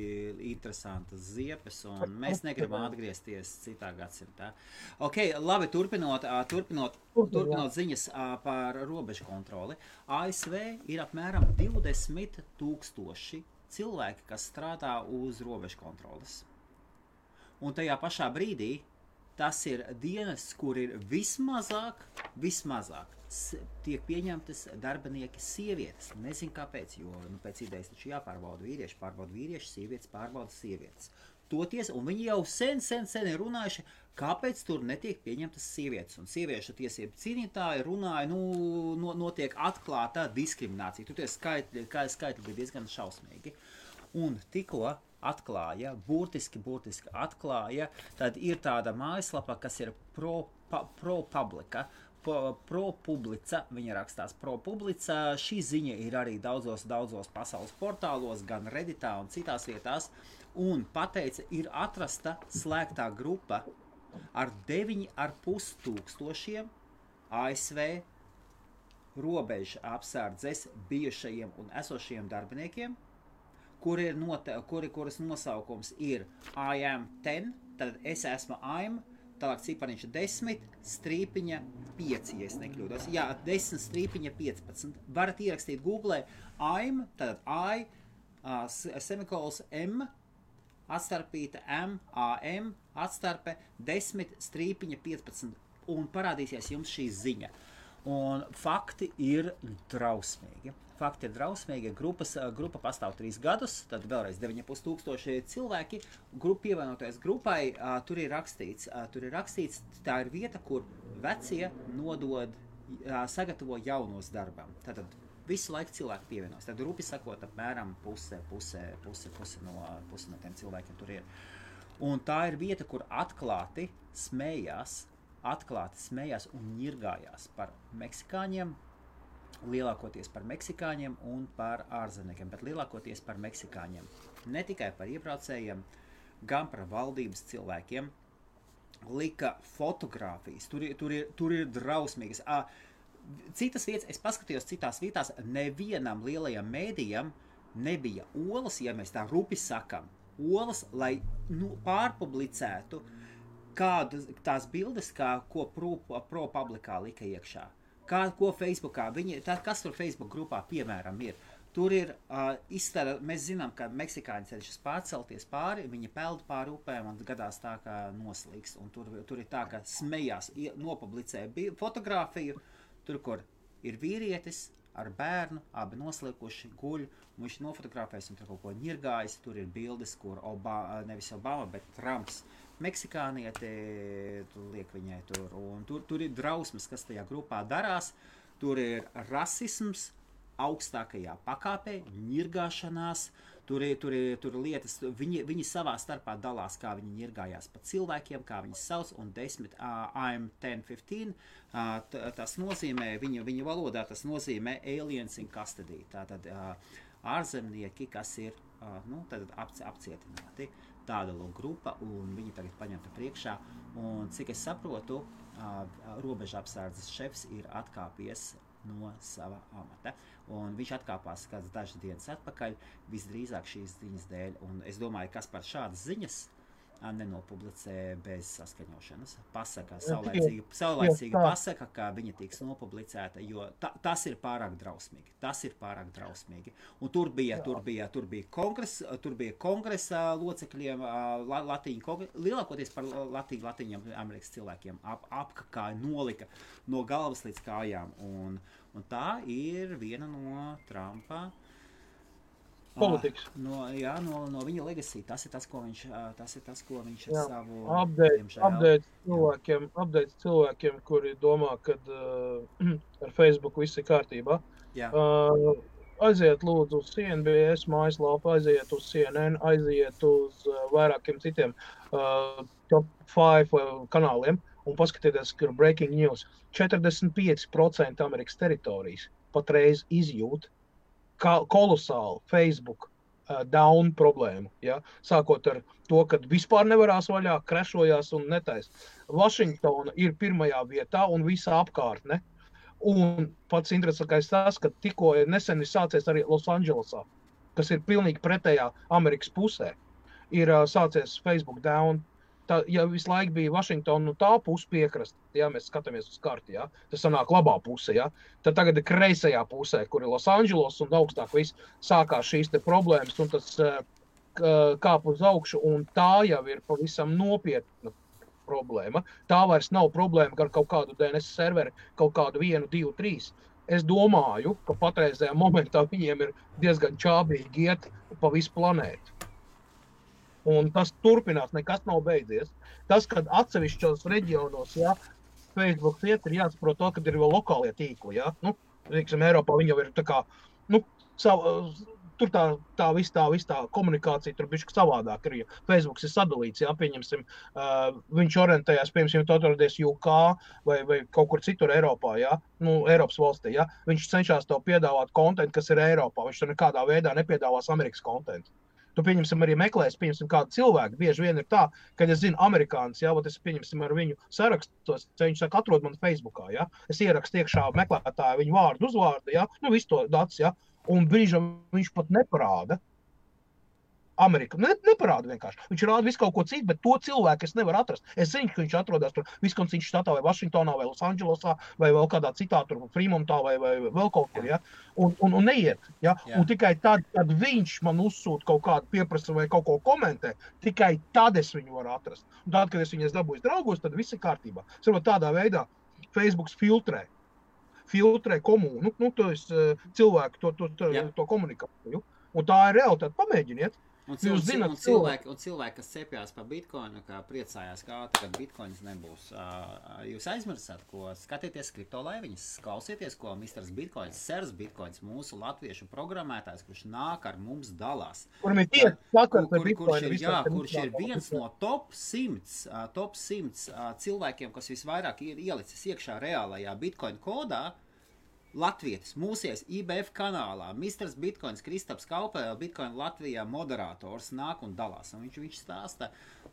interesantas ziepes, un mēs negribam atgriezties citā gadsimtā. Ok, labi, turpinot, turpinot, turpinot ziņas par robežu kontroli. A S V ir apmēram divdesmit tūkstoši cilvēki, kas strādā uz robežu kontroles. Un tajā pašā brīdī tas ir dienas, kur ir vismazāk, vismazāk tiek pieņemtas darbinieki sievietes. Nezinu kāpēc, jo nu, pēc idejas taču jāpārbauda vīrieši, pārbauda vīrieši, sievietes, pārbauda sievietes. Toties, un viņi jau sen, sen, sen ir runājuši, kāpēc tur netiek pieņemtas sievietes. Un sieviešu tiesību cīnītāji runāja, nu, no, notiek atklātā diskriminācija. Tur tie skaitļi, kā skaitļi bija diezgan šausmīgi. Un tikko atklāja, burtiski, burtiski atklāja, tad ir tāda mājaslapa, kas ir pro, pa, pro publica, pro, pro publica, viņa rakstās pro publica, šī ziņa ir arī daudzos, daudzos pasaules portālos, gan Redditā un citās vietās, un pateica, ir atrasta slēgtā grupa ar deviņi ar pus tūkstošiem A S V robežu apsardzes bijušajiem un esošajiem darbiniekiem, Kur ir note, kuri, kuras nosaukums ir I am ten, tad es esmu I'm, tālāk cipariņš desmit strīpiņa pieci, ja es nekļūdos. Jā, desmit strīpiņa piecpadsmit. Varat ierakstīt Google, I'm, tad I, uh, semikols M, atstarpīta M, A M, atstarpe desmit strīpiņa piecpadsmit, un parādīsies jums šī ziņa. Un fakti ir drausmīgi. Fakti ir drausmīgi. Grupas, grupa pastāv trīs gadus, tad vēlreiz deviņi ar pus tūkstoši cilvēki. Grupa pievienoties grupai, tur ir rakstīts, tur ir rakstīts, tā ir vieta, kur vecie nodod, sagatavo jaunos darbam. Tātad visu laiku cilvēki pievienos. Tad grupi sakot apmēram puse, puse, puse, puse no, puse no tiem cilvēkiem tur ir. Un tā ir vieta, kur atklāti smējās, atklāti smējās un ņirgājās par meksikāņiem, lielākoties par meksikāņiem un par ārzeniekiem, bet lielākoties par meksikāņiem. Ne tikai par iebraucējiem, gan par valdības cilvēkiem. Lika fotogrāfijas, tur ir, tur ir, tur ir drausmīgas. Citas vietas, es paskatījos citās vietās, nevienam lielajam mēdījam nebija olas, ja mēs tā rupi sakam, olas, lai nu, pārpublicētu, kādas tās bildes, kā, ko pro, pro publikā lika iekšā. Kā, ko Facebookā, viņi, tā, kas tur Facebook grupā, piemēram, ir? Tur ir uh, izstāda, mēs zinām, ka meksikāņi cenšas pārcelties pāri, viņi peld pāri upēm un gadās tā, ka noslīgs. Un tur, tur ir tā, ka smējās, nopublicē fotogrāfiju, tur, kur ir vīrietis ar bērnu, abi noslīkuši guļu, viņš nofotogrāfēs un tur kaut ko ņirgājas, tur ir bildes, kur Obama, nevis Obama, bet Trumps. Meksikānieti liek viņai tur, un tur, tur ir drausmas, kas tajā grupā darās, tur ir rasisms augstākajā pakāpē, ņirgāšanās, tur ir, tur ir, tur ir lietas, viņi, viņi savā starpā dalās, kā viņi ņirgājās pa cilvēkiem, kā viņi sauc, un desmit, uh, I'm ten fifteen, uh, t, tas nozīmē, viņu, viņu valodā tas nozīmē aliens in custody, tātad uh, ārzemnieki, kas ir uh, nu, tātad ap, apcietināti. Tāda lūk grupa, un viņi tagad paņemta priekšā, un cik es saprotu, robeža apsardzes šefs ir atkāpies no sava amata, un viņš atkāpās kādas dažas dienas atpakaļ, visdrīzāk šīs ziņas dēļ, un es domāju, kas par šādas ziņas nenopublicē bez saskaņošanas, pasaka, saulēcīga, saulēcīga pasaka, ka viņa tiks nopublicēta, jo ta, tas ir pārāk drausmīgi, tas ir pārāk drausmīgi, un tur bija, tur bija, tur bija kongres, tur bija kongresa locekļiem, la, latīņu kongres, lielākoties par latīņu, latīņiem Amerikas cilvēkiem, ap, apkakāja, nolika no galvas līdz kājām, un, un tā ir viena no Trumpa politikas. No, jā, no, no viņa legacy. Tas ir tas, ko viņš, tas ir tas, ko viņš ar savu... Update cilvēkiem, cilvēkiem, kuri domā, kad uh, ar Facebook viss ir kārtībā. Jā. Uh, aiziet lūdzu uz C N B S mājaslapu, aiziet uz C N N, aiziet uz uh, vairākiem citiem uh, top pieci uh, kanāliem un paskatieties, kur breaking news. četrdesmit pieci procenti Amerikas teritorijas patreiz izjūt kolosālu Facebook uh, down problēmu, ja? Sākot ar to, kad vispār nevarās vaļā, krešojās un netais. Vašingtona ir pirmajā vietā un visa apkārtne. Un pats interesantākais tas, ka tikko nesen ir sācies arī Losandželosā, kas ir pilnīgi pretējā Amerikas pusē, ir uh, sācies Facebook down. Tā, ja visu laiku bija Vašingtona, nu tā puse piekrasta, ja mēs skatāmies uz karti, ja, tas sanāk labā puse, ja, tad tagad ir kreisajā pusē, kur ir Losandželos un augstāk viss sākās šīs te problēmas un tas uh, kāp uz augšu un tā jau ir pavisam nopietna problēma. Tā vairs nav problēma ar kaut kādu D N S serveri, kaut kādu vienu, divu, trīs. Es domāju, ka patreizajā momentā viņiem ir diezgan čābīgi iet pa visu planētu. Un tas turpinās, nekas nav beidzies. Tas, kad atsevišķos reģionos, ja, Facebook iet, ir jāsaprot to, kad ir vēl lokālie tīkli, ja. Nu, teiksim, Eiropā viņi jau ir tā kā, nu, savu, tur tā tā vis tā vis tā komunikācija tur bišķi savādāk ir. Facebooks ir sadalīts, ja, pieņemsim, uh, viņš orientējās, pieņemsim, tu atrodies U K vai vai kaut kur citur Eiropā, ja, nu, Eiropas valstī, ja. Viņš cenšas tev piedāvāt kontentu, kas ir Eiropā. Viņš tur nekādā veidā nepiedāvās Amerikas kontentu. Tu pieņemsim arī meklēs, pieņemsim kādu cilvēku, bieži vien ir tā, kad es zinu amerikānis, ja, vai es pieņemsim ar viņu sarakstos, viņš saka, atrod man Facebookā, ja. Es ierakstu iekšā meklētāju viņu vārdu, uzvārdu, ja. Nu, visu to dats, ja. Un brīžam viņš pat neparāda Ameriku. Ne, neparāda vienkārši. Viņš rāda visu kaut ko citu, bet to cilvēku es nevaru atrast. Es zinu, ka viņš atrodas tur Viskonsinas štatā vai Vašingtonā vai Losandželosā vai vēl kādā citā tur Fremontā vai, vai vēl kaut kur. Ja? Un, un, un neiet. Ja? Un tikai tad, kad viņš man uzsūta kaut kādu pieprasu vai kaut ko komentē, tikai tad es viņu varu atrast. Un tad, kad es viņu dabūju draugos, tad viss ir kārtībā. Sarot tādā veidā Facebooks filtrē. filtrē komunu, nu, nu to es uh, cilvēku to, to, to, to komunikāciju. Un tā ir realitāte, pamēģiniet. Un, cil, zināt, un, cilvēki, un cilvēki, kas cepjās par Bitcoinu, kā priecājās kā, kad Bitcoins nebūs. Uh, jūs aizmirsat, ko skatieties kripto laiviņas, klausieties, ko misters Bitcoins, sers Bitcoins, mūsu latviešu programmētājs, kurš nāk ar mums dalās. Kuram ir tiek sakars par Bitcoinu. Kurš ir, jā, kurš ir viens no top simts, uh, top simts uh, cilvēkiem, kas visvairāk ir ielicis iekšā reālajā Bitcoin kodā, Latvietis, mūsies I B F kanālā, misters Bitcoins, Kristaps Kalpē, Bitcoin Latvijā moderators nāk un dalās. Un viņš, viņš stāsta,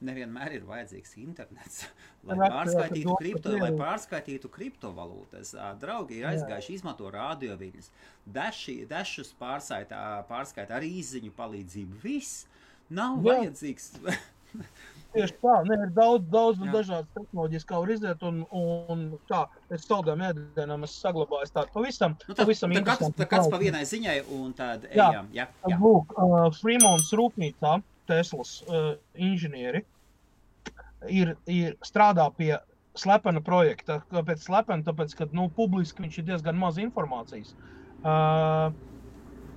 nevienmēr ir vajadzīgs internets, lai pārskaitītu, kripto, lai pārskaitītu kriptovalūtas. Draugi ir aizgājuši, izmanto radioviļņus, dešus pārsaita, pārskaita ar īziņu palīdzību. Viss nav Jā. vajadzīgs. Tieši tā, ne, ir daudz, daudz un dažādas tehnoloģijas, kā var iziet, un, un tā, es saldām ēdienām es saglabāju, es tādu pavisam, nu, tā, pavisam tā interesanti. Kāds, tā kāds pa vienai ziņai, un tad ejām, jā. jā, jā. Lūk, uh, Fremonts rūpnīcā, Teslas uh, inženieri, ir, ir strādā pie slepena projekta, kāpēc slepena, tāpēc, ka, nu, publiski viņš ir diezgan maz informācijas, uh,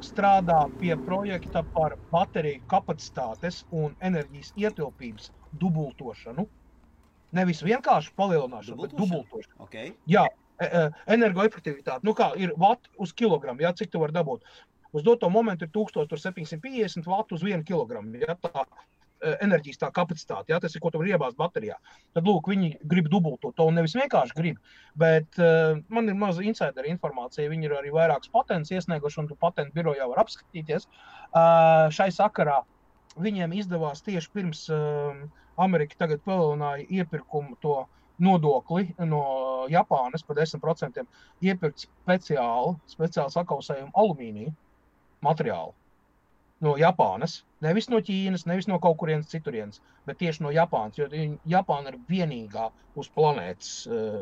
strādā pie projekta par bateriju kapacitātes un enerģijas ietilpības dubultošanu. Nevis vienkārši palielināšanu, bet dubultošanu. Okay. Jā, energoefektivitāte. Nu kā, ir vati uz kilogramu, jā, cik tu var dabūt. Uz doto momentu ir tūkstoš septiņsimt piecdesmit vati uz vienu kilogramu, jā, tā enerģijas tā kapacitāte, jā, tas ir, ko tu var iebāst baterijā. Tad, lūk, viņi grib dubultot to un nevis vienkārši grib, bet uh, man ir maza insidera informācija, viņi ir arī vairākas patents iesnieguši un tu patentu birojā var apskatīties. Uh, šai sakarā viņiem izdevās tieši pirms uh, Amerika tagad palielināja iepirkumu to nodokli no Japānas par desmit procenti iepirkt speciāli, speciāli sakausējumu alumīniju materiālu. No Japānas, nevis no Ķīnas, nevis no kaut kurienes citurienes, bet tieši no Japānas, jo Japāna ir vienīgā uz planētas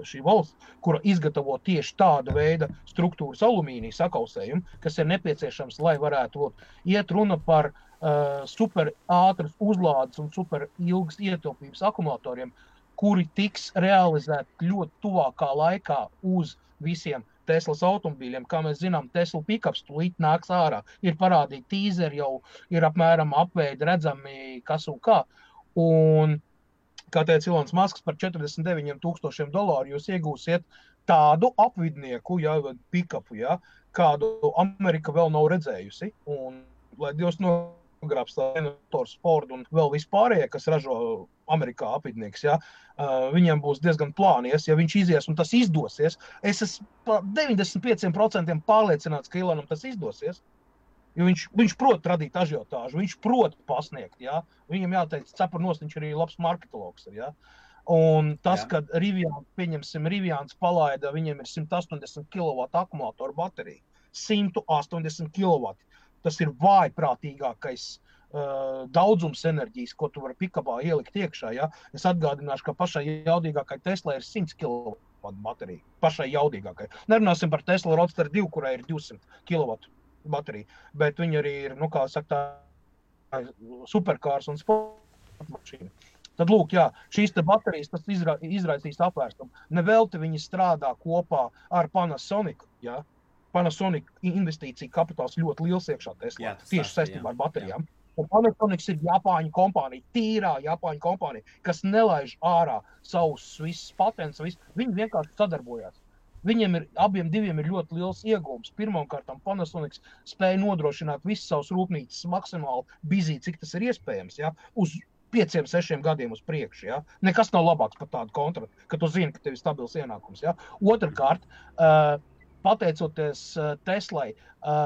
šī valsts, kura izgatavo tieši tādu veidu struktūras alumīnija sakausējumu, kas ir nepieciešams, lai varētu iet runa par uh, super ātras uzlādes un super ilgas ietilpības akumulatoriem, kuri tiks realizēti ļoti tuvākā laikā uz visiem Teslas automobīļiem. Kā mēs zinām, Tesla pikaps tūlīt nāks ārā. Ir parādīti tīzeri jau, ir apmēram apveidi redzami kas un kā. Un, kā teica Ilons Masks, par četrdesmit deviņiem tūkstošiem dolāru jūs iegūsiet tādu apvidnieku, ja, pikapu, ja, kādu Amerika vēl nav redzējusi. Un, lai Dievs nogrābs tā Senators Ford un vēl vispārējie, kas ražo Amerikā apvidnieks, ja, viņiem būs diezgan plānies, ja viņš izies un tas izdosies. Es esmu par deviņdesmit pieciem procentiem pārliecināts, ka Ilonam tas izdosies, jo viņš, viņš prot radīt ažiotāžu, viņš prot pasniegt, ja. Viņam jāteic, cepar nost, viņš arī labs marketologs ir, ja. Un tas, jā. Kad Rivian, pieņemsim, Rivians palaida, viņiem ir simt astoņdesmit kilovatu akumulātoru bateriju, simt astoņdesmit kilovatu. Tas ir vājprātīgākais uh, daudzums enerģijas, ko tu vari pikapā ielikt iekšā. Ja? Es atgādināšu, ka pašai jaudīgākai Tesla ir simt kilovatu baterija. Pašai jaudīgākai. Nerunāsim par Tesla Roadster divi, kurai ir divsimt kilovatu baterija. Bet viņi arī ir, nu kā saka, tā superkārs un sporta mašīna. Tad lūk, jā, šīs te baterijas tas izra, izraisīs apvērstumu. Nevelti viņi strādā kopā ar Panasonic, jā. Ja? Panasonic investīcija kapitāls ļoti liels iekšā Teslā, tieši saistībā ar baterijām. Un Panasonic ir Japāņu kompānija, tīrā Japāņu kompānija, kas nelaiž ārā savus visus patents, viss. Viņi vienkārši sadarbojās. Viņiem ir, abiem diviem ir ļoti liels iegūms. Pirmkārtam Panasonic spēja nodrošināt visus savus rūpnīcas maksimāli bizī, cik tas ir iespējams, ja, uz pieciem, sešiem gadiem uz priekšu, ja. Nekas nav labāks par tādu kontraktu, ka tu zini, ka tev ir stabils ienākums, ja. Otrkārt, uh, pateicoties Teslai,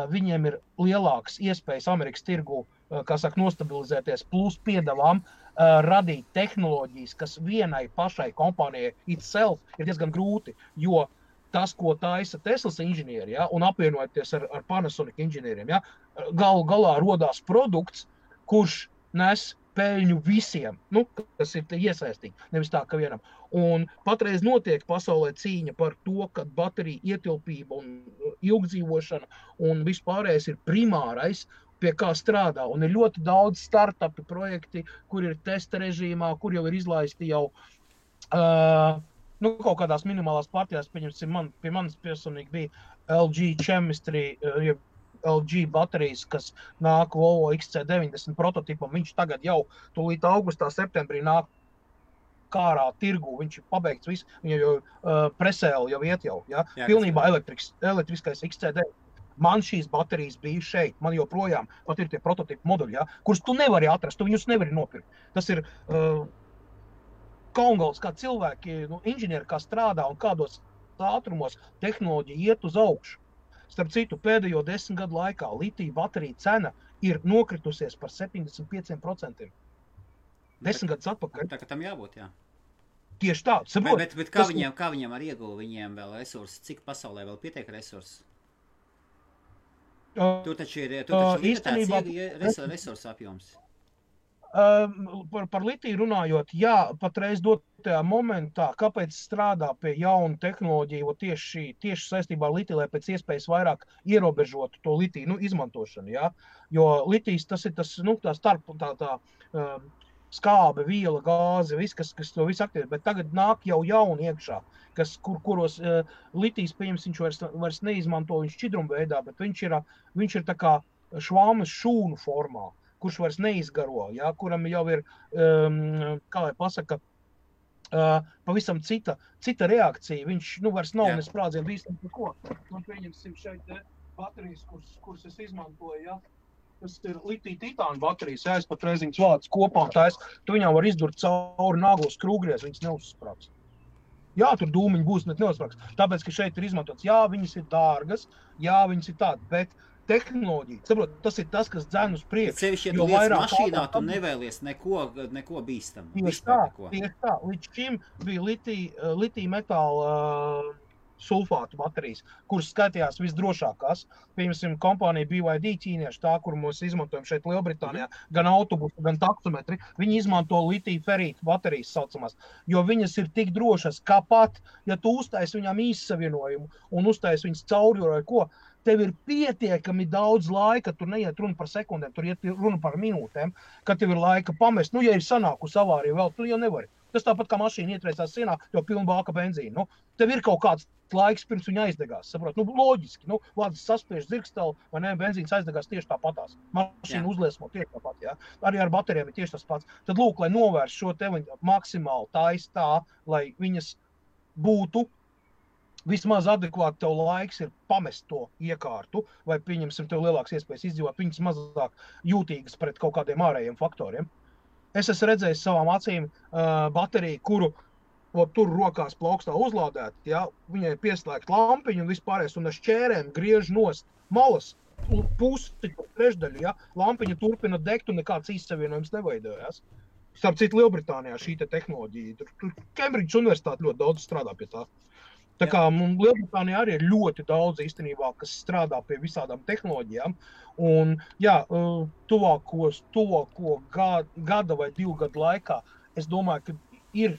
viņiem ir lielāks iespējas Amerikas tirgu, kā saka, nostabilizēties, plus piedevām radīt tehnoloģijas, kas vienai pašai kompānijai itself ir diezgan grūti, jo tas, ko taisa Teslas inženieri, ja, un apvienojoties ar, ar Panasonic inženieriem, ja, galu galā rodās produkts, kurš nes peļņu visiem, nu, kas ir iesaistīgi, nevis tā, ka vienam. Un patreiz notiek pasaulē cīņa par to, ka baterija ietilpība un ilgdzīvošana un vispārējais ir primārais, pie kā strādā. Un ir ļoti daudz startupi projekti, kur ir testa režīmā, kur jau ir izlaisti jau uh, nu, kaut kādās minimālās partijās, pieņemsim, man, pie manas personīgi bija L G Chemistry, uh, L G baterijas, kas nāk Volvo X C deviņdesmit prototipam, viņš tagad jau tūlīt augustā, septembrī nāk kārā tirgu, viņš ir pabeigts viss, viņa jau uh, presēli jau iet jau, ja? Jā, pilnībā elektriks, elektriskais X C deviņdesmit. Man šīs baterijas bija šeit, man joprojām pat ir tie prototipu moduļi, ja? Kurus tu nevari atrast, tu viņus nevari nopirkt. Tas ir uh, kaungals, kā cilvēki, nu, inženieri, kā strādā un kādos ātrumos tehnoloģija iet uz augšu. Starp citu, pēdējo desmit gadu laikā litija baterija cena ir nokritusies par septiņdesmit pieciem procentiem. Desmit gadus atpakaļ. Tā, ka tam jābūt, jā. Tieši tā, saprot. Bet, bet, bet kā, tas... viņiem, kā viņiem ar ieguvu, viņiem vēl resursi, cik pasaulē vēl pietiek resursi? Uh, tur taču ir, tur taču uh, ir tāds iegu, resursu apjoms. Uh, par, par litiju runājot, jā, patreiz dotajā momentā, kāpēc strādā pie jaunu tehnoloģiju, tieši, tieši saistībā ar litiju, lai pēc iespējas vairāk ierobežotu to litiju, nu, izmantošanu, jā, jo litijas tas ir tas, nu, tā starp, tā, tā um, skābe, viela, gāze, viss, kas, kas to viss aktīvi, bet tagad nāk jau jauni iekšā, kas, kur, kuros uh, litijas, pieņems, viņš vairs, vairs neizmanto, viņš šķidrumveidā, bet viņš ir, viņš ir tā kā švāmas šūnu formā. Kurš vairs neizgaro, ja, kuram jau ir, um, kā lai pasaka, uh, pavisam cita, cita reakcija. Viņš, nu, vairs nav ne sprādzien bīstam par ko. Man pieņemsim šeit eh, baterijas, kuras, kuras es izmantoju, ja. Tas ir litija titāna baterijas, ja, es pat reiziņas vācu kopā, tā es, tu viņām var izdurt cauri nāgos krūgries, viņas neuzsprāks. Jā, tur dūmiņi būs, bet neuzsprāks. Tāpēc, ka šeit ir izmantots, jā, viņas ir dārgas, jā, viņas ir tāda, bet tehnoloģija. Saprot, tas ir tas, kas dzēn uz priekšu. Sevišķi, ja tu liec mašīnā, tu nevēlies neko, neko bīstam. Tieši tā, tieši tā. Līdz šim bija litija, litija metāla uh, sulfātu baterijas, kuras skaitījās visdrošākās. Piemēram, kompānija B Y D ķīnieši, tā, kur mēs izmantojam šeit Lielbritānijā, gan autobusu, gan taksometri, viņi izmanto litija ferītu baterijas saucamās, jo viņas ir tik drošas, kā pat, ja tu uztais viņām īssavienojumu un uztais viņas caurjūrai, ko, tev ir pietiekami daudz laika, tur neiet runa par sekundēm, tur iet runa par minūtēm, kad tev ir laika pamest. Nu, ja ir sanākusi avārija vēl, tu jau nevari. Tas tāpat kā mašīna ietrēcās sienā, jo pilna bāka benzīna. Nu, tev ir kaut kāds laiks pirms viņa aizdegās, saprot? Nu, loģiski, nu, lādes saspiež dzirksteli, vai ne, benzīns aizdegās tieši tāpatās. Mašīna jā. Uzliesmo tieši tāpat, jā. Arī ar baterijām ir tieši tas pats. Tad lūk, lai novērst šo tevi maksimāli tais tā, lai viņas būtu vismaz adekvāti tev laiks ir pamest to iekārtu, vai pieņemsim tev lielāks iespējas izdzīvot, viņas mazāk jūtīgas pret kaut kādiem ārējiem faktoriem. Es esmu redzējis savām acīm uh, bateriju, kuru lab, tur rokās plaukstā uzlādēt, ja, viņai pieslēgt lampiņu un vispārējais, un ar šķērēm griež nost malas, pusi, trešdaļu, ja, lampiņa turpina degt un nekāds izsavienojums neveidojas. Starp citu, Lielbritānijā šī te tehnoloģija, tur, tur Kembridžas universitāte ļoti daudz strādā pie tā. Tā kā Lielbritānijā arī ir ļoti daudz īstenībā, kas strādā pie visādām tehnoloģijām, un jā, tuvākos, tuvāko gada vai divu gadu laikā, es domāju, ka ir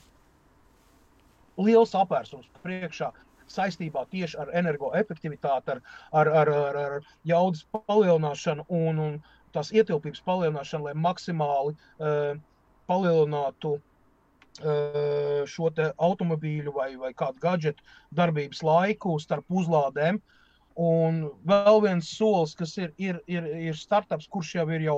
liels apvērsums priekšā saistībā tieši ar energoefektivitāti, ar, ar, ar, ar jaudas palielināšanu un, un tās ietilpības palielināšanu, lai maksimāli uh, palielinātu šo te automobīļu vai, vai kādu gadžetu darbības laiku starp uzlādēm. Un vēl viens solis, kas ir, ir, ir, ir startups, kurš jau ir jau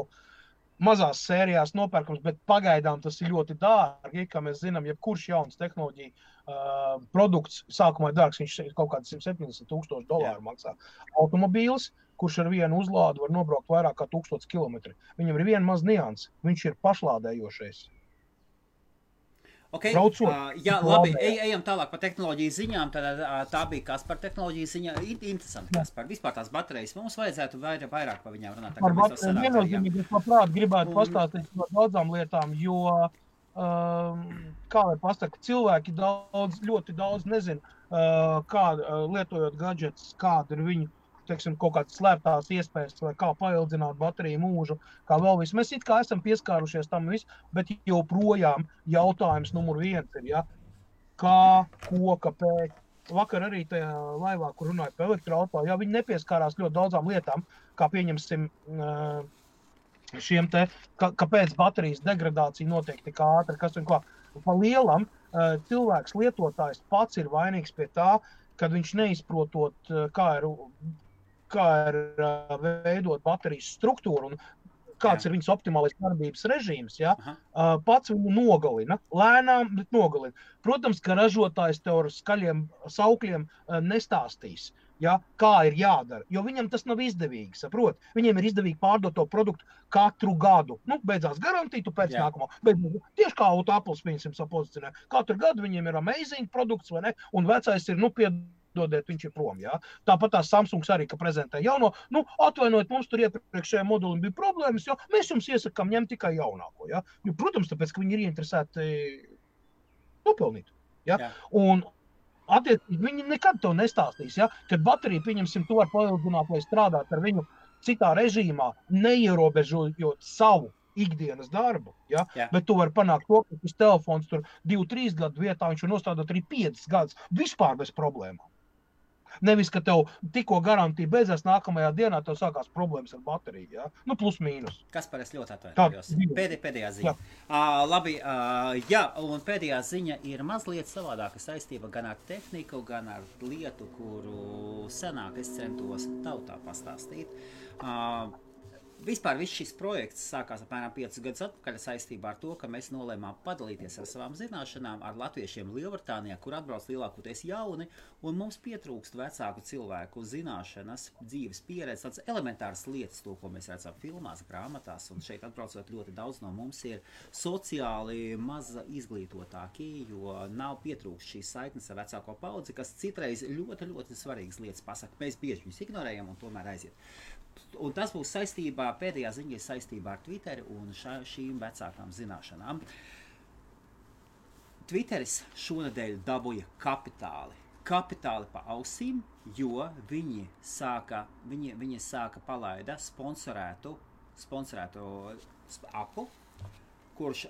mazās sērijās nopērkams, bet pagaidām tas ir ļoti dārgi, kā mēs zinām, jebkurš jauns tehnoloģija uh, produkts, sākumā dārgs, viņš kaut kāds simt septiņdesmit tūkstoši dolāru maksā automobīlis, kurš ar vienu uzlādu var nobraukt vairāk kā tūkstots kilometri. Viņam ir viena maz nianse, viņš ir pašlādējošais. Okay. Uh, jā, labi, ej, ejam tālāk par tehnoloģiju ziņām, tad uh, tā bija Kaspar tehnoloģiju ziņā, interesanti Kaspar, vispār tās baterijas, mums vajadzētu vairāk, vairāk par viņām runāt. Par baterijas viennozīmīgi, es labprāt gribētu un... pastāstīt par daudzām lietām, jo, um, kā lai pastāst, cilvēki daudz, ļoti daudz nezin, uh, kā uh, lietojot gadžetus, kāda ir viņu, teiksim, kaut kādas slēptās iespējas, vai kā paildzināt bateriju mūžu, kā vēl visu. Mēs it kā esam pieskārušies tam visu, bet joprojām jautājums numur viens ir, ja, kā, ko, kāpēc. Vakar arī tajā laivā, kur runāja par elektroauto, ja, viņi nepieskārās ļoti daudzām lietām, kā pieņemsim šiem te, kāpēc baterijas degradācija notiek tik ātri, kas un kā. Pa lielam cilvēks lietotājs pats ir vainīgs pie tā, kad viņš neizprotot, kā ir kā ir veidot baterijas struktūru un kāds jā. Ir viņas optimālais darbības režīms, ja, Aha. pats viņu nogalina, lēnām, bet nogalina. Protams, ka ražotājs tev ar skaļiem saukļiem nestāstīs, ja, kā ir jādara, jo viņam tas nav izdevīgi, saprot? Viņiem ir izdevīgi pārdot to produktu katru gadu. Nu, beidzās garantija, tu pēc jā. Nākamā. Beidzās, tieši kā auto Apples, viņam sapozicionē. Katru gadu viņiem ir amazing produkts, vai ne? Un vecais ir, nu, pie... dodēt, viņš ir prom, jā. Tāpat tās Samsungs arī, ka prezentē jauno, nu, atvainojiet, mums tur iepriekšējā modulim bija problēmas, jo mēs jums iesakām ņemt tikai jaunāko, jā. Jo, protams, tāpēc, ka viņi ir ieinteresēti nopelnīt, jā. jā. Un, attiec, viņi nekad tev nestāstīs, jā, kad baterija, pieņemsim, tu var paildzināt, lai strādāt ar viņu citā režīmā, neierobežojot savu ikdienas darbu, ja? Jā. Bet tu var panākt to, ka tas telefons tur divi trīs gadu vietā, viņš var nostādot arī piecus gadus vispār bez problēmām. Nevis, ka tev tikko garantija beidzās nākamajā dienā, tev sākās problēmas ar bateriju, ja? Nu, plus mīnus. Kaspar, es ļoti atvainojos. Pēdē, pēdējā ziņa. Ā, labi, ā, jā, un pēdējā ziņa ir mazliet savādāka saistība gan ar tehniku, gan ar lietu, kuru senāk es centos tautā pastāstīt. Ā, Vispār viss šis projekts sākās apmēram piecus gadus atpakaļ saistībā ar to, ka mēs nolēmām padalīties ar savām zināšanām ar latviešiem Lielbritānijā, kur atbrauc lielākoties jauni, un mums pietrūkst vecāku cilvēku zināšanas, dzīves pieredzes, tāds elementārs lietas, to, ko mēs redzam filmās, grāmatās, un šeit atbraucot ļoti daudz no mums ir sociāli maz izglītotāki, jo nav pietrūkst šīs saiknes ar vecāko paudzi, kas citreiz ļoti, ļoti svarīgas lietas pasaka. Mēs bieži viņus ignorējam un tomēr aiziet. Un tas būs saistībā, pēdējā ziņa saistībā ar Twitter un šā, šīm vecākām zināšanām. Twitteris šonadēļ dabūja kapitāli. Kapitāli pa ausīm, jo viņi sāka, viņi, viņi sāka palaida sponsorētu, sponsorētu apu, kurš,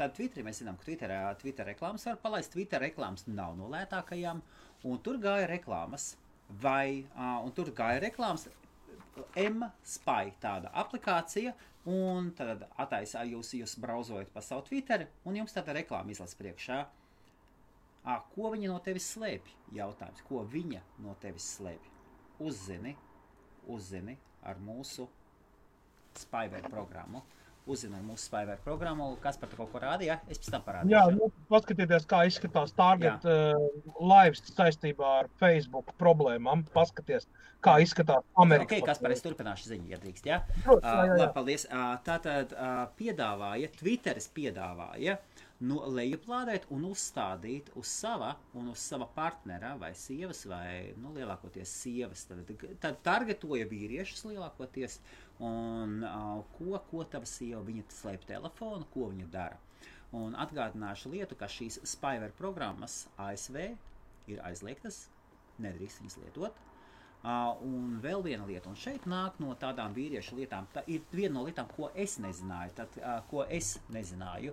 tad Twitteri, mēs zinām, ka Twitter, Twitter reklāmas var palaist, Twitter reklāmas nav no lētākajām, un tur gāja reklāmas, vai, un tur gāja reklāmas, M-Spy tāda aplikācija, un tad attaisā jūs, jūs brauzojat pa savu Twitter, un jums tāda reklāma izlas priekšā. Ā, ko viņa no tevis slēpj? Jautājums, ko viņa no tevis slēpj? Uzzini, uzzini ar mūsu spyware programmu. Uzzinu ar mūsu spyware programmu. Kaspar, tu kaut ko rādi, ja? Es pēc tam parādīšu. Jā, nu, paskatīties, kā izskatās Target uh, lives saistībā ar Facebook problēmām. Paskaties, kā izskatās Amerikas. Ok, Kaspar, es turpināšu ziņu, ja drīkst, ja? Uh, labi, paldies. Uh, tātad uh, piedāvāja, Twitteris piedāvāja no, lejuplādēt un uzstādīt uz sava un uz sava partnera vai sievas vai, nu, lielākoties sievas. Tad, tad targetoja vīriešus lielākoties. Un uh, ko, ko tava sieva, viņa slēp telefonu, ko viņa dara. Un atgādināšu lietu, ka šīs spyware programmas A S V ir aizliegtas, nedrīkst viņas lietot. Uh, un vēl viena lieta, un šeit nāk no tādām vīriešu lietām, tā ir viena no lietām, ko es nezināju, tad, uh, ko es nezināju.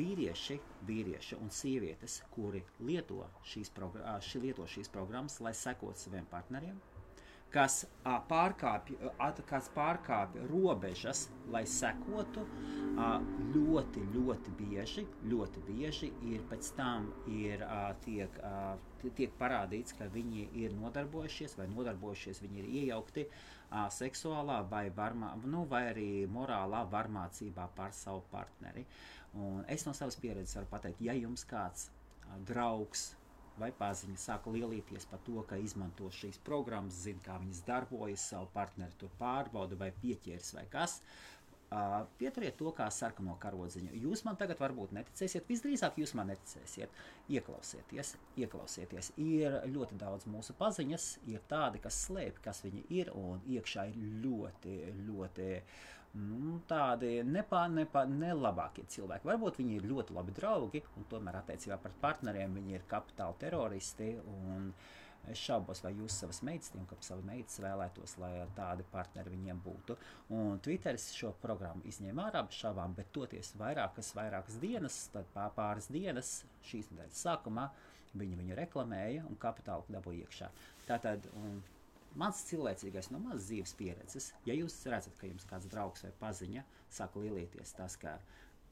Vīrieši, vīrieši un sievietes, kuri lieto šīs, progr- šī lieto šīs programmas, lai sekot saviem partneriem, kas pārkāpj, kas pārkāpj robežas, lai sekotu, ļoti, ļoti bieži, ļoti bieži ir pēc tam ir, tiek, tiek parādīts, ka viņi ir nodarbojušies vai nodarbojušies, viņi ir iejaukti seksuālā vai, varmā, nu, vai arī morālā varmācībā par savu partneri. Un es no savas pieredzes varu pateikt, ja jums kāds draugs, vai paziņa sāka lielīties par to, ka izmanto šīs programmas, zina, kā viņas darbojas, savu partneri tur pārbauda vai pieķēris vai kas, uh, pieturiet to kā sarkano karodziņu. Jūs man tagad varbūt neticēsiet, visdrīzāk jūs man neticēsiet. Ieklausieties, ieklausieties. Ir ļoti daudz mūsu paziņas, ir tādi, kas slēp, kas viņi ir, un iekšā ir ļoti, ļoti nu, tādi nepā, nepā, nelabākie cilvēki. Varbūt viņi ir ļoti labi draugi, un tomēr attiecībā par partneriem viņi ir kapitāli teroristi, un es šaubos, vai jūs savas meitas, tiem, ka savu meitas vēlētos, lai tādi partneri viņiem būtu. Un Twitteris šo programmu izņēma ārā bez šāvām, bet toties vairākas, vairākas dienas, tad pāris dienas šīs nedēļas sākumā viņi viņu reklamēja un kapitāli dabūja iekšā. Tātad, un mans cilvēcīgais no manas dzīves pieredzes, ja jūs redzat, ka jums kāds draugs vai paziņa sāk lielīties tas, ka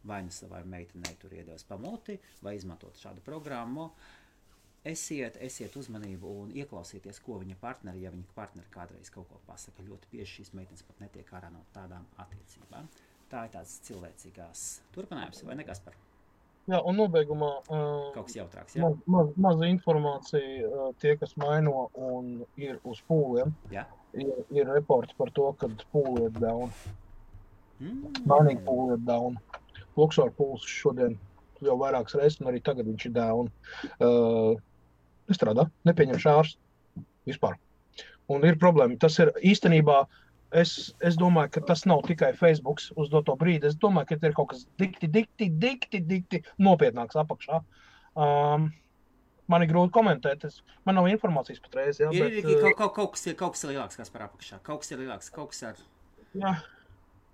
vai nu savai meitenei tur iedevs pamoti, vai izmantot šādu programmu, esiet, esiet uzmanību un ieklausieties, ko viņa partneri, ja viņa partneri kādreiz kaut ko pasaka, ļoti bieži šīs meitenes pat netiek ārā no tādām attiecībām. Tā ir tāds cilvēcīgās turpinājums, vai ne, Kaspar? Jā, un nobeigumā uh, jautrāks, jā? Maz, maz, maza informācija uh, tie, kas maino un ir uz pūliem, jā. Ir, ir reports par to, kad pūli ir down. Mm. Manīgi pūli ir down. Luxor pūls šodien jau vairākas reizes, un arī tagad viņš ir down. Uh, nestrādā, nepieņem šārs vispār. Un ir problēma. Tas ir īstenībā, Es, es domāju, ka tas nav tikai Facebooks uz doto brīdi. Es domāju, ka ir kaut kas dikti, dikti, dikti, dikti nopietnāks apakšā. Um, man ir grūti komentēt. Es, man nav informācijas patreiz. Jā, ir, bet, ir, kaut, kaut, kaut, kas ir, kaut kas ir lielāks, kas par apakšā. Kaut kas ir lielāks, kaut kas ar... Jā.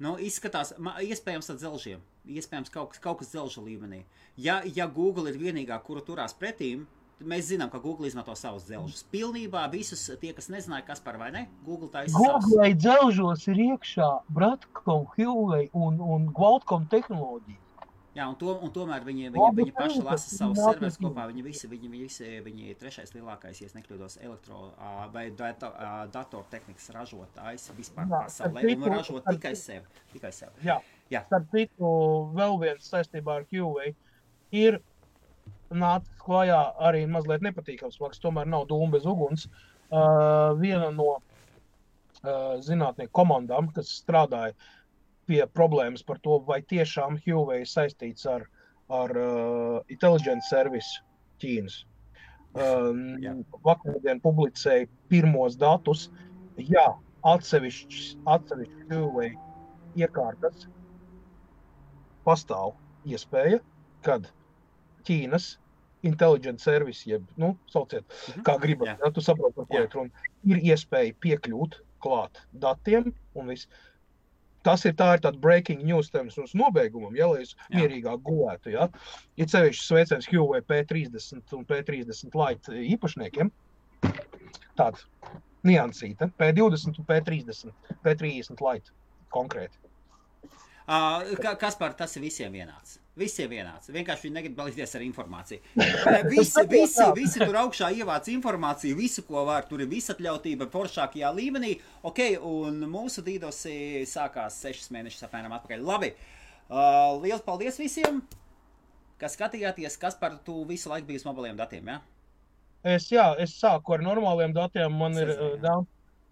Nu, izskatās, iespējams ar dzelžiem. Iespējams kaut kas, kaut kas dzelža līmenī. Ja, ja Google ir vienīgā, kura turās pretīm, mēs zinām, ka Google izmanto savus dzelžus. Pilnībā visus tie, kas nezināja, kas par vai ne, Google taisa savus. Google dzelžos ir iekšā Broadcom, Huawei un, un Qualcomm tehnoloģija. Jā, un, to, un tomēr viņi, viņi, viņi paši lasa savus serverus kopā, viņi visi, viņi, visi, viņi trešais lielākais, ja es nekļūdos, elektro vai dato, datortehnikas ražotājs vispār pasaulē, un ražo tikai sev. Tikai sev. Jā, jā. Starp citu, vēl viens saistībā ar Huawei ir nācis klajā arī mazliet nepatīkams fakts, tomēr nav dūma bez uguns. Uh, viena no uh, zinātnieku komandām, kas strādāja pie problēmas par to, vai tiešām Huawei saistīts ar, ar uh, Intelligence Service Ķīnas. Uh, vakardien publicēja pirmos datus. Jā, atsevišķi Huawei iekārtas pastāv iespēja, kad Ķīnas Intelligence Service, jeb, nu, sauciet, mm-hmm. kā gribat, yeah. ja, tu saproti, par ko ir runa, ir iespēja piekļūt klāt datiem un viss. Tas ir tā ir tāda breaking news tēmas uz nobeigumam, ja, lai es yeah. mierīgāk gulētu, ja. Ir sevišķi sveicens Huawei P trīsdesmit un P trīsdesmit Lite īpašniekiem. Tāda niansīta. P divdesmit un P trīsdesmit, P trīsdesmit Lite konkrēti. Uh, Kaspar, tas ir visiem vienāds. Visiem vienāds. Vienkārši viņi negrib balīties ar informāciju. Visi, visi, visi tur augšā ievāc informāciju, visu, ko var. Tur ir visatļautība foršākajā līmenī. Ok, un mūsu dīdosi sākās sešas mēnešus apmēram atpakaļ. Labi, uh, liels paldies visiem, kas skatījāties. Kaspar, tu visu laiku biji uz mobiliem datiem, jā? Ja? Es, jā, es sāku ar normāliem datiem. Man ir uh,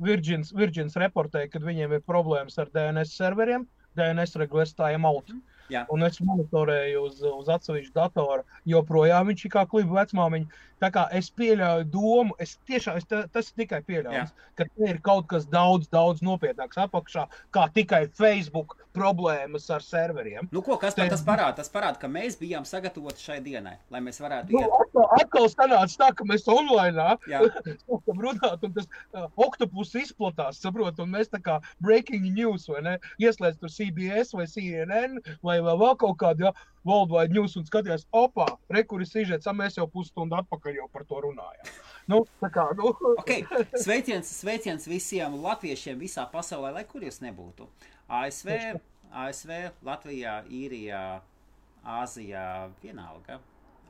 Virgins, Virgins reportē, kad viņiem ir problēmas ar D N S serveriem, D N S regulēs time out. Mm. Jā. Un es monitorēju uz, uz atsevišķu datoru, joprojām viņš ir kā kliba vecmāmiņa. Tā kā es pieļauju domu, es tiešām, es t- tas ir tikai pieļaujams, ka te ir kaut kas daudz, daudz nopietnāks apakšā, kā tikai Facebook problēmas ar serveriem. Nu ko, Kaspar, tas parāda, tas parāda, ka mēs bijām sagatavoti šai dienai, lai mēs varētu iet. Nu, atkal, atkal sanāca tā, ka mēs onlainā sākam runāt, un tas uh, oktopus izplatās, saprot, un mēs tā kā breaking news, vai ne, ieslēdz tur C B S vai C N N, vai vēl kaut kādu, ja, worldwide news, un skatījās, opā, rekuris ižets, un mēs jau pusstundu atpakaļ jau par to runājām. Nu, tā kā, nu. Ok, sveiciens, sveiciens visiem latviešiem visā pasaulē, lai kur jūs nebūtu. A S V, A S V, Latvijā, Īrijā, Āzijā, vienalga,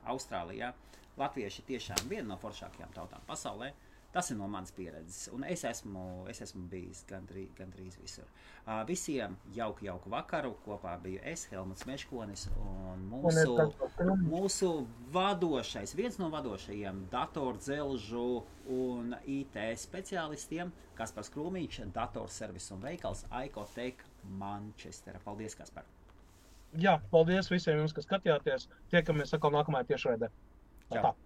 Austrālijā. Latvieši tiešām viena no foršākajām tautām pasaulē. Tas ir no manas pieredzes, un es esmu, es esmu bijis gandrīz, gandrīz visur. Uh, visiem jauku, jauku vakaru, kopā biju es, Helmuts Meškonis, un mūsu, mūsu vadošais, viens no vadošajiem datordzelžu un I T speciālistiem, Kaspars Krūmiņš, datorservis un veikals iCotech Mančestera. Paldies, Kaspar! Jā, paldies visiem jums, kas skatījāties. Tiekamies atkal nākamajā tiešraidē.